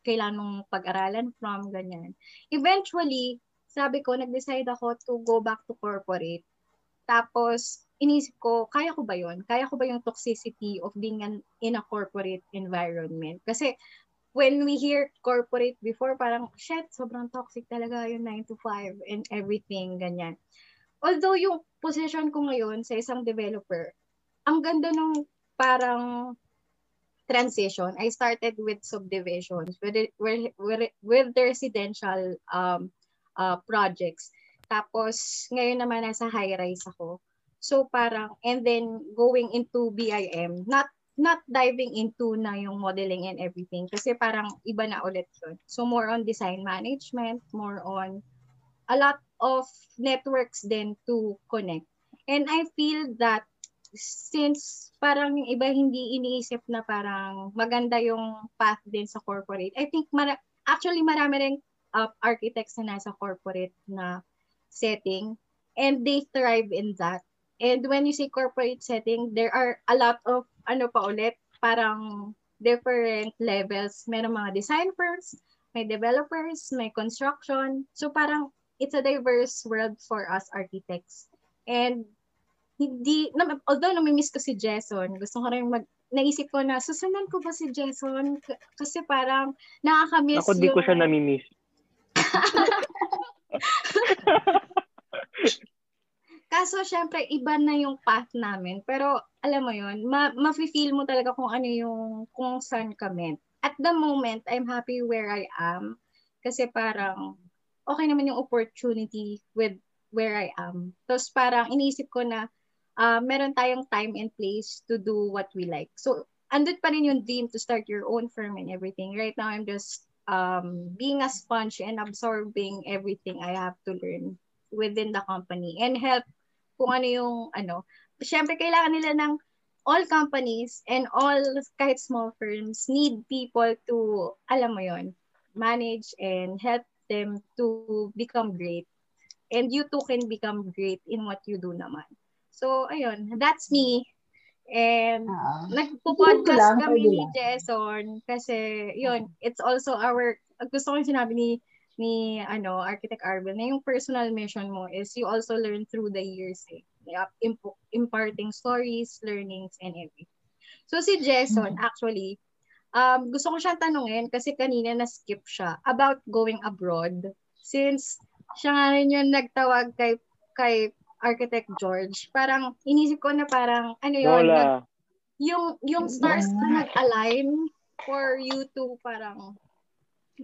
kailangan mong pag-aralan from ganyan. Eventually, sabi ko, nag-decide ako to go back to corporate. Tapos, inisip ko, kaya ko ba yun? Kaya ko ba yung toxicity of being an, in a corporate environment? Kasi, when we hear corporate before, parang, shit, sobrang toxic talaga yung nine to five and everything, ganyan. Although, yung position ko ngayon sa isang developer, ang ganda nung parang transition, I started with subdivisions, with, with, with residential um, uh, projects. Tapos, ngayon naman nasa high-rise ako. So parang, and then going into B I M, not not diving into na yung modeling and everything kasi parang iba na ulit yun. So more on design management, more on a lot of networks then to connect. And I feel that since parang yung iba hindi iniisip na parang maganda yung path din sa corporate. I think mara- actually marami rin uh, architects na nasa corporate na setting and they thrive in that. And when you say corporate setting, there are a lot of ano pa ulit, parang different levels. Merong mga design firms, may developers, may construction. So parang it's a diverse world for us architects. And hindi, although namimiss ko si Jason, gusto ko rin mag, naisip ko na, susundan ko ba si Jason? K- kasi parang, nakakamiss ako, yung... Ako, di ko siya namimiss. Kaso, syempre, iba na yung path namin. Pero, alam mo yun, ma- ma-feel mo talaga kung ano yung, kung saan kami. At the moment, I'm happy where I am. Kasi parang, okay naman yung opportunity with where I am. Tapos parang, iniisip ko na, Uh, meron tayong time and place to do what we like. So, andun pa rin yung dream to start your own firm and everything. Right now, I'm just um, being a sponge and absorbing everything I have to learn within the company and help kung ano yung ano. Siyempre, kailangan nila ng all companies and all kahit small firms need people to, alam mo yon, manage and help them to become great. And you too can become great in what you do naman. So, ayun, that's me. And uh, nagpo-podcast kami ni Jason kasi, yun, it's also our, gusto ko yung sinabi ni, ni ano, Architect Arvil na yung personal mission mo is you also learn through the years. Eh. Imp- imparting stories, learnings, and everything. So, si Jason, mm-hmm. actually, um, gusto ko siyang tanungin kasi kanina na-skip siya about going abroad since siya nga rin yung nagtawag kay kay Architect George, parang inisip ko na parang ano yun, nag, yung yung stars na nag-align for you to parang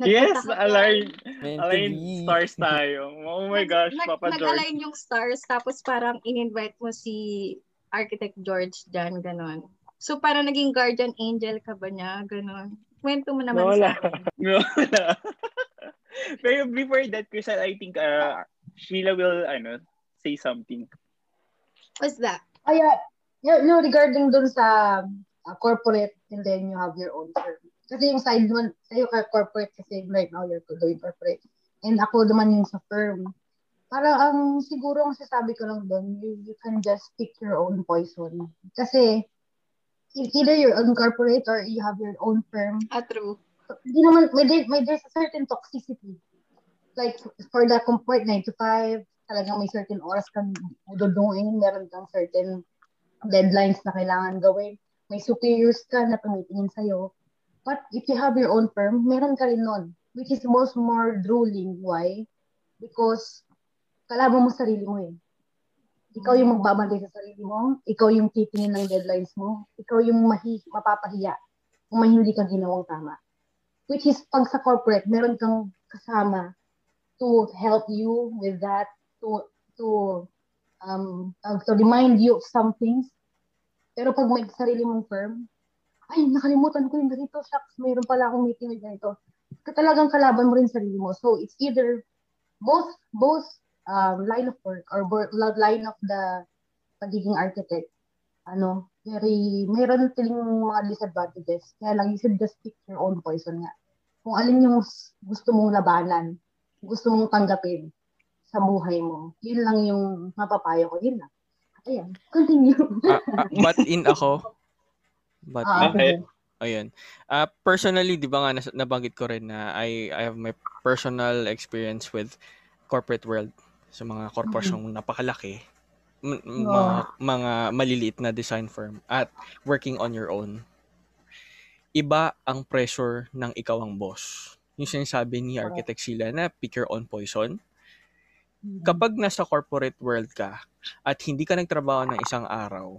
yes, align align stars tayo. Oh my nag, gosh, nag, Papa nag, George. Nag-align yung stars tapos parang in-invite mo si Architect George dyan, ganon. So parang naging guardian angel ka ba niya, ganon. Kwento mo naman Lola. Sa akin. Pero before that, Crystal, I think uh, Sheila will, I know, say something. What's that? Oh, yeah. Yeah, no, regarding dun sa uh, corporate, and then you have your own firm. Kasi yung side naman, sa'yo ka corporate kasi right now you're doing corporate. And ako naman yung sa firm. Parang ang um, siguro ang sasabi ko lang dun, you, you can just pick your own poison. Kasi either your own corporate or you have your own firm. Ah, true. So, di naman, may, may, there's a certain toxicity. Like, for the corporate nine to five, talagang may certain oras kang duduin, meron kang certain deadlines na kailangan gawin. May superiors ka na pamitingin sa'yo. But if you have your own firm, meron ka rin nun. Which is most more drooling. Why? Because kalaban mo sarili mo eh. Ikaw yung magbabantay sa sarili mo. Ikaw yung titingin ng deadlines mo. Ikaw yung mahi- mapapahiya kung may hindi ka ginawang tama. Which is pag sa corporate, meron kang kasama to help you with that. To to um to remind you of some things. Pero pag may sarili mong firm, ay, nakalimutan ko yung ganito, shucks, mayroon pala akong meeting with ganito. Talagang kalaban mo rin sarili mo. So, it's either both both um, line of work or line of the pagiging architect. Ano, very, mayroon tiling mga disadvantages. Kaya lang, you should just pick your own poison nga. Kung alin yung gusto mong labanan, gusto mong tanggapin sa buhay mo, yun lang yung mapapayo ko. Yun lang. Ayan, continue. uh, uh, but in ako, but uh, okay. Ayun. Uh, personally, di ba nga nas- nabanggit ko rin na I I have my personal experience with corporate world. Sa so, mga korporasyong mm-hmm. napakalaki, m- m- wow. mga, mga maliliit na design firm at working on your own. Iba ang pressure ng ikaw ang boss. Yung sinasabi ni Architect Sheila na pick your own poison. Kapag nasa corporate world ka at hindi ka nagtrabaho ng isang araw,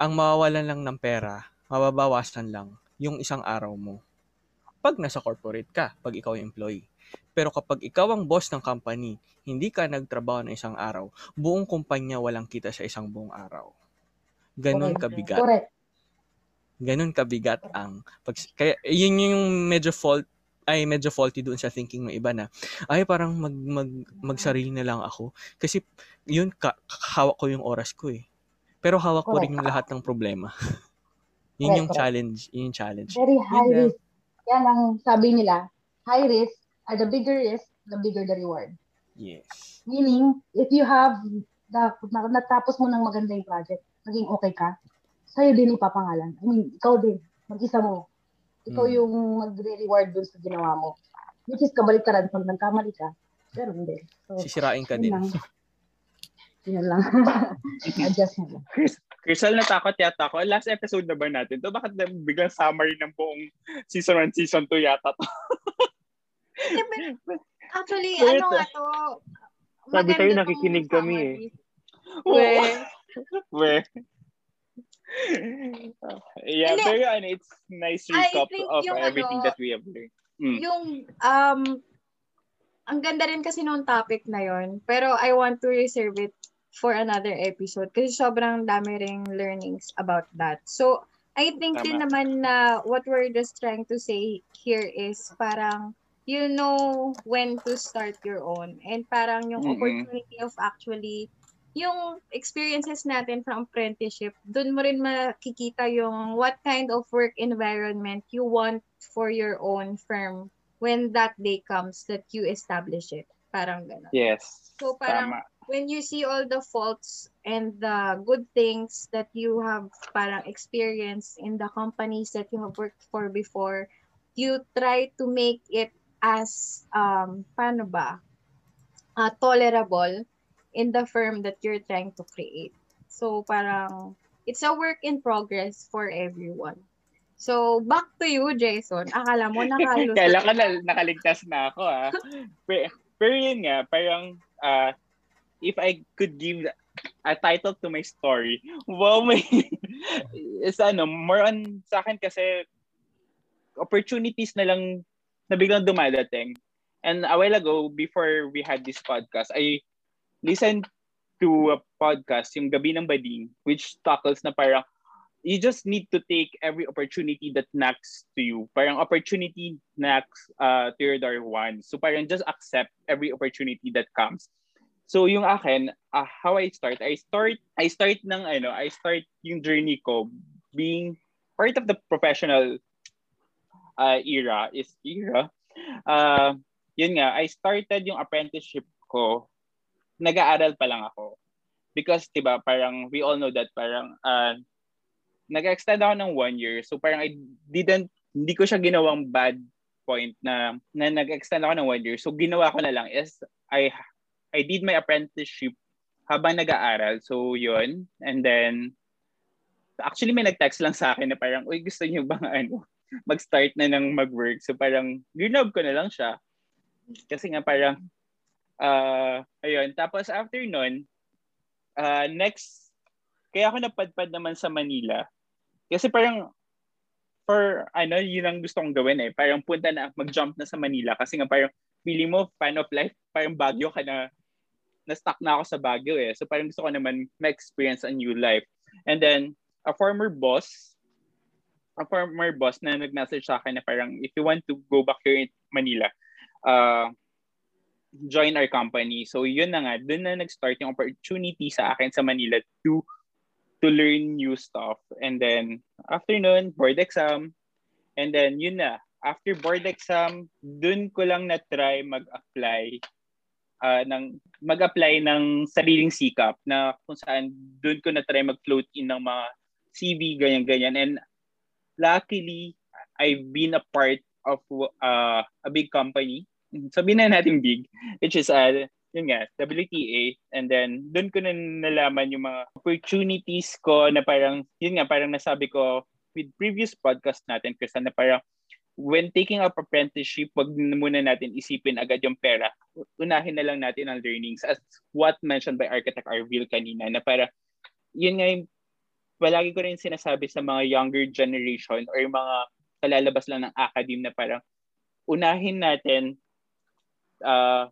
ang mawawalan lang ng pera, mababawasan lang yung isang araw mo. Pag nasa corporate ka, pag ikaw yung employee. Pero kapag ikaw ang boss ng company, hindi ka nagtrabaho ng isang araw, buong kumpanya walang kita sa isang buong araw. Ganun kabigat. Ganun kabigat ang... Pag, kaya yun yung medyo fault ay medyo faulty doon sa thinking ng iba na ay parang mag, mag magsarili na lang ako kasi yun ka, hawak ko yung oras ko eh. Pero hawak correct. Ko rin yung lahat ng problema. Yun correct, yung correct. Challenge, yun yung challenge. Very high yun risk. Na. Yan ang sabi nila, high risk, uh, the bigger risk, the bigger the reward. Yes. Meaning, if you have, the, natapos mo ng magandang project, naging okay ka, sa'yo din ipapangalan. I mean, ikaw din, mag-isa mo. Ikaw hmm. yung magre-reward dun sa ginawa mo. Which is kabaliktaran pag nagkamali ka, pero hindi. So, sisirain ka din. Lang. Yan lang. Adjust mo lang. Crystal, natakot yata ako. Last episode na ba natin to? Bakit biglang summary ng buong season one, season two yata to? Actually, wait, ano nga to? Sabi tayo, nakikinig kami eh. Weh. Weh. Yeah, then, pero ano, it's nice recap of everything ano, that we have learned. Mm. Yung, um... ang ganda rin kasi nung topic na yon, pero I want to reserve it for another episode kasi sobrang dami ring learnings about that. So, I think Tama. Din naman na what we're just trying to say here is parang you know when to start your own and parang yung mm-hmm. opportunity of actually yung experiences natin from apprenticeship, dun mo rin makikita yung what kind of work environment you want for your own firm. When that day comes that you establish it. Parang gano'n. Yes. So parang tama. When you see all the faults and the good things that you have parang experienced in the companies that you have worked for before, you try to make it as, um, paano ba, uh, tolerable in the firm that you're trying to create. So parang, it's a work in progress for everyone. So, back to you, Jason. Akala mo nakalusot. Kailan ka na, nakaligtas na ako, ah. pero, pero yun nga, parang, uh, if I could give a title to my story, wow, may, is ano, more on sa akin kasi, opportunities na lang, na biglang dumadating. And a while ago, before we had this podcast, I listened to a podcast, yung Gabi ng Bading, which tackles na parang, you just need to take every opportunity that knocks to you. Parang opportunity knocks uh, to your door once. So parang just accept every opportunity that comes. So yung akin, uh, how I start, I start I start ng ano, I start yung journey ko being part of the professional uh, era is era. Uh, yun nga, I started yung apprenticeship ko, nag-aaral pa lang ako. Because, diba, parang, we all know that, parang, uh, nag-extend ako ng one year. So, parang, I didn't, hindi ko siya ginawang bad point na, na nag-extend ako ng one year. So, ginawa ko na lang is, I, I did my apprenticeship habang nag-aaral. So, yun. And then, actually, may nag-text lang sa akin na parang, uy, gusto niyo bang, ano, mag-start na ng mag-work? So, parang, ginab ko na lang siya. Kasi nga, parang, uh, ayun. Tapos, after nun, Uh, next, kaya ako napadpad naman sa Manila. Kasi parang, for, ano, yun ang gusto kong gawin eh. Parang punta na, mag-jump na sa Manila. Kasi nga parang, feeling mo, fan of life, parang Baguio ka na, na-stuck na ako sa Baguio eh. So parang gusto ko naman ma-experience a new life. And then, a former boss, a former boss na nag-message sa akin na parang, if you want to go back here in Manila, uh, join our company. So yun na nga, dun na nag-start yung opportunity sa akin sa Manila to to learn new stuff. And then after nun, board exam. And then yun na, after board exam, dun ko lang na-try mag-apply uh, ng mag-apply ng sariling sikap na kung saan dun ko na-try mag-float in ng mga C V, ganyan-ganyan. And luckily, I've been a part of uh, a big company. Sabihin na natin big, which is, uh, yun nga, W T A. And then, doon ko na nalaman yung mga opportunities ko na parang, yun nga, parang nasabi ko with previous podcast natin, kasi na parang, when taking up apprenticeship, wag muna natin isipin agad yung pera. Unahin na lang natin ang learnings as what mentioned by Architect Arvil kanina, na parang, yun nga yung, palagi ko rin sinasabi sa mga younger generation or yung mga kalalabas lang ng academe na parang, unahin natin Uh,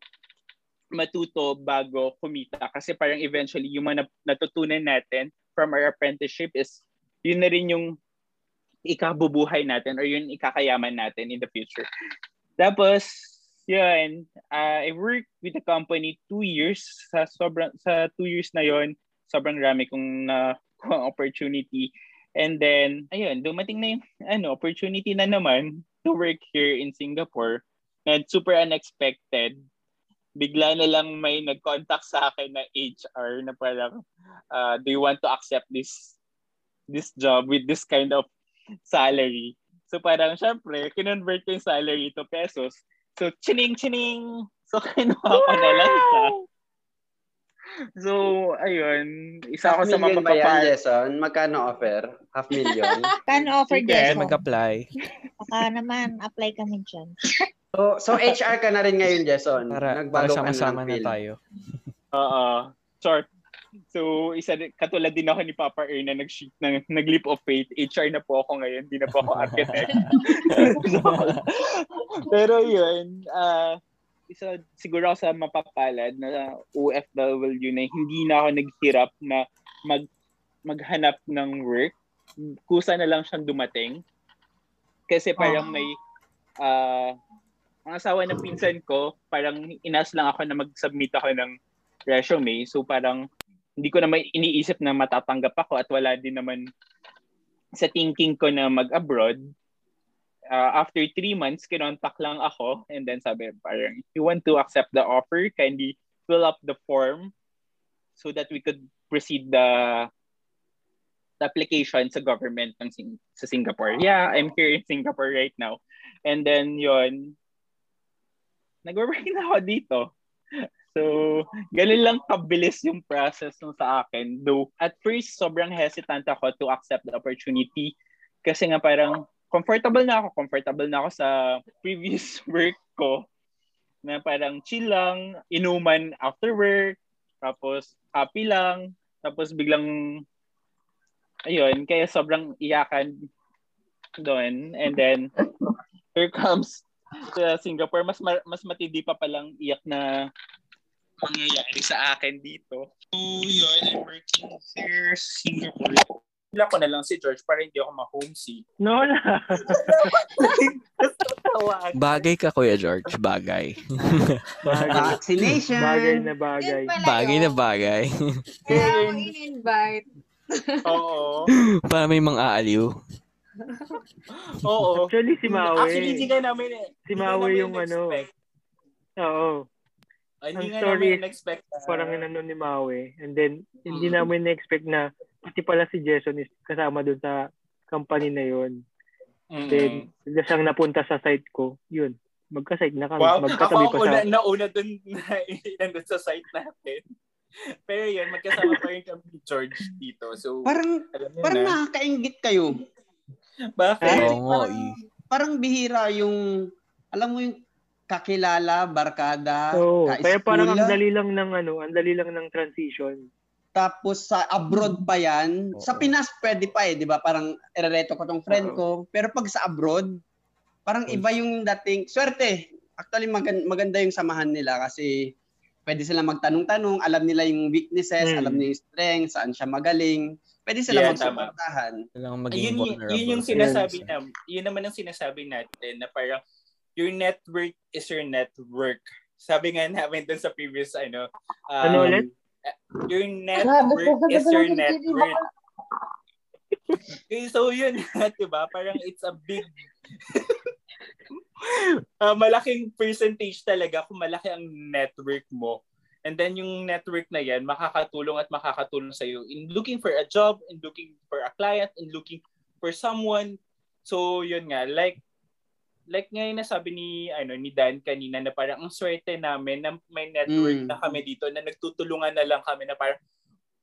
matuto bago kumita. Kasi parang eventually yung mga natutunan natin from our apprenticeship is yun na rin yung ikabubuhay natin or yun ikakayaman natin in the future. Tapos, yun, uh, I worked with the company two years. Sa sobrang, sa two years na yun, sobrang rami kong uh, opportunity. And then, ayun, dumating na yung ano, opportunity na naman to work here in Singapore. And super unexpected. Bigla na lang may nag-contact sa akin na H R na parang, uh, do you want to accept this this job with this kind of salary? So parang syempre, kinonvert ko yung salary to pesos. So chining-chining! So kinuha ko na lang siya. So ayun, isa ako sa mga papapal. Half million ba yan, Jason? Magkano offer? Half million? Magkano offer, Jason? Mag-apply. Baka naman, apply kami dyan. So, so H R ka na rin ngayon, Jason. Para, para sama-sama na tayo. Oo. Sure. So, isa, katulad din ako ni Papa Air na nag-sheet ng nag-leap of faith. H R na po ako ngayon. Hindi na po ako architect. So, pero yun, uh, isa siguro ako sa mapapalad na O F W na hindi na ako naghirap na mag, maghanap ng work. Kusa na lang siyang dumating. Kasi parang oh. may... Uh, ang asawa ng pinsan ko, parang inas lang ako na mag-submit ako ng resume. So parang hindi ko naman iniisip na matatanggap ako at wala din naman sa thinking ko na mag-abroad. Uh, after three months, kinontak lang ako and then sabi parang, you want to accept the offer? Kindly fill up the form so that we could proceed the, the application sa government ng Sing- sa Singapore. Yeah, I'm here in Singapore right now. And then yon. Nag-work na ako dito. So, ganun lang kabilis yung process nung sa akin. Though, at first, sobrang hesitant ako to accept the opportunity. Kasi nga parang, comfortable na ako. Comfortable na ako sa previous work ko. Na parang chill lang, inuman after work. Tapos, happy lang. Tapos, biglang, ayun, kaya sobrang iyakan doon. And then, here comes sa Singapore, mas mas matindi pa palang iyak na mangyayari sa akin dito. So, yun, I'm working here, Singapore. Hila ko na lang si George para hindi ako ma-homesick. No na. Bagay ka, Kuya George. Bagay. Bagay. Vaccination. Bagay na bagay. Bagay na bagay. Kaya ako in-invite. Oo. Para may mga aaliw. Oo. Actually, si Maui. Actually, hindi ka namin eh. Si Maui yung ano. Oo. Ay, hindi nga namin expect na. Parang ano ni Maui. And then, hindi mm-hmm. namin na-expect na pati pala si Jason is kasama dun sa company na yun. Mm-hmm. Then, bigla siyang napunta sa site ko. Yun. Magka-site na kami. Wow. Magkatabi ako pa sa... Ako nauna dun na nandun sa site natin. Pero yun, magkasama pa rin kami George dito. So, parang parang na. Nakakaingit kayo. Bakit? Parang, parang, parang bihira yung, alam mo yung kakilala, barkada, so, ka-school. Kaya parang ang dali lang ng ano, ang dali lang ng transition. Tapos sa abroad pa yan, oh. Sa Pinas pwede pa eh, di ba? Parang erereto ko tong friend oh. ko. Pero pag sa abroad, parang oh. iba yung dating, swerte. Actually mag- maganda yung samahan nila kasi pwede sila magtanong-tanong, alam nila yung weaknesses, hmm. alam nila yung strengths, saan siya magaling. Pwede sila yeah, magsuportahan. Ayun, yun, yun yung sinasabi yeah, na, yun naman ang sinasabi natin na parang your network is your network. Sabi nga namin dun sa previous ano, um, ano ulit? Your network is your network. Okay, so yun, diba? Parang it's a big... uh, malaking percentage talaga kung malaki ang network mo. And then yung network na yan, makakatulong at makakatulong sa'yo in looking for a job, in looking for a client, in looking for someone. So yun nga, like like ngayon nasabi ni ano ni Dan kanina na parang ang swerte namin na may network mm. na kami dito na nagtutulungan na lang kami na parang,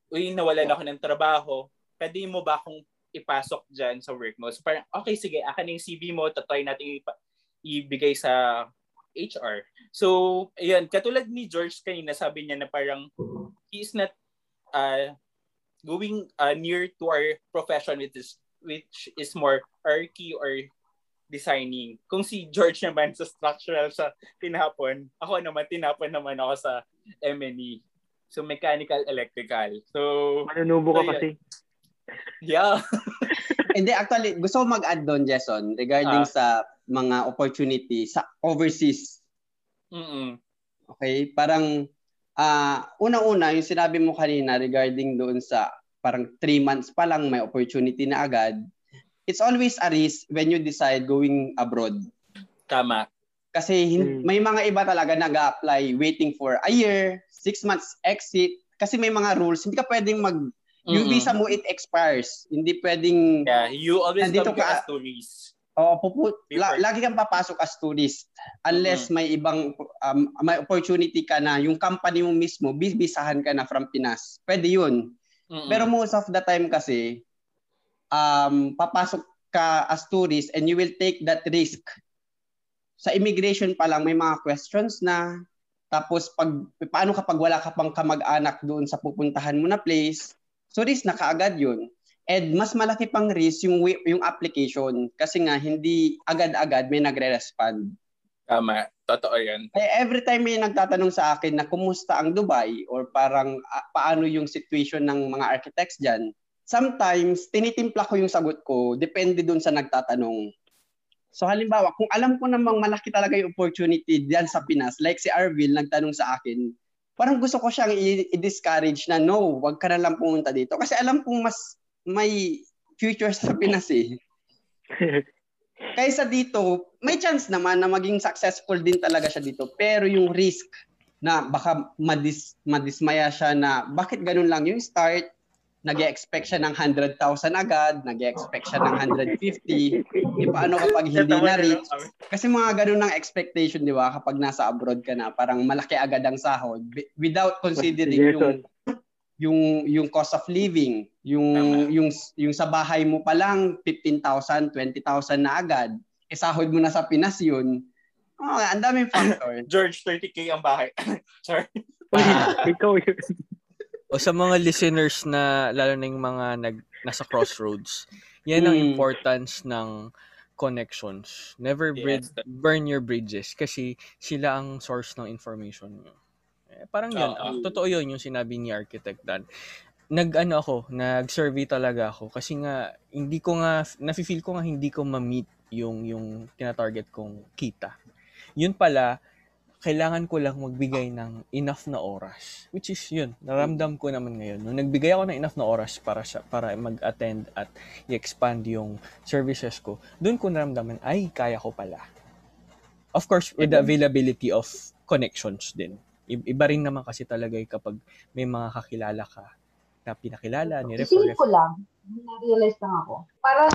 uy, nawalan ako ng trabaho. Pwede mo ba akong ipasok dyan sa work mo? So parang, okay, sige, akin na yung C V mo, tatry natin ipa- ibigay sa... H R. So, ayan, katulad ni George kanina, sabi niya na parang he is not uh, going uh, near to our profession which is, which is more archy or designing. Kung si George naman sa structural sa tinapon, ako naman, tinapon naman ako sa M and E. So, mechanical, electrical. So, manunubo ka so, kasi. Yeah. Hindi, actually, gusto ko mag-add doon, Jason, regarding ah. sa mga opportunity sa overseas. Mm-mm. Okay? Parang, uh, una-una, yung sinabi mo kanina regarding doon sa parang three months pa lang may opportunity na agad, it's always a risk when you decide going abroad. Tama. Kasi hin- mm. may mga iba talaga nag-a-apply waiting for a year, six months exit, kasi may mga rules, hindi ka pwedeng mag- yung mm-hmm. visa mo, it expires. Hindi pwedeng... Yeah, you always come ka, as tourist. Oo, pupu- la- lagi kang papasok as tourist. Unless mm-hmm. may ibang... Um, may opportunity ka na, yung company mo mismo, bibisahan ka na from Pinas. Pwede yun. Mm-hmm. Pero most of the time kasi, um, papasok ka as tourist and you will take that risk. Sa immigration pa lang, may mga questions na. Tapos, pag, paano kapag wala ka pang kamag-anak doon sa pupuntahan mo na place... So risk na kaagad yun. And mas malaki pang risk yung yung application kasi nga hindi agad-agad may nagre-respond. Tama, totoo yan. Eh, every time may nagtatanong sa akin na kumusta ang Dubai or parang uh, paano yung situation ng mga architects dyan, sometimes tinitimpla ko yung sagot ko depende dun sa nagtatanong. So halimbawa, kung alam ko namang malaki talaga yung opportunity dyan sa Pinas, like si Arvil nagtanong sa akin, parang gusto ko siyang i-discourage na no, wag ka na lang pumunta dito. Kasi alam kong mas may future sa Pinas eh. Kaysa dito, may chance naman na maging successful din talaga siya dito. Pero yung risk na baka madis, madismaya siya na bakit ganun lang yung start, nag-expect siya ng one hundred thousand agad, nag-expect siya ng one hundred fifty, di paano kapag hindi na reach. Kasi mga ganun ng expectation, di ba? Kapag nasa abroad ka na, parang malaki agad ang sahod without considering yung yung yung cost of living, yung yung yung sa bahay mo pa lang fifteen thousand, twenty thousand na agad. Eh sahod mo na sa Pinas yun. Oh, ang daming factor. George, thirty thousand ang bahay. Sorry. Ikaw yun. O sa mga listeners na lalo na yung mga nag, nasa crossroads, yan ang mm. importance ng connections. Never bri- yes. burn your bridges kasi sila ang source ng information nyo. Eh, parang yun. Uh, totoo yun yung sinabi ni Architect Dan. nag-ano ako, nag-survey talaga ako kasi nga hindi ko nga nafi-feel ko nga hindi ko ma-meet yung yung tina-target kong kita. Yun pala, kailangan ko lang magbigay ng enough na oras, which is yun, naramdam ko naman ngayon. Nung nagbigay ako ng enough na oras para sa, para mag-attend at i-expand yung services ko, doon ko naramdaman, ay, kaya ko pala. Of course, with the availability of connections din. Iba rin naman kasi talaga kapag may mga kakilala ka na pinakilala, ni-refer. Isipin ko lang, na-realize lang ako. Parang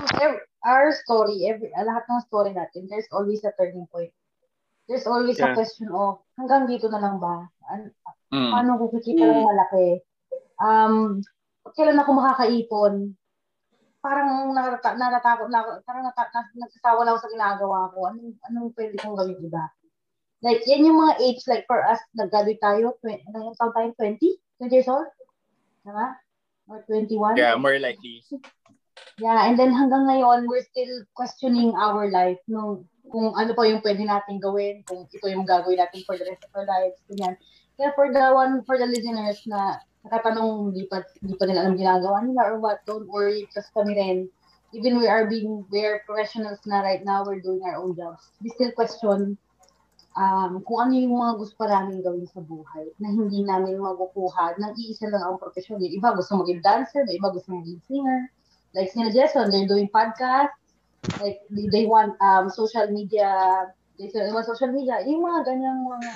our story, every, lahat ng story natin, there's always a turning point. There's always yeah. a question of, hanggang dito na lang ba? An- mm. Paano ko kikita mm. ng malaki? Um, kailan ako makakaipon? Parang natatakot, natatakot, parang natatakot, nagsasawa lang sa ginagawa ko. Anong, anong pwede kong gawin diba? Like, yan yung mga age, like for us, nag-graduate tayo, nang taon tayo, twenty years old? Diba? Or twenty-one? Yeah, more likely. Yeah, and then hanggang ngayon, we're still questioning our life. No, kung ano pa yung pwede natin gawin, kung ito yung gagawin natin for the rest of our lives. Ganyan. Kaya for the one, for the listeners na nakatanong, di pa, di pa nila alam ginagawa nila or what, don't worry, just kami rin. Even we are being, we are professionals na right now, we're doing our own jobs. We still question Um, kung ano yung mga gusto pa namin gawin sa buhay na hindi namin magukuha ng iisa lang ang profesyon. Yung iba gusto maging dancer, yung iba gusto maging singer. Like sila Jason, they're doing podcasts. Like they want um, social media. They want social media. Yung mga ganyang mga...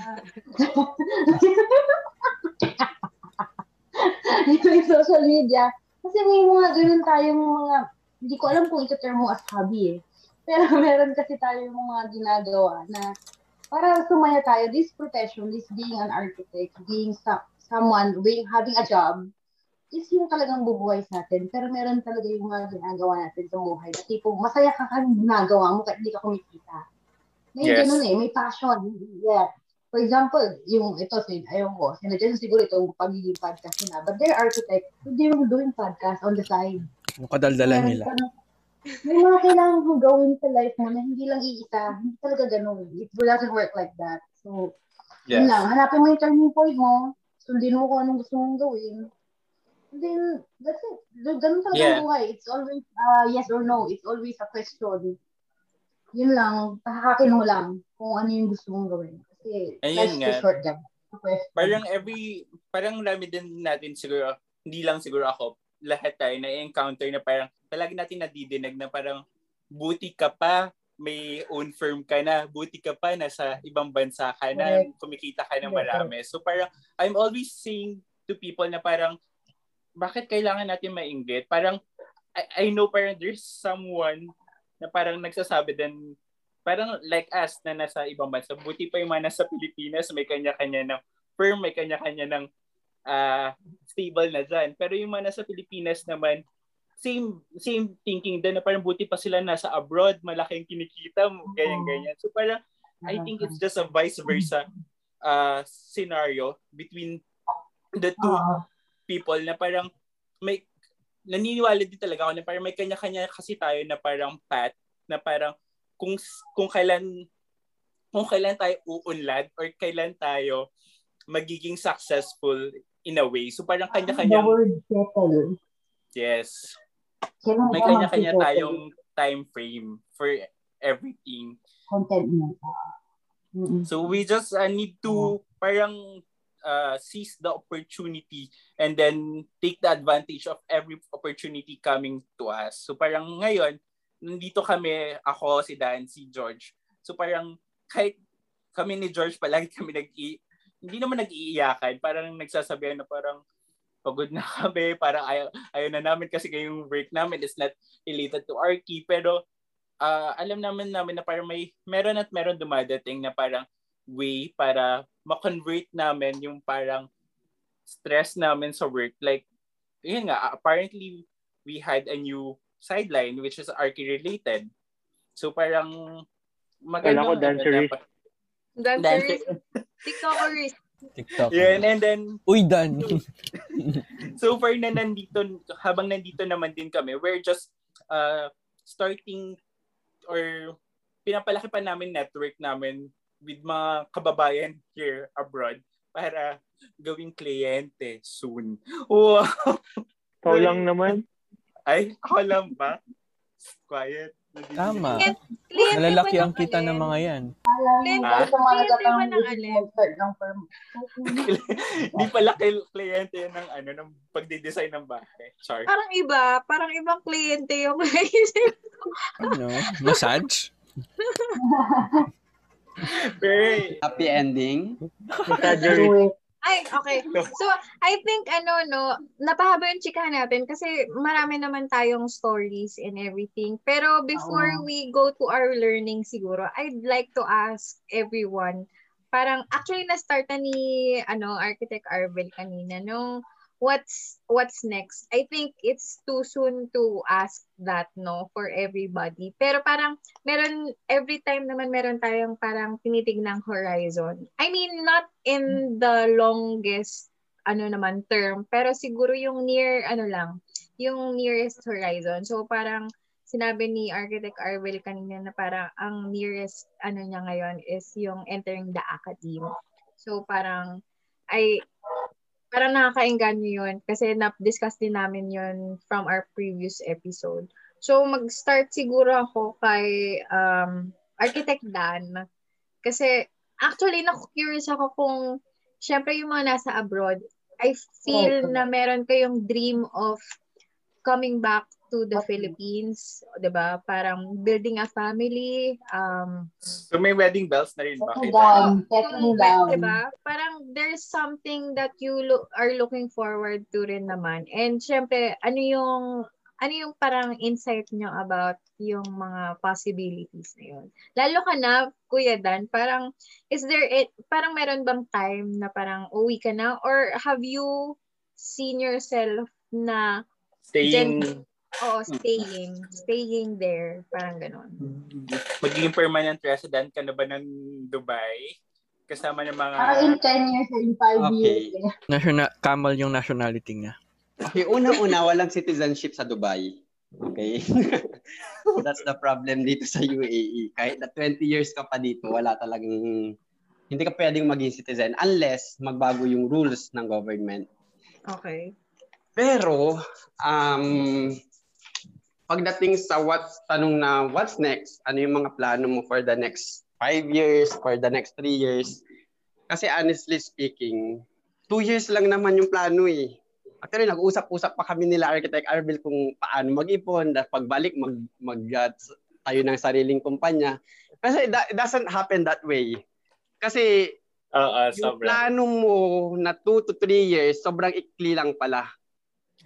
yung social media. Kasi may mga ganun tayong mga... Hindi ko alam kung ito-term mo as hobby eh. Pero meron kasi tayo yung mga ginagawa na... Para sumaya tayo, this profession, this being an architect, being some, someone, being having a job, is yung talagang bubuhay sa atin. Pero meron talaga yung mga ginagawa natin sa buhay. At tipong, masaya ka kang ginagawa mo kahit hindi ka kumikita. May yes. ganun eh, may passion. Yeah. For example, yung ito, ayun ko, sinadyan siguro itong pagiging podcast na. But they're architects, they were doing podcast on the side. Yung kadaldalan nila. Parang, may mga kailangan kong gawin sa life mo na hindi lang iisa. Hindi talaga ganun. It doesn't work like that. So, yes. yun lang. Hanapin mo yung turning point mo. Sundin mo kung anong gusto mong gawin. And then, that's it. Ganun talaga yeah. ang buhay. It's always uh, yes or no. It's always a question. Yun lang. Pahakin mo lang kung ano yung gusto mong gawin. Kasi, that's too short lang. Parang every, parang dami din natin siguro, hindi lang siguro ako, lahat tayo na-encounter na parang palagi natin nadidinag na parang buti ka pa, may own firm ka na, buti ka pa, nasa ibang bansa ka na, kumikita ka na marami. So parang I'm always saying to people na parang bakit kailangan natin mainggit? Parang I, I know parang there's someone na parang nagsasabi din parang like us na nasa ibang bansa, buti pa yung mga nasa Pilipinas, may kanya-kanya ng firm, may kanya-kanya ng Uh, stable na dyan. Pero yung mga nasa Pilipinas naman, same same thinking din na parang buti pa sila nasa abroad, malaking kinikita, ganyan-ganyan. So parang, I think it's just a vice versa uh, scenario between the two uh-huh. people na parang may, naniniwala din talaga ako na parang may kanya-kanya kasi tayo na parang path, na parang kung, kung kailan kung kailan tayo uunlad or kailan tayo magiging successful in a way. So parang kanya-kanya... Yes. May kanya-kanya tayong time frame for everything. So we just uh, need to parang uh, seize the opportunity and then take the advantage of every opportunity coming to us. So parang ngayon, nandito kami, ako, si Dan, si George. So parang kahit kami ni George, palagi kami nag-i- hindi naman nag-iiyakan. Parang nagsasabihan na parang pagod na kami. Parang ayaw, ayaw na namin kasi yung break namin is not related to R K. Pero uh, alam naman namin na parang may meron at meron dumadating na parang way para ma-convert namin yung parang stress namin sa work. Like, yun nga, apparently we had a new sideline which is R K related. So parang maganda. Kailan ko dancery. Dancery. TikTokers. TikTokers. Yeah, and then... Uy, Dan. So far na nandito, habang nandito naman din kami, we're just uh, starting or pinapalaki pa namin network namin with mga kababayan here abroad para gawing kliyente soon. Wow! Ikaw lang naman. Ay, ako lang ba? Quiet. Tama. Malalaki ang kita ng mga yan. Kliyente pa naman ng alin. Hindi pala kliyente ng ano, ng pagde-design ng bahay. Sorry. Parang iba. Parang ibang kliyente yung naisip ko. Ano? Massage? Happy ending. Ay, okay. So, I think, ano, no, napahaba yung chikahan natin kasi marami naman tayong stories and everything. Pero before oh. we go to our learning siguro, I'd like to ask everyone, parang, actually, na-start na ni, ano, Architect Arvil kanina, no, what's, what's next? I think it's too soon to ask that, no, for everybody. Pero parang, meron, every time naman meron tayong parang tinitignan horizon. I mean, not in the longest, ano naman, term, pero siguro yung near, ano lang, yung nearest horizon. So parang, sinabi ni Architect Arvil kanina na parang, ang nearest, ano niya ngayon, is yung entering the academe. So parang, I, parang nakakainggan nyo yun kasi na-discuss din namin yun from our previous episode. So, mag-start siguro ako kay um, Architect Dan. Kasi, actually, naku-curious ako kung, syempre yung mga nasa abroad, I feel oh, na meron kayong dream of coming back to the Philippines, diba? Parang building a family. Um, so may wedding bells na rin ba? Setting down. Setting down. Diba? Parang there's something that you lo- are looking forward to rin naman. And syempre, ano yung, ano yung parang insight nyo about yung mga possibilities na yun? Lalo ka na, Kuya Dan, parang, is there, it, parang meron bang time na parang uwi ka na? Or have you seen yourself na staying gen- Oo, staying. Staying there. Parang ganun. Magiging permanent resident ka na ba ng Dubai? Kasama ng mga... Parang in ten years, in five years. Okay. National, Kamal yung nationality niya. Okay, unang-una, walang citizenship sa Dubai. Okay? That's the problem dito sa U A E. Kahit na twenty years ka pa dito, wala talagang... Hindi ka pwedeng maging citizen unless magbago yung rules ng government. Okay. Pero, um... pagdating sa what's, tanong na what's next, ano yung mga plano mo for the next five years, for the next three years? Kasi honestly speaking, two years lang naman yung plano eh. Actually, nag-usap-usap pa kami nila Architect Arvil kung paano mag-ipon, pagbalik mag, mag uh, tayo ng sariling kumpanya. Kasi that, it doesn't happen that way. Kasi uh, uh, yung plano mo na two to three years, sobrang ikli lang pala.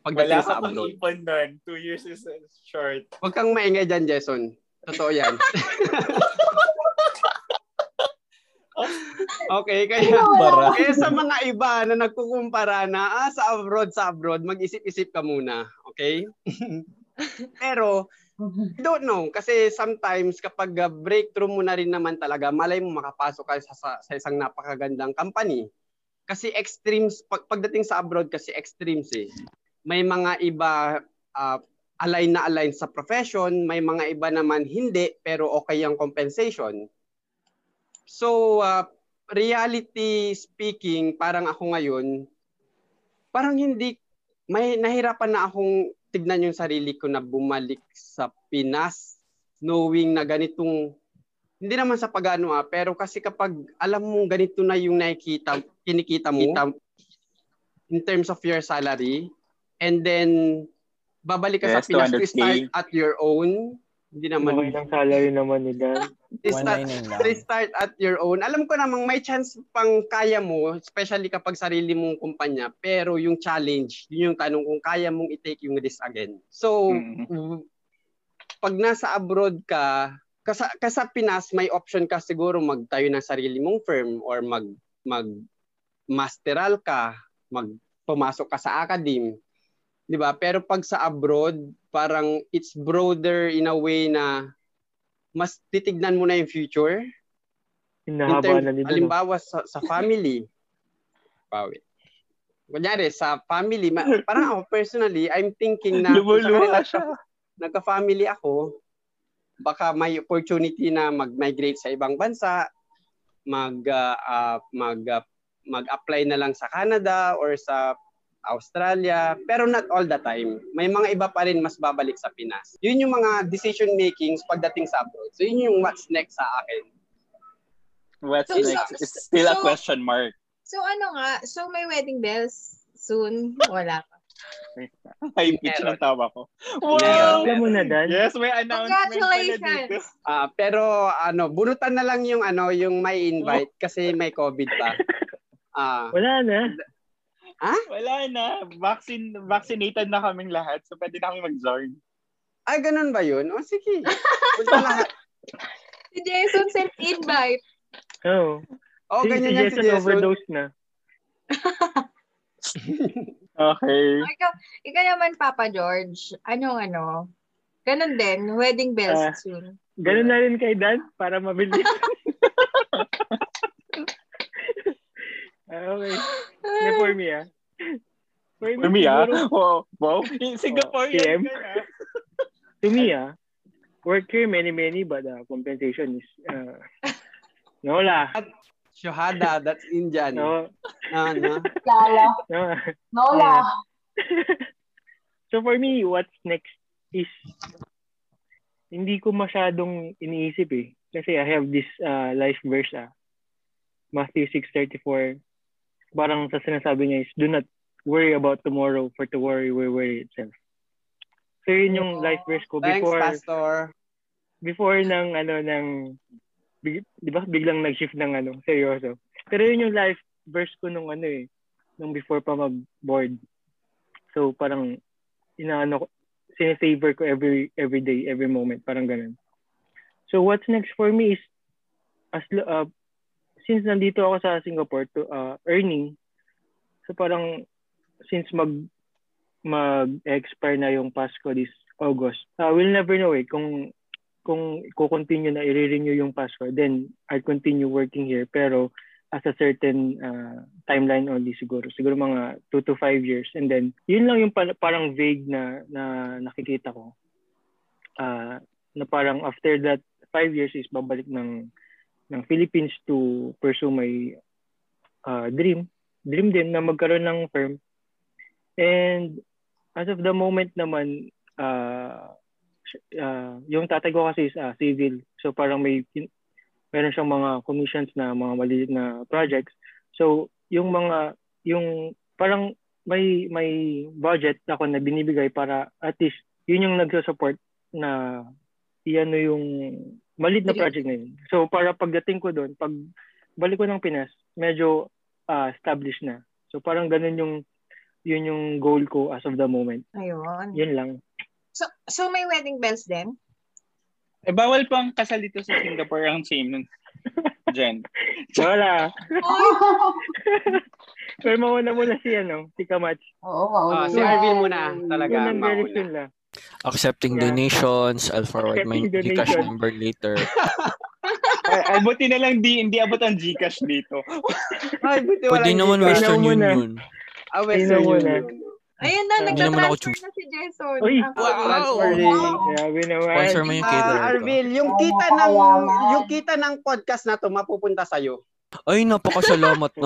Pagdating wala sa abroad. Wala ka pang ipon nun. Two years is short. Huwag kang maingay dyan, Jason. Totoo yan. Okay, kaya, kaya sa mga iba na nagkukumpara na ah, sa abroad, sa abroad, mag-isip-isip ka muna. Okay? Pero, I don't know. Kasi sometimes kapag breakthrough mo na rin naman talaga, malay mo makapasok ka sa, sa isang napakagandang company. Kasi extremes, pag, pagdating sa abroad kasi extremes eh. May mga iba uh, align na align sa profession, may mga iba naman hindi pero okay ang compensation. So uh, reality speaking, parang ako ngayon, parang hindi, may nahirapan na akong tignan yung sarili ko na bumalik sa Pinas knowing na ganitong, hindi naman sa pag-ano ah, pero kasi kapag alam mong ganito na yung nakikita, kinikita mo in terms of your salary, and then, babalik ka yes, sa Pinas to start at your own. Hindi naman. Okay lang salary naman ni Dan. Start at your own. Alam ko namang may chance pang kaya mo, especially kapag sarili mong kumpanya. Pero yung challenge, yun yung tanong kung kaya mong i-take yung risk again. So, mm-hmm. pag nasa abroad ka, kasa, kasa Pinas, may option ka siguro magtayo ng sarili mong firm or mag, mag masteral ka, magpumasok ka sa academe. Diba? Pero pag sa abroad, parang it's broader in a way na mas titignan mo na yung future. Hinahaba na nila. Halimbawa sa, sa family. Pawit. Kunyari, sa family, parang ako personally, I'm thinking na nagka-family ako, baka may opportunity na mag-migrate sa ibang bansa, mag, uh, uh, mag uh, mag-apply na lang sa Canada or sa Australia, pero not all the time. May mga iba pa rin mas babalik sa Pinas. Yun yung mga decision makings pagdating sa abroad. So yun yung what's next sa akin. What's so, next? It's still so, a question mark. So ano nga, so may wedding bells soon? Wala pa. High pitch ng tawa ko. Wow! Alam mo na, Dan. Yes, may announcement. Congratulations! Ah, uh, pero ano, bunutan na lang yung ano, yung may invite kasi may COVID pa. Ah. Uh, wala na. Ha? Wala na. Vaccine, vaccinated na kaming lahat. So, pwede na kaming mag-join. Ay, ganun ba yun? O, sige. Punta lahat. Si Jason sent invite. Oo. Oh. Oh, si, ganyan si Jason, si Jason overdose na. Okay. O, ikaw, ikaw naman, Papa George. Anong-ano? Ganun din. Wedding bells uh, soon. Ganun na rin kay Dan para mabilis. Okay. Na for me, ah. For me, for me ah. Wow. Wow. Singaporean. To me, ah. Work here, many, many, but uh, compensation is... Uh, no, lah. Shohada, that's Indian. No. No, no. Lala. No, no lah. So for me, what's next is... Hindi ko masyadong iniisip, eh. Kasi I have this uh, life verse, ah. Matthew six thirty-four. Parang sa sinasabi niya is, do not worry about tomorrow, for to worry will worry itself. So yun yung oh, life verse ko. Thanks, before, Pastor. Before ng, ano, ng, di ba, biglang nag-shift ng, ano, seryoso. Pero yun yung life verse ko nung, ano, eh, nung before pa mag-board. So parang, inaano, sinifavor ko every, every day, every moment, parang ganun. So what's next for me is, as, uh, since nandito ako sa Singapore to uh, earning, so parang since mag mag-expire na yung pass ko this August, I uh, will never know eh kung kung ko-continue na i-renew yung pass ko, then I continue working here pero as a certain uh, timeline only siguro siguro mga two to five years, and then yun lang yung pa- parang vague na, na nakikita ko uh, na parang after that five years is babalik ng ng Philippines to pursue my uh, dream. Dream din na magkaroon ng firm. And as of the moment naman, uh, uh, yung tatay ko kasi is uh, civil. So parang may meron siyang mga commissions na mga maliit na projects. So yung mga, yung parang may may budget ako na binibigay para at least yun yung nagsusupport na iyan yung malit na project na yun. So, para pagdating ko doon, pag balik ko ng Pinas, medyo uh, established na. So, parang ganun yung yun yung goal ko as of the moment. Ayun. Yun lang. So, so may wedding bells din? Eh, bawal pang kasal dito sa Singapore ang same nun. Jen. Wala. Oh! So, mauna muna si, ano, si Kamach. Oo, mauna. Oh, si Arvil muna. Talaga, yun ang direction lang. Accepting yeah. donations. I'll forward my GCash number later. Ay, ay, buti na lang di, hindi abot ang GCash dito. Ay, buti wala. Pwede naman Western Union. Ah, Western Union. Ayun na, nagtatransfer na si Jason. Uy, wow. Wow. Grabe naman. Sponsor mo yung caterer ko. Arvil, yung kita ng, yung kita ng podcast na to, mapupunta sa'yo. Ay, napakasalamat naman.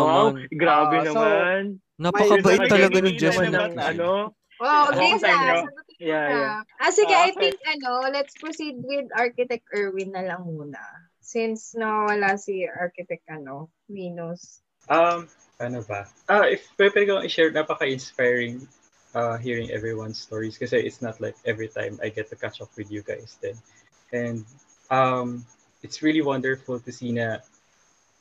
Wow, grabe uh, naman. So, napakabait talaga ni Jason. Ano? Wow, okay, sa Yeah, yeah. Ah, sige, uh, I think, okay. ano, let's proceed with Architect Erwin na lang muna. Since nawala si Architect, ano, Venus. Um, ano ba? Ah, if pwede kong i-share, napaka-inspiring uh, hearing everyone's stories kasi it's not like every time I get to catch up with you guys then. And um, it's really wonderful to see na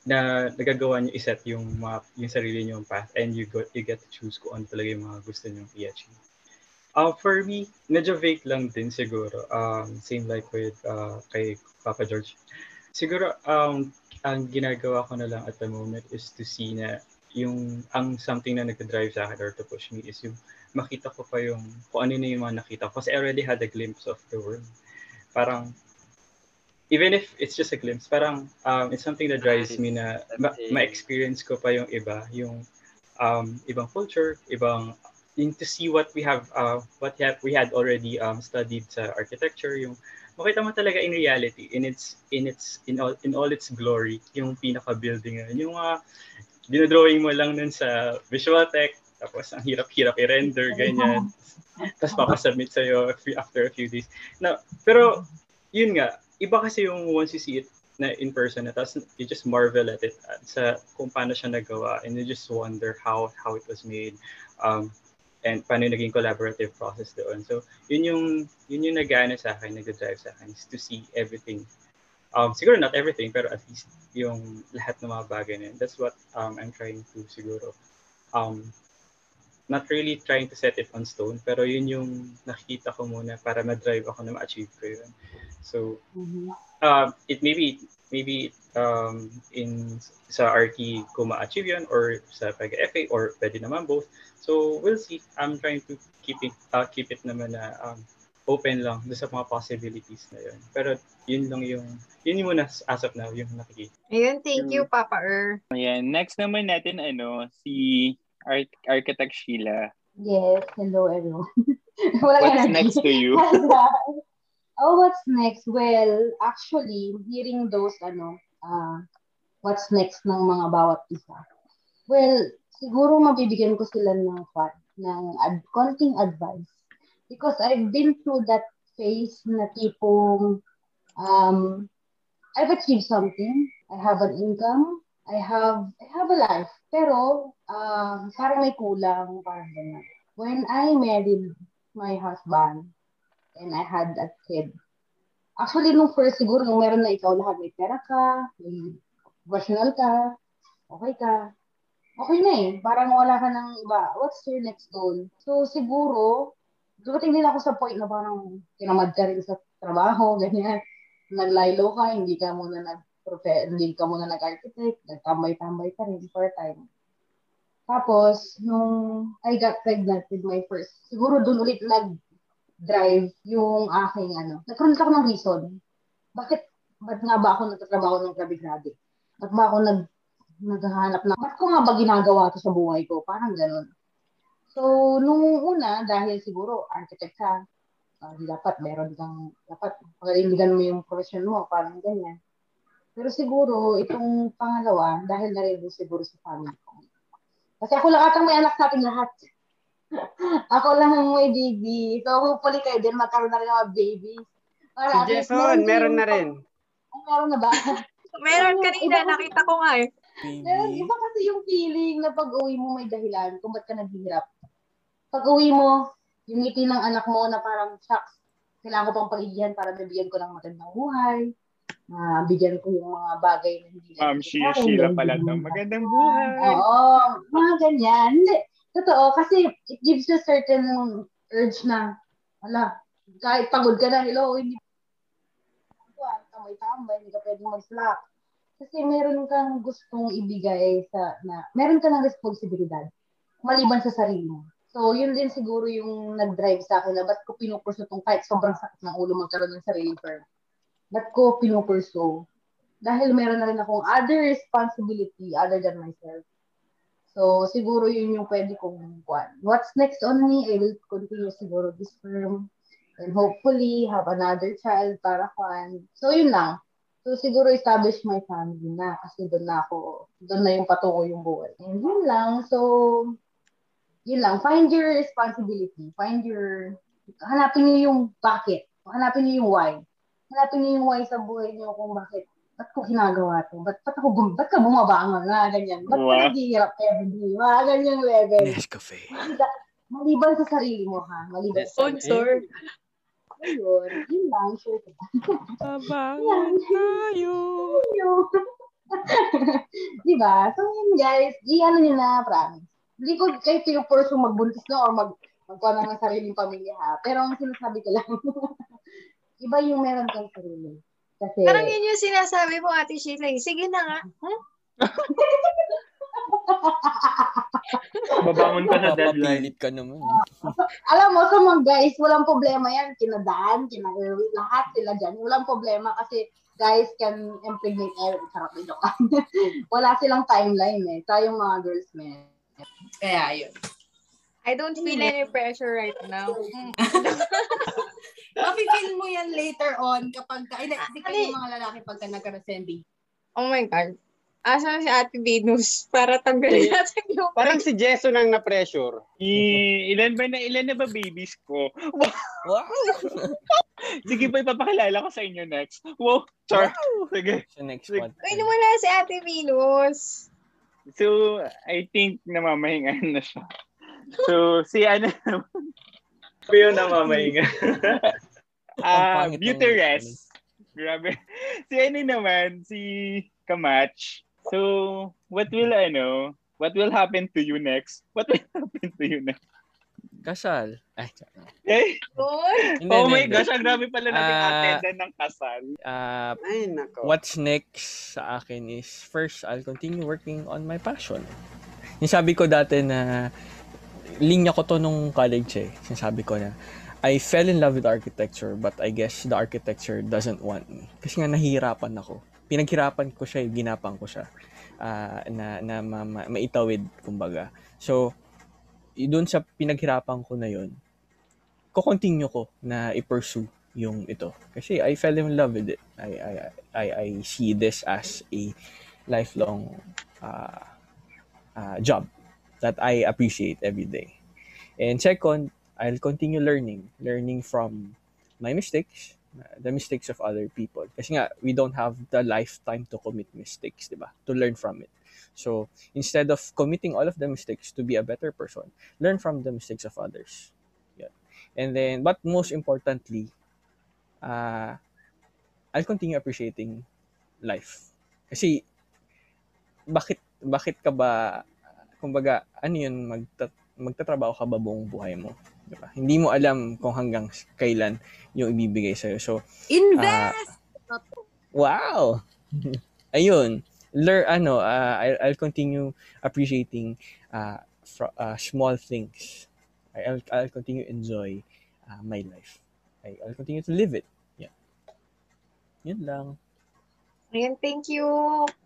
na nagagawa niyo iset yung map, yung sarili niyo yung path, and you, got, you get to choose kung ano talaga yung mga gusto niyo i-achieve. Uh, for me, medyo vague lang din siguro. Um, same like with uh, kay Papa George. Siguro, um, ang ginagawa ko na lang at the moment is to see na yung, ang something na nag-drive sa akin or to push me is yung makita ko pa yung, kung ano na yung mga nakita ko. Kasi I already had a glimpse of the world. Parang, even if it's just a glimpse, parang um, it's something that drives me na ma- ma-experience ko pa yung iba. Yung um, ibang culture, ibang to see what we have, uh, what have, we had already um, studied sa architecture, yung makita mo talaga in reality, in its, in its, in all, in all its glory, yung pinaka building, yung uh, dinodrawing mo lang nun sa Visualtech, tapos ang hirap-hirap i-render, ganyan. Tapos papasubmit sa'yo after a few days. Now, pero, yun nga, iba kasi yung once you see it na in person, tapos you just marvel at it, at sa kung paano siya nagawa, and you just wonder how how it was made, um, and paano yung naging collaborative process doon. So, yun yung, yun yung nag-ano sa akin, nag-drive sa akin, is to see everything. Um, siguro not everything, pero at least yung lahat ng mga bagay na yun. That's what um, I'm trying to siguro. Um, not really trying to set it on stone, pero yun yung nakikita ko muna para ma-drive ako na ma-achieve ko yun. So, uh, it maybe, maybe um, in sa R T ko ma-achieve yun, or sa pag-F A, or pwede naman both. So, we'll see. I'm trying to keep it, uh, keep it naman na um, open lang doon sa mga possibilities na yun. Pero yun lang yung, yun yung muna as of now, yung nakikita. Ayun, thank you, Papa Er. Ayan, next naman natin, ano, si Ar- Architect Sheila. Yes, hello everyone. What's next to you? Oh, what's next? Well, actually, hearing those, ano, uh, what's next ng mga bawat isa. Well, siguro mabibigyan ko sila ng, ng ad- konting advice. Because I've been through that phase na tipong um, I've achieved something. I have an income. I have I have a life. Pero um, parang may kulang. Parang ganyan. When I married my husband and I had a kid, actually, nung first siguro, nung meron na ikaw lahat, may pera ka, may professional ka, okay ka. Okay na eh. Parang wala ka ng iba. What's your next goal? So siguro, dumating din ako sa point na parang kinamad ka rin sa trabaho, ganyan. Naglilo ka, hindi ka muna nag-profe, hindi ka muna nag-architect, nagtambay-tambay ka rin for a time. Tapos, nung I got pregnant with my first, siguro dun ulit nag-drive yung aking ano. Nagkaroon ako ng reason. Bakit, ba't nga ba ako nagtatrabaho ng grabe-grabe? Ba't ba ako nag, naghahanap na, ba't ko nga ba ginagawa ito sa buhay ko? Parang ganun. So, nung una, dahil siguro architect ka, uh, dapat meron kang, dapat pagalindigan mo yung profession mo, parang ganyan. Pero siguro, itong pangalawa, dahil na rin siguro sa family ko. Kasi ako lang atang may anak natin lahat. Ako lang ang may baby. So, hopefully kayo din magkaroon na rin mga baby. Para, si Jason, meron na rin. Ay, meron na ba? Meron kanina, nakita ko nga eh. Meron, iba kasi yung feeling na pag-uwi mo may dahilan kung ba't ka naghihirap. Pag-uwi mo, yung ngiti ng anak mo na parang, shucks, kailangan ko pang pagigihan para nabigyan ko ng magandang buhay. Uh, bigyan ko yung mga bagay na hindi na. Ma'am, siya, Sheila pala ng magandang buhay. Oo, mga ganyan. Hindi, totoo, kasi it gives you a certain urge na, ala, kahit pagod ka na, hello, hindi tambay-tambay, hindi ka pwedeng mag-slack. Kasi meron kang gustong ibigay sa, na, meron ka ng responsibilidad, maliban sa sarili mo. So, yun din siguro yung nag-drive sa akin na ba't ko pinupurso itong kahit sobrang sakit ng ulo magkaroon ng sariling firm. Ba't ko pinupurso? Dahil meron na rin akong other responsibility other than myself. So, siguro yun yung pwede kong kuwan. What's next on me? I will continue siguro this firm and hopefully have another child para kuwan. So, yun lang. So, siguro establish my family na kasi doon na ako, doon na yung patungo yung buhay. And yun lang. So, yun lang. Find your responsibility. Find your, hanapin niyo yung bakit. Hanapin niyo yung why. Hanapin niyo yung why sa buhay niyo kung bakit. Ba't ko ginagawa ito? Ba't, ba't, ako, ba't ka bumabangan na? Ganyan. Ba't ka naghihirap everyday? Mga ganyang level. Nescafe. Maliban sa sarili mo, ha? Maliban sa sarili. Sponsor. Ayun, yun lang, sure ka. Abangan tayo. Diba? So yun guys, i-ano nyo na, promise. Hindi ko kayo pinupursong magbuntis na o mag, magkuha ng sariling pamilya ha. Pero ang sinasabi ko lang, iba yung meron kang sarili. Kasi, parang yun yung sinasabi mo, Ate Sheila. Sige na nga. Huh? Babangon ka na deadline ka naman. Alam mo, sa mga guys, walang problema yan. Kina Dan, kina Erwin, lahat sila dyan. Walang problema kasi guys can impregnate air. Sarap nito. Wala silang timeline eh. Tayong mga girls, man. Kaya yun. I don't feel any pressure right now. Mapifeel mo yan later on kapag, ay, hindi ka yung mga lalaki pagka nagkaroon sa M B. Oh my God. Asan si Ate Venus para tanggalin natin yung... Parang si Jason ang na-pressure. Eh, ilan ba na ilan na ba babies ko? Wow! Sige po, ipapakilala ko sa inyo next. Wow! Char! Wow. Sige. So next one. Wait, wala si Ate Venus. So, I think namamahingan na siya. So, si ano naman? Pero namamahingan. Ah, Buteress. Grabe. Si ano naman? Si Kamach. So, what will ano? What will happen to you next? What will happen to you next? Kasal. Ay, eh? Oh my gosh, ang dami pala nating uh, attendant ng kasal. Uh, Ay, nako. What's next sa akin is, first, I'll continue working on my passion. Yung sabi ko dati na, linya ko to nung college eh. Yung sabi ko na, I fell in love with architecture, but I guess the architecture doesn't want me. Kasi nga, nahihirapan ako. Pinaghirapan ko siya, ginapang ko siya uh, na, na ma, ma, maitawid, kumbaga. So, doon sa pinaghirapan ko na yun, kukontinue ko na i-pursue yung ito. Kasi I fell in love with it. I, I, I, I see this as a lifelong uh, uh, job that I appreciate every day. And second, I'll continue learning. Learning from my mistakes, the mistakes of other people. Kasi nga, we don't have the lifetime to commit mistakes, di ba? To learn from it. So, instead of committing all of the mistakes to be a better person, learn from the mistakes of others. Yan. And then, but most importantly, uh, I'll continue appreciating life. Kasi, bakit, bakit ka ba, kumbaga, ano yun, magta, magtatrabaho ka ba buong buhay mo? Diba? Hindi mo alam kung hanggang kailan yung ibibigay sa'yo. So, invest! Uh, wow! Ayun. Learn, ano, uh, I'll, I'll continue appreciating uh, fr- uh, small things. I'll, I'll continue enjoy uh, my life. I'll continue to live it. Yeah. Yun lang. Ayan, thank you,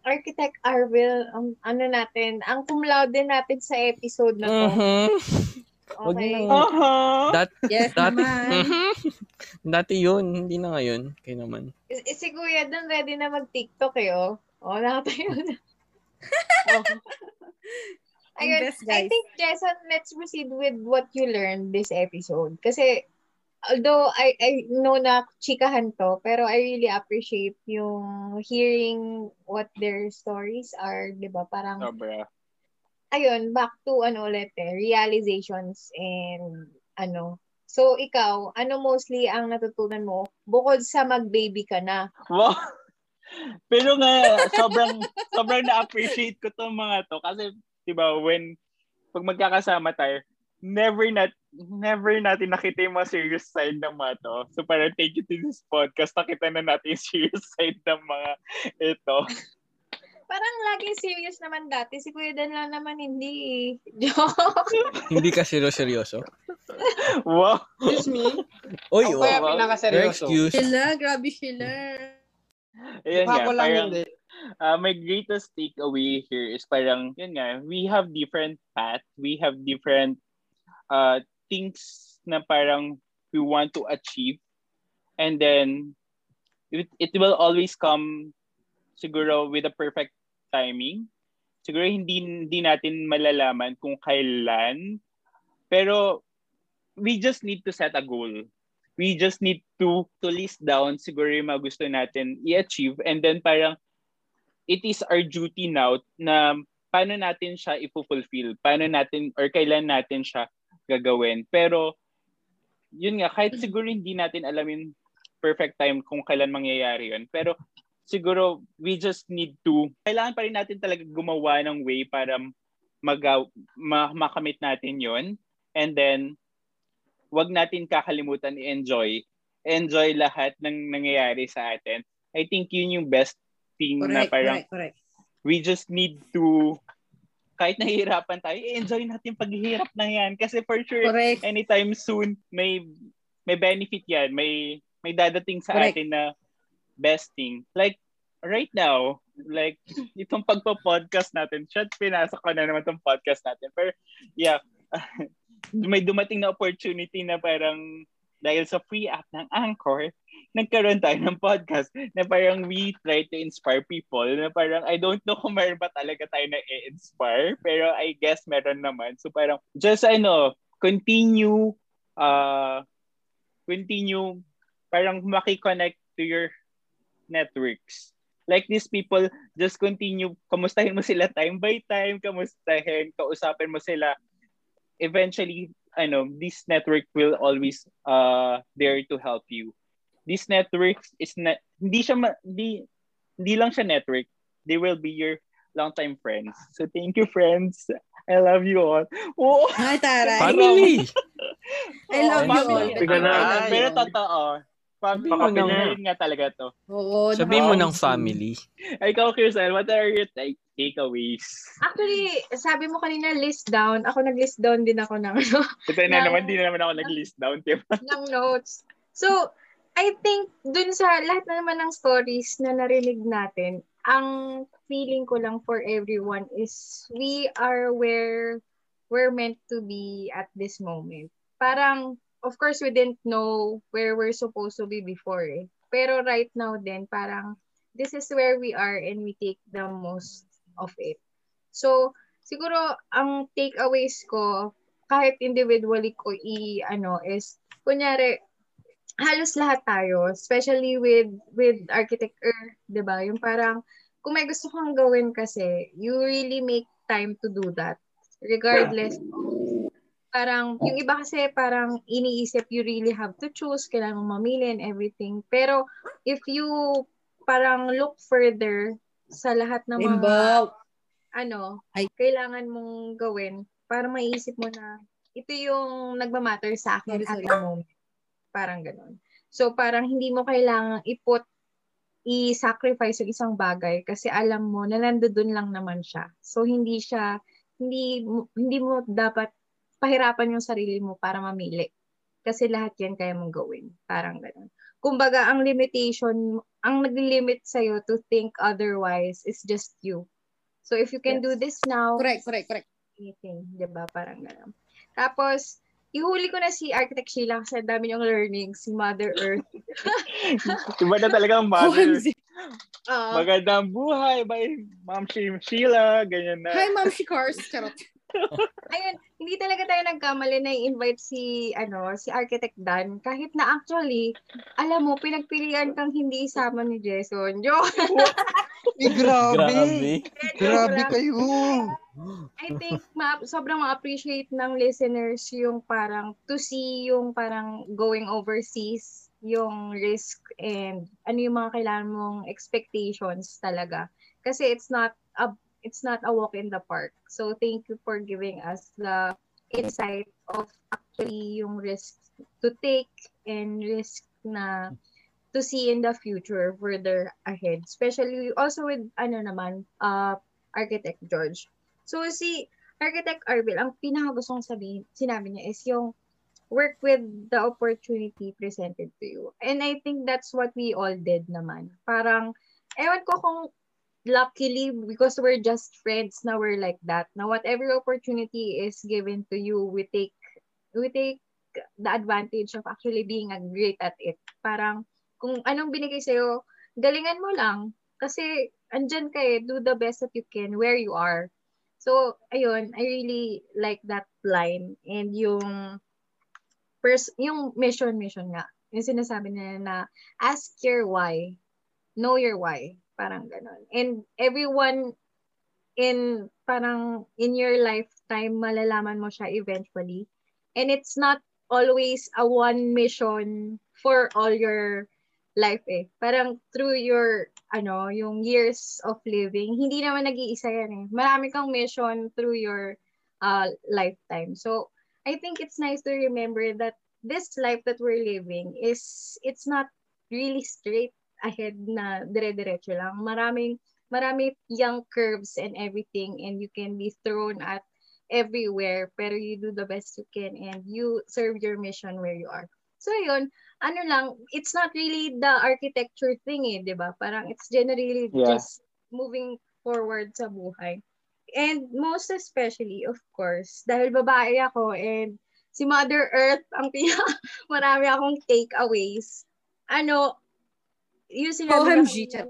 Architect Arvil. Um, ano natin, ang cum laude natin sa episode na to. Uh-huh. Okay. Uh-huh. That, yes that, naman. Dati yun, hindi na ngayon. Kayo naman. Is, is si Kuya doon ready na mag-TikTok eh, oh. Oh, nakatayo na. Oh. Ayun, best, I think, Jason, let's proceed with what you learned this episode. Kasi, although I, I know na chikahan to, pero I really appreciate yung hearing what their stories are, di ba? Parang, oh, ayun, back to ano ulit eh, realizations and ano. So, ikaw, ano mostly ang natutunan mo bukod sa mag-baby ka na? Wow! Pero nga, sobrang, sobrang na-appreciate ko itong mga to. Kasi, di ba, when, pag magkakasama tayo, never nat, never natin nakita yung mga serious side ng mga to. So, parang take it to this podcast, nakita na natin yung serious side ng mga ito. Parang lagi serious naman dati. Si Kuya Dan lang naman hindi. Hindi ka seryoso? Wow. Excuse me? Oy, wow. Kaya pinakaseryoso. Excuse. Sheila, grabe Sheila. Ayan nga, parang uh, my greatest takeaway here is parang, yun nga, we have different paths. We have different uh, things na parang we want to achieve. And then, it, it will always come siguro with the perfect timing. Siguro hindi, hindi natin malalaman kung kailan. Pero we just need to set a goal. We just need to to list down siguro yung mga gusto natin i-achieve. And then parang it is our duty now na paano natin siya i-fulfill. Paano natin or kailan natin siya gagawin. Pero yun nga, kahit siguro hindi natin alam yung perfect time kung kailan mangyayari yun. Pero siguro we just need to, kailangan pa rin natin talaga gumawa ng way para mag- ma- makamit natin yun. And then, wag natin kakalimutan i-enjoy. Enjoy lahat ng nangyayari sa atin. I think yun yung best thing correct, na parang correct, correct. We just need to, kahit nahihirapan tayo, i-enjoy natin paghihirap na yan. Kasi for sure, correct. Anytime soon, may may benefit yan. May, may dadating sa correct. Atin na best thing. Like, right now, like, itong pagpa-podcast natin, shit, pinasa ko na naman itong podcast natin. Pero, yeah, may dumating na opportunity na parang dahil sa free app ng Anchor, nagkaroon tayo ng podcast na parang we try to inspire people na parang I don't know kung meron ba talaga tayo na i-inspire, pero I guess meron naman. So parang just ano, continue uh, continue parang makikonnect to your networks. Like these people, just continue. Kamustahin mo sila time by time. Kamustahin, kausapin mo sila. Eventually, ano, this network will always uh, there to help you. This network is not, hindi siya, hindi, hindi lang siya network. They will be your long-time friends. So thank you, friends. I love you all. Oh, ay, taray. Family. I love oh, you all. Ay, pero totoo. Family mo na nga talaga to. Oo, sabihin mo ng family. Ay, ikaw, Kirsten, what are your takeaways? Actually, sabi mo kanina list down. Ako nag-list down din ako ng ano. Kasi na naman, di na naman ako nag-list down, diba? Ng notes. So, I think dun sa lahat na naman ng stories na narinig natin, ang feeling ko lang for everyone is we are where we're meant to be at this moment. Parang, of course, we didn't know where we're supposed to be before. Eh. Pero right now then, parang this is where we are and we take the most of it. So, siguro, ang takeaways ko, kahit individually ko i, ano, is, kunyari, halos lahat tayo, especially with, with architecture, diba? Yung parang, kung may gusto kang gawin kasi, you really make time to do that. Regardless of parang, yung iba kasi parang iniisip you really have to choose, kailangan mong mamili and everything. Pero, if you parang look further sa lahat ng mga, Limbaw. ano, Ay. kailangan mong gawin para maiisip mo na, ito yung nagmamatter sa akin at the moment. Parang ganun. So, parang hindi mo kailangan iput, i-sacrifice yung isang bagay kasi alam mo na nandoon lang naman siya. So, hindi siya, hindi, hindi mo dapat pahirapan yung sarili mo para mamili. Kasi lahat yan kaya mong gawin. Parang ganun. Kumbaga, ang limitation, ang nag-limit sa'yo to think otherwise is just you. So, if you can yes. do this now, correct, correct, correct. Anything, diba? Parang ganun. Tapos, ihuli ko na si Architect Sheila kasi dami niyong learning, si Mother Earth. Diba na talagang Mother Earth? Uh, Magandang buhay by Ma'am Sheila. Ganyan na. Hi, Ma'am Shikars. Charot. Ayun, hindi talaga tayo nagkamali na i-invite si ano, si Architect Dan kahit na actually, alam mo pinagpilian kang hindi isama ni Jason. Jo. Hey, grabe. Grabe. Grabe kayo. I think ma- sobrang ma-appreciate ng listeners yung parang to see yung parang going overseas, yung risk and ano yung mga kailangan mong expectations talaga. Kasi it's not a It's not a walk in the park. So thank you for giving us the insight of actually yung risk to take and risk na to see in the future further ahead. Especially also with ano naman, uh, Architect George. So si Architect Arvil, ang pinakagustong sabihin, sinabi niya is yung work with the opportunity presented to you. And I think that's what we all did naman. Parang, ewan ko kung luckily, because we're just friends now, we're like that. Now, whatever opportunity is given to you, we take we take the advantage of actually being great at it. Parang, kung anong binigay sa'yo, galingan mo lang. Kasi, andyan ka eh, do the best that you can where you are. So, ayun, I really like that line. And yung, pers- yung mission, mission nga. Yung sinasabi na na, ask your why. Know your why. Parang ganon. And everyone in parang in your lifetime, malalaman mo siya eventually. And it's not always a one mission for all your life eh. Parang through your, ano, yung years of living, hindi naman nag-iisa yan eh. Marami kang mission through your uh, lifetime. So, I think it's nice to remember that this life that we're living is, it's not really straight ahead na dire-diretso lang. Maraming, maraming young curves and everything and you can be thrown at everywhere pero you do the best you can and you serve your mission where you are. So yun, ano lang, it's not really the architecture thing eh, diba? Parang it's generally yeah. just moving forward sa buhay. And most especially, of course, dahil babae ako and si Mother Earth ang pinaka marami akong takeaways. Ano, yung sinabi O M G. Na,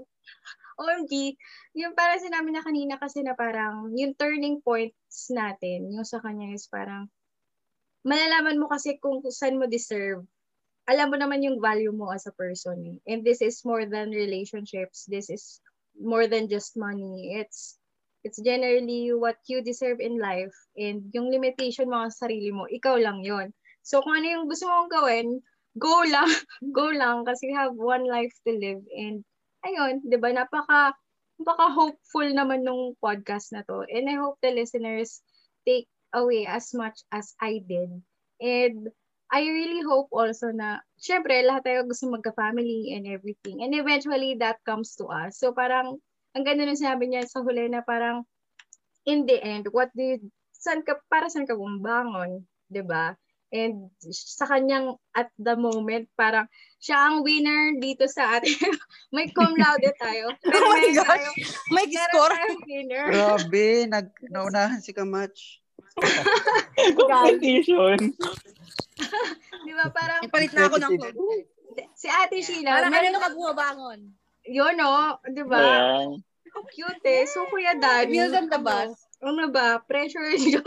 O M G. Yung parang sinabi na kanina kasi na parang yung turning points natin, yung sa kanya is parang malalaman mo kasi kung saan mo deserve. Alam mo naman yung value mo as a person. And this is more than relationships. This is more than just money. It's it's generally what you deserve in life. And yung limitation mo sa sarili mo, ikaw lang yon. So kung ano yung gusto mong gawin, go lang. Go lang kasi you have one life to live. And ayun, di ba? Napaka, napaka hopeful naman nung podcast na to. And I hope the listeners take away as much as I did. And I really hope also na, syempre, lahat tayo gusto magka-family and everything. And eventually, that comes to us. So parang, ang ganda nung sinabi niya sa huli na parang, in the end, what do you, saan ka, para saan ka bumbangon, diba? And sa kanyang, at the moment, parang, siya ang winner dito sa atin. May cum laude tayo. Pero oh my gosh! Tayo, may score! Grabe, nag-naunahan si Camacho. Competition! Di ba parang ipalit na ako ng club. Si Ate Sheila, parang ano ka bumabangon. Yun o, di ba? Cute eh. So Kuya Dani, meals on the bus. Ano ba? Pressure nyo.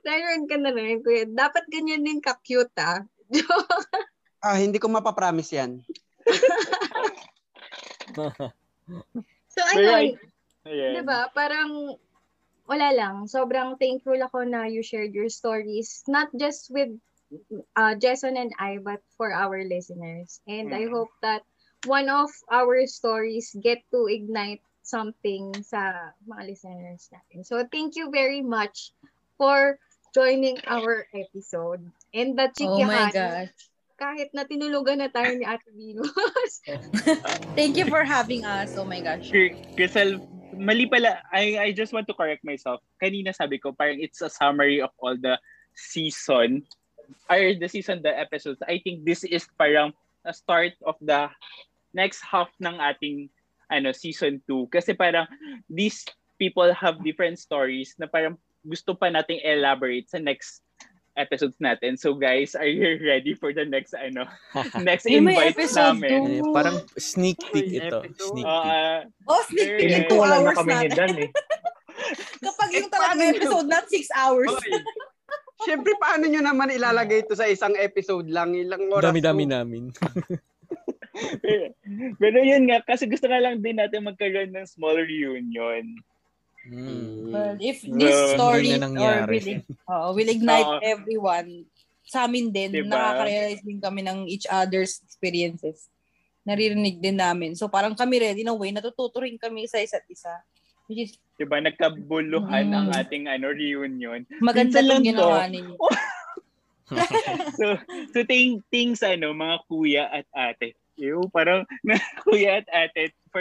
Pressure ka na rin, Kuya. Dapat ganyan din ka-cute ah. Ah, hindi ko mapapromise yan. So ayun, di ba? Parang wala lang. Sobrang thankful ako na you shared your stories, not just with uh, Jason and I, but for our listeners. And mm. I hope that one of our stories get to ignite something sa mga listeners natin. So thank you very much for joining our episode. And the chikihan. Oh my gosh. Kahit na tinulugan na tayo ni Ate Venus. Thank you for having us. Oh my gosh. Cel, mali pala, I I just want to correct myself. Kanina sabi ko, parang it's a summary of all the season, or the season, the episodes. I think this is parang a start of the next half ng ating ano season two. Kasi parang these people have different stories na parang gusto pa nating elaborate sa next episodes natin. So guys, are you ready for the next ano next invite namin? Two. Parang sneak peek ito. Sneak peek. Uh, oh, sneak peek in two hours na. Eh. Kapag yung talaga episode not six hours. Siyempre, paano nyo naman ilalagay ito sa isang episode lang? Ilang oras? Dami-dami namin. Pero yun nga, kasi gusto nga lang din natin magkaroon ng small reunion. Mm. Well, if this so, story or will, uh, will ignite uh, everyone, sa amin din, diba? Nakaka-realize din kami ng each other's experiences. Naririnig din namin. So parang kami ready na way, natututo rin kami sa isa't isa. Is, diba, nagkabuluhan mm. ang ating ano reunion. Maganda lang ginawa ninyo. so, so ting, things, ano, mga kuya at ate. Ew, parang kuya at ate for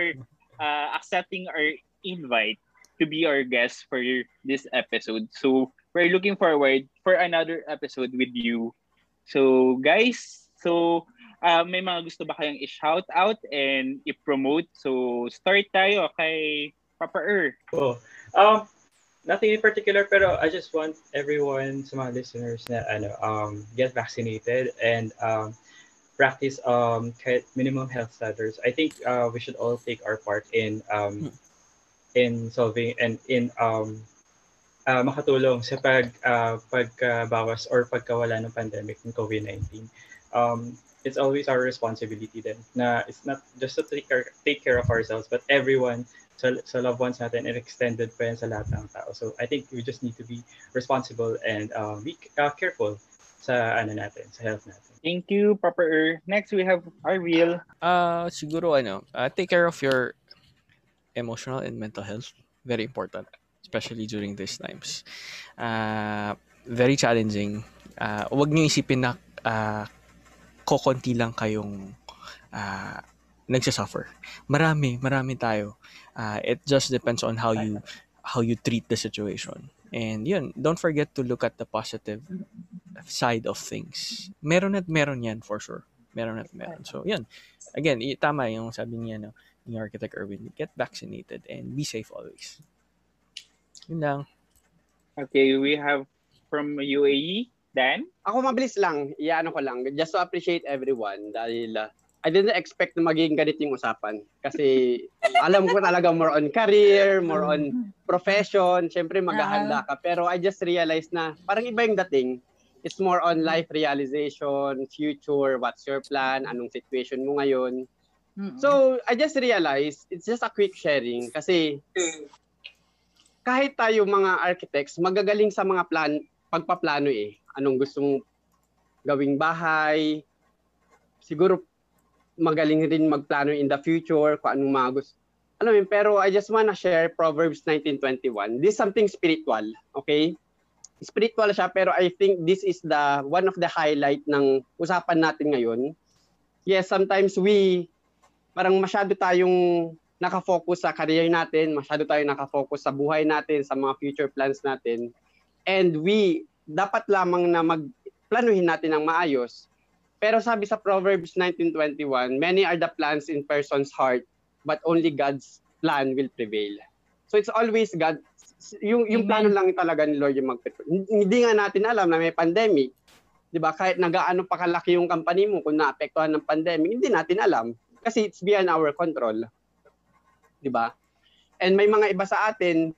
uh, accepting our invite to be our guest for this episode. So, we're looking forward for another episode with you. So, guys, so, uh, may mga gusto ba kayong i-shout out and i-promote? So, start tayo kay Papa Er. Oh, um, nothing in particular, pero I just want everyone, sa mga listeners na, ano, um, get vaccinated and um, practice um, minimum health standards. I think uh, we should all take our part in um, in solving and in um uh, makatulong sa pag uh, pagkabawas or pagkawala ng pandemic ng COVID nineteen. Um it's always our responsibility then na it's not just to take care, take care of ourselves but everyone sa, sa loved ones natin and extended friends sa lahat ng tao. So I think we just need to be responsible and uh, be uh, careful sa ano natin, sa health natin. Thank you, Proper. Next we have Arvil. Uh siguro ano, uh, take care of your emotional and mental health, very important, especially during these times. Uh, very challenging. Uh, huwag nyo isipin na uh, kokonti lang kayong uh, nagsasuffer. Marami, marami tayo. Uh, it just depends on how you how you treat the situation. And yun, don't forget to look at the positive side of things. Meron at meron yan for sure. Meron at meron. So yun, again, tama yung sabi niya, no? Ni Architect Erwin, get vaccinated and be safe always. Yun lang. Okay, we have from U A E, Dan? Ako mabilis lang. Iyaano ko lang. Just to appreciate everyone dahil uh, I didn't expect na magiging ganito yung usapan. Kasi alam ko talaga more on career, more on profession. Siyempre, maghahanda ka. Pero I just realized na parang iba yung dating. It's more on life realization, future, what's your plan, anong situation mo ngayon. So, I just realized, it's just a quick sharing. Kasi kahit tayo mga architects, magagaling sa mga plan, pagpaplano eh. Anong gusto mong gawing bahay. Siguro, magaling rin magplano in the future, kung anong mga gusto. Alam mo, pero I just wanna share Proverbs nineteen twenty-one. This is something spiritual, okay? Spiritual siya, pero I think this is the one of the highlight ng usapan natin ngayon. Yes, sometimes we, parang masyado tayong nakafocus sa career natin, masyado tayong nakafocus sa buhay natin, sa mga future plans natin. And we, dapat lamang na magplanuhin natin ng maayos. Pero sabi sa Proverbs nineteen twenty-one, many are the plans in person's heart, but only God's plan will prevail. So it's always God. Yung, yung plano lang talaga ni Lord yung mag-prevail. Hindi nga natin alam na may pandemic. Diba? Kahit nagaano pa kalaki yung company mo kung naapektuhan ng pandemic, hindi natin alam. Kasi it's beyond our control. Diba? And may mga iba sa atin,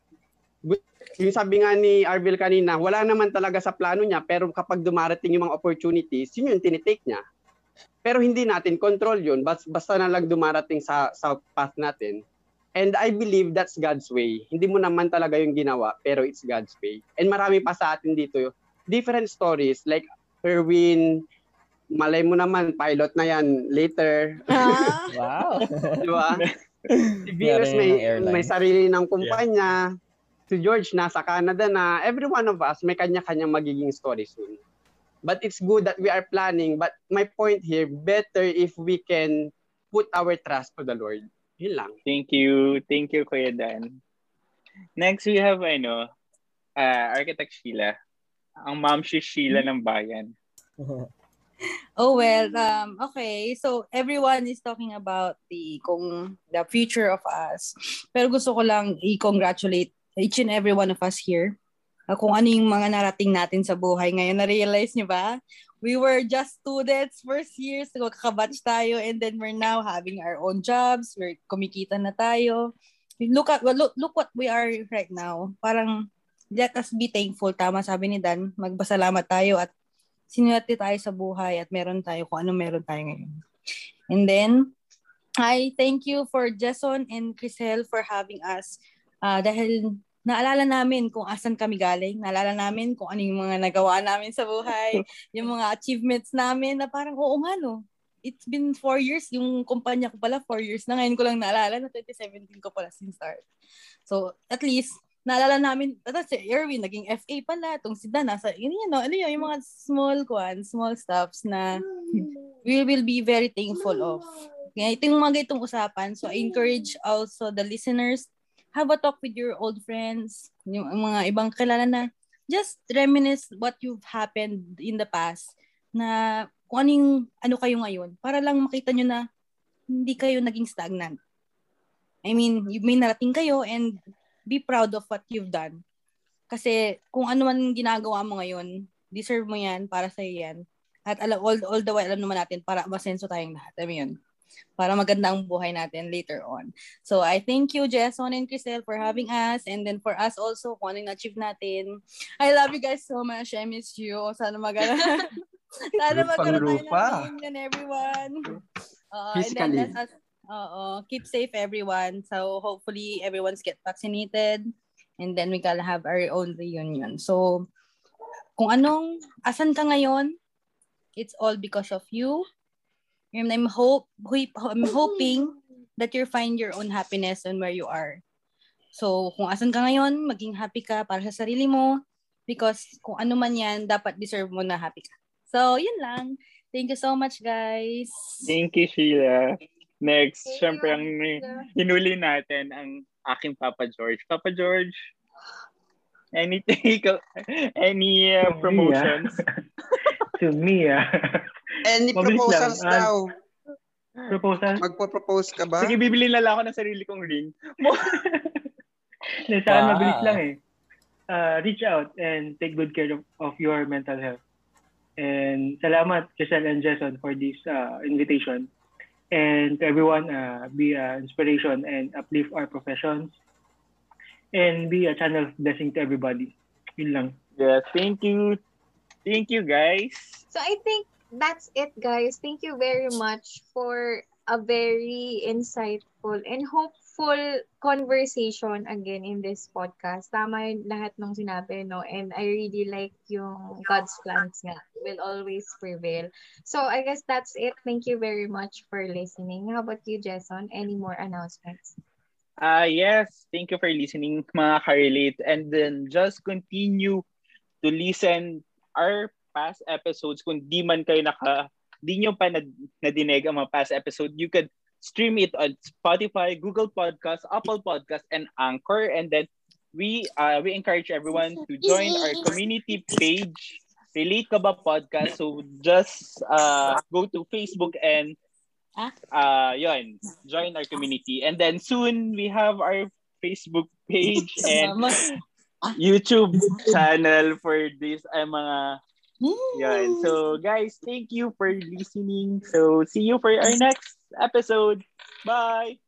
yung sabi nga ni Arvil kanina, wala naman talaga sa plano niya, pero kapag dumarating yung mga opportunities, yun yung tinitake niya. Pero hindi natin control yun, basta na lang dumarating sa, sa path natin. And I believe that's God's way. Hindi mo naman talaga yung ginawa, pero it's God's way. And marami pa sa atin dito, different stories, like Erwin, malay mo naman, pilot na yan later. Wow! Diba? Si Venus may, may sarili ng kumpanya. Yeah. Si George nasa Canada na, every one of us may kanya-kanyang magiging story soon. But it's good that we are planning. But my point here, better if we can put our trust to the Lord. Yun lang. Thank you. Thank you, Kuya Dan. Next, we have, ano, uh, Architect Sheila. Ang ma'am si Sheila ng bayan. Oh, well, um, okay. So, everyone is talking about the, kung, the future of us. Pero gusto ko lang i-congratulate each and every one of us here. Uh, kung ano yung mga narating natin sa buhay ngayon. Na-realize nyo ba? We were just students first years. So, kakabatch tayo and then we're now having our own jobs. We're kumikita na tayo. Look at well, look, look what we are right now. Parang let us be thankful. Tama sabi ni Dan. Magpasalamat tayo at sinuwerte tayo sa buhay at meron tayo kung ano meron tayo ngayon. And then, I thank you for Jason and Cel for having us. Uh, dahil naalala namin kung asan kami galing, naalala namin kung ano yung mga nagawa namin sa buhay, yung mga achievements namin na parang oo nga no. It's been four years, yung kumpanya ko pala four years na, ngayon ko lang naalala na twenty seventeen ko pala since start. So at least naalala namin, at si Erwin naging F A pala, itong si Dan, nasa, yun, yun, ano yun, yung mga small ones, small stuffs na we will be very thankful of. Kaya itong mga itong usapan, so I encourage also the listeners, have a talk with your old friends, yung mga ibang kilala na, just reminisce what you've happened in the past, na kung anong, ano kayo ngayon, para lang makita nyo na hindi kayo naging stagnant. I mean, you may narating kayo and be proud of what you've done. Kasi kung ano man ginagawa mo ngayon, deserve mo yan, para sa'yo yan. At all, all the while, alam naman natin, para masenso tayong lahat. Alam yun? Para maganda ang buhay natin later on. So I thank you Jason and Cel for having us and then for us also kung anong na-achieve natin. I love you guys so much. I miss you. Sana maganda. Sana maganda tayo and everyone. Uh, and then let us uh, keep safe everyone. So hopefully everyone's get vaccinated and then we can have our own reunion. So kung anong asan ka ngayon, it's all because of you. And I'm hope I'm hoping that you find your own happiness on where you are. So kung asan ka ngayon, maging happy ka para sa sarili mo because kung ano man yan, dapat deserve mo na happy ka. So yun lang. Thank you so much guys. Thank you Sheila. Next, you, syempre ang hinuli natin ang aking Papa George. Papa George, any take, any uh, promotions? To me ah. Any mabilis proposals lang. Daw? Proposal? Magpo-propose ka ba? Sige, bibili na lang ako ng sarili kong ring. Saan wow. Mabilis lang eh. Uh, reach out and take good care of, of your mental health. And salamat, Cel and Jason, for this uh, invitation. and everyone uh, be an inspiration and uplift our professions and be a channel of blessing to everybody. Yun lang. Yeah, thank you. Thank you, guys. So I think that's it, guys. Thank you very much for a very insightful and hopeful conversation again in this podcast. Tama lahat ng sinabi, no? And I really like yung God's plans nga will always prevail. So I guess that's it. Thank you very much for listening. How about you, Jason? Any more announcements? Uh, yes, thank you for listening, mga ka-relate. And then just continue to listen our past episodes. Kung di man kayo naka, di nyo pa nadinig ang mga past episode, you could stream it on Spotify, Google Podcasts, Apple Podcasts, and Anchor. And then we uh, we encourage everyone to join our community page, Relate Ka Ba Podcast. So just uh, go to Facebook and Uh, yun, join our community. And then soon we have our Facebook page and YouTube channel for this ay mga yun. So guys, thank you for listening. So see you for our next episode. Bye!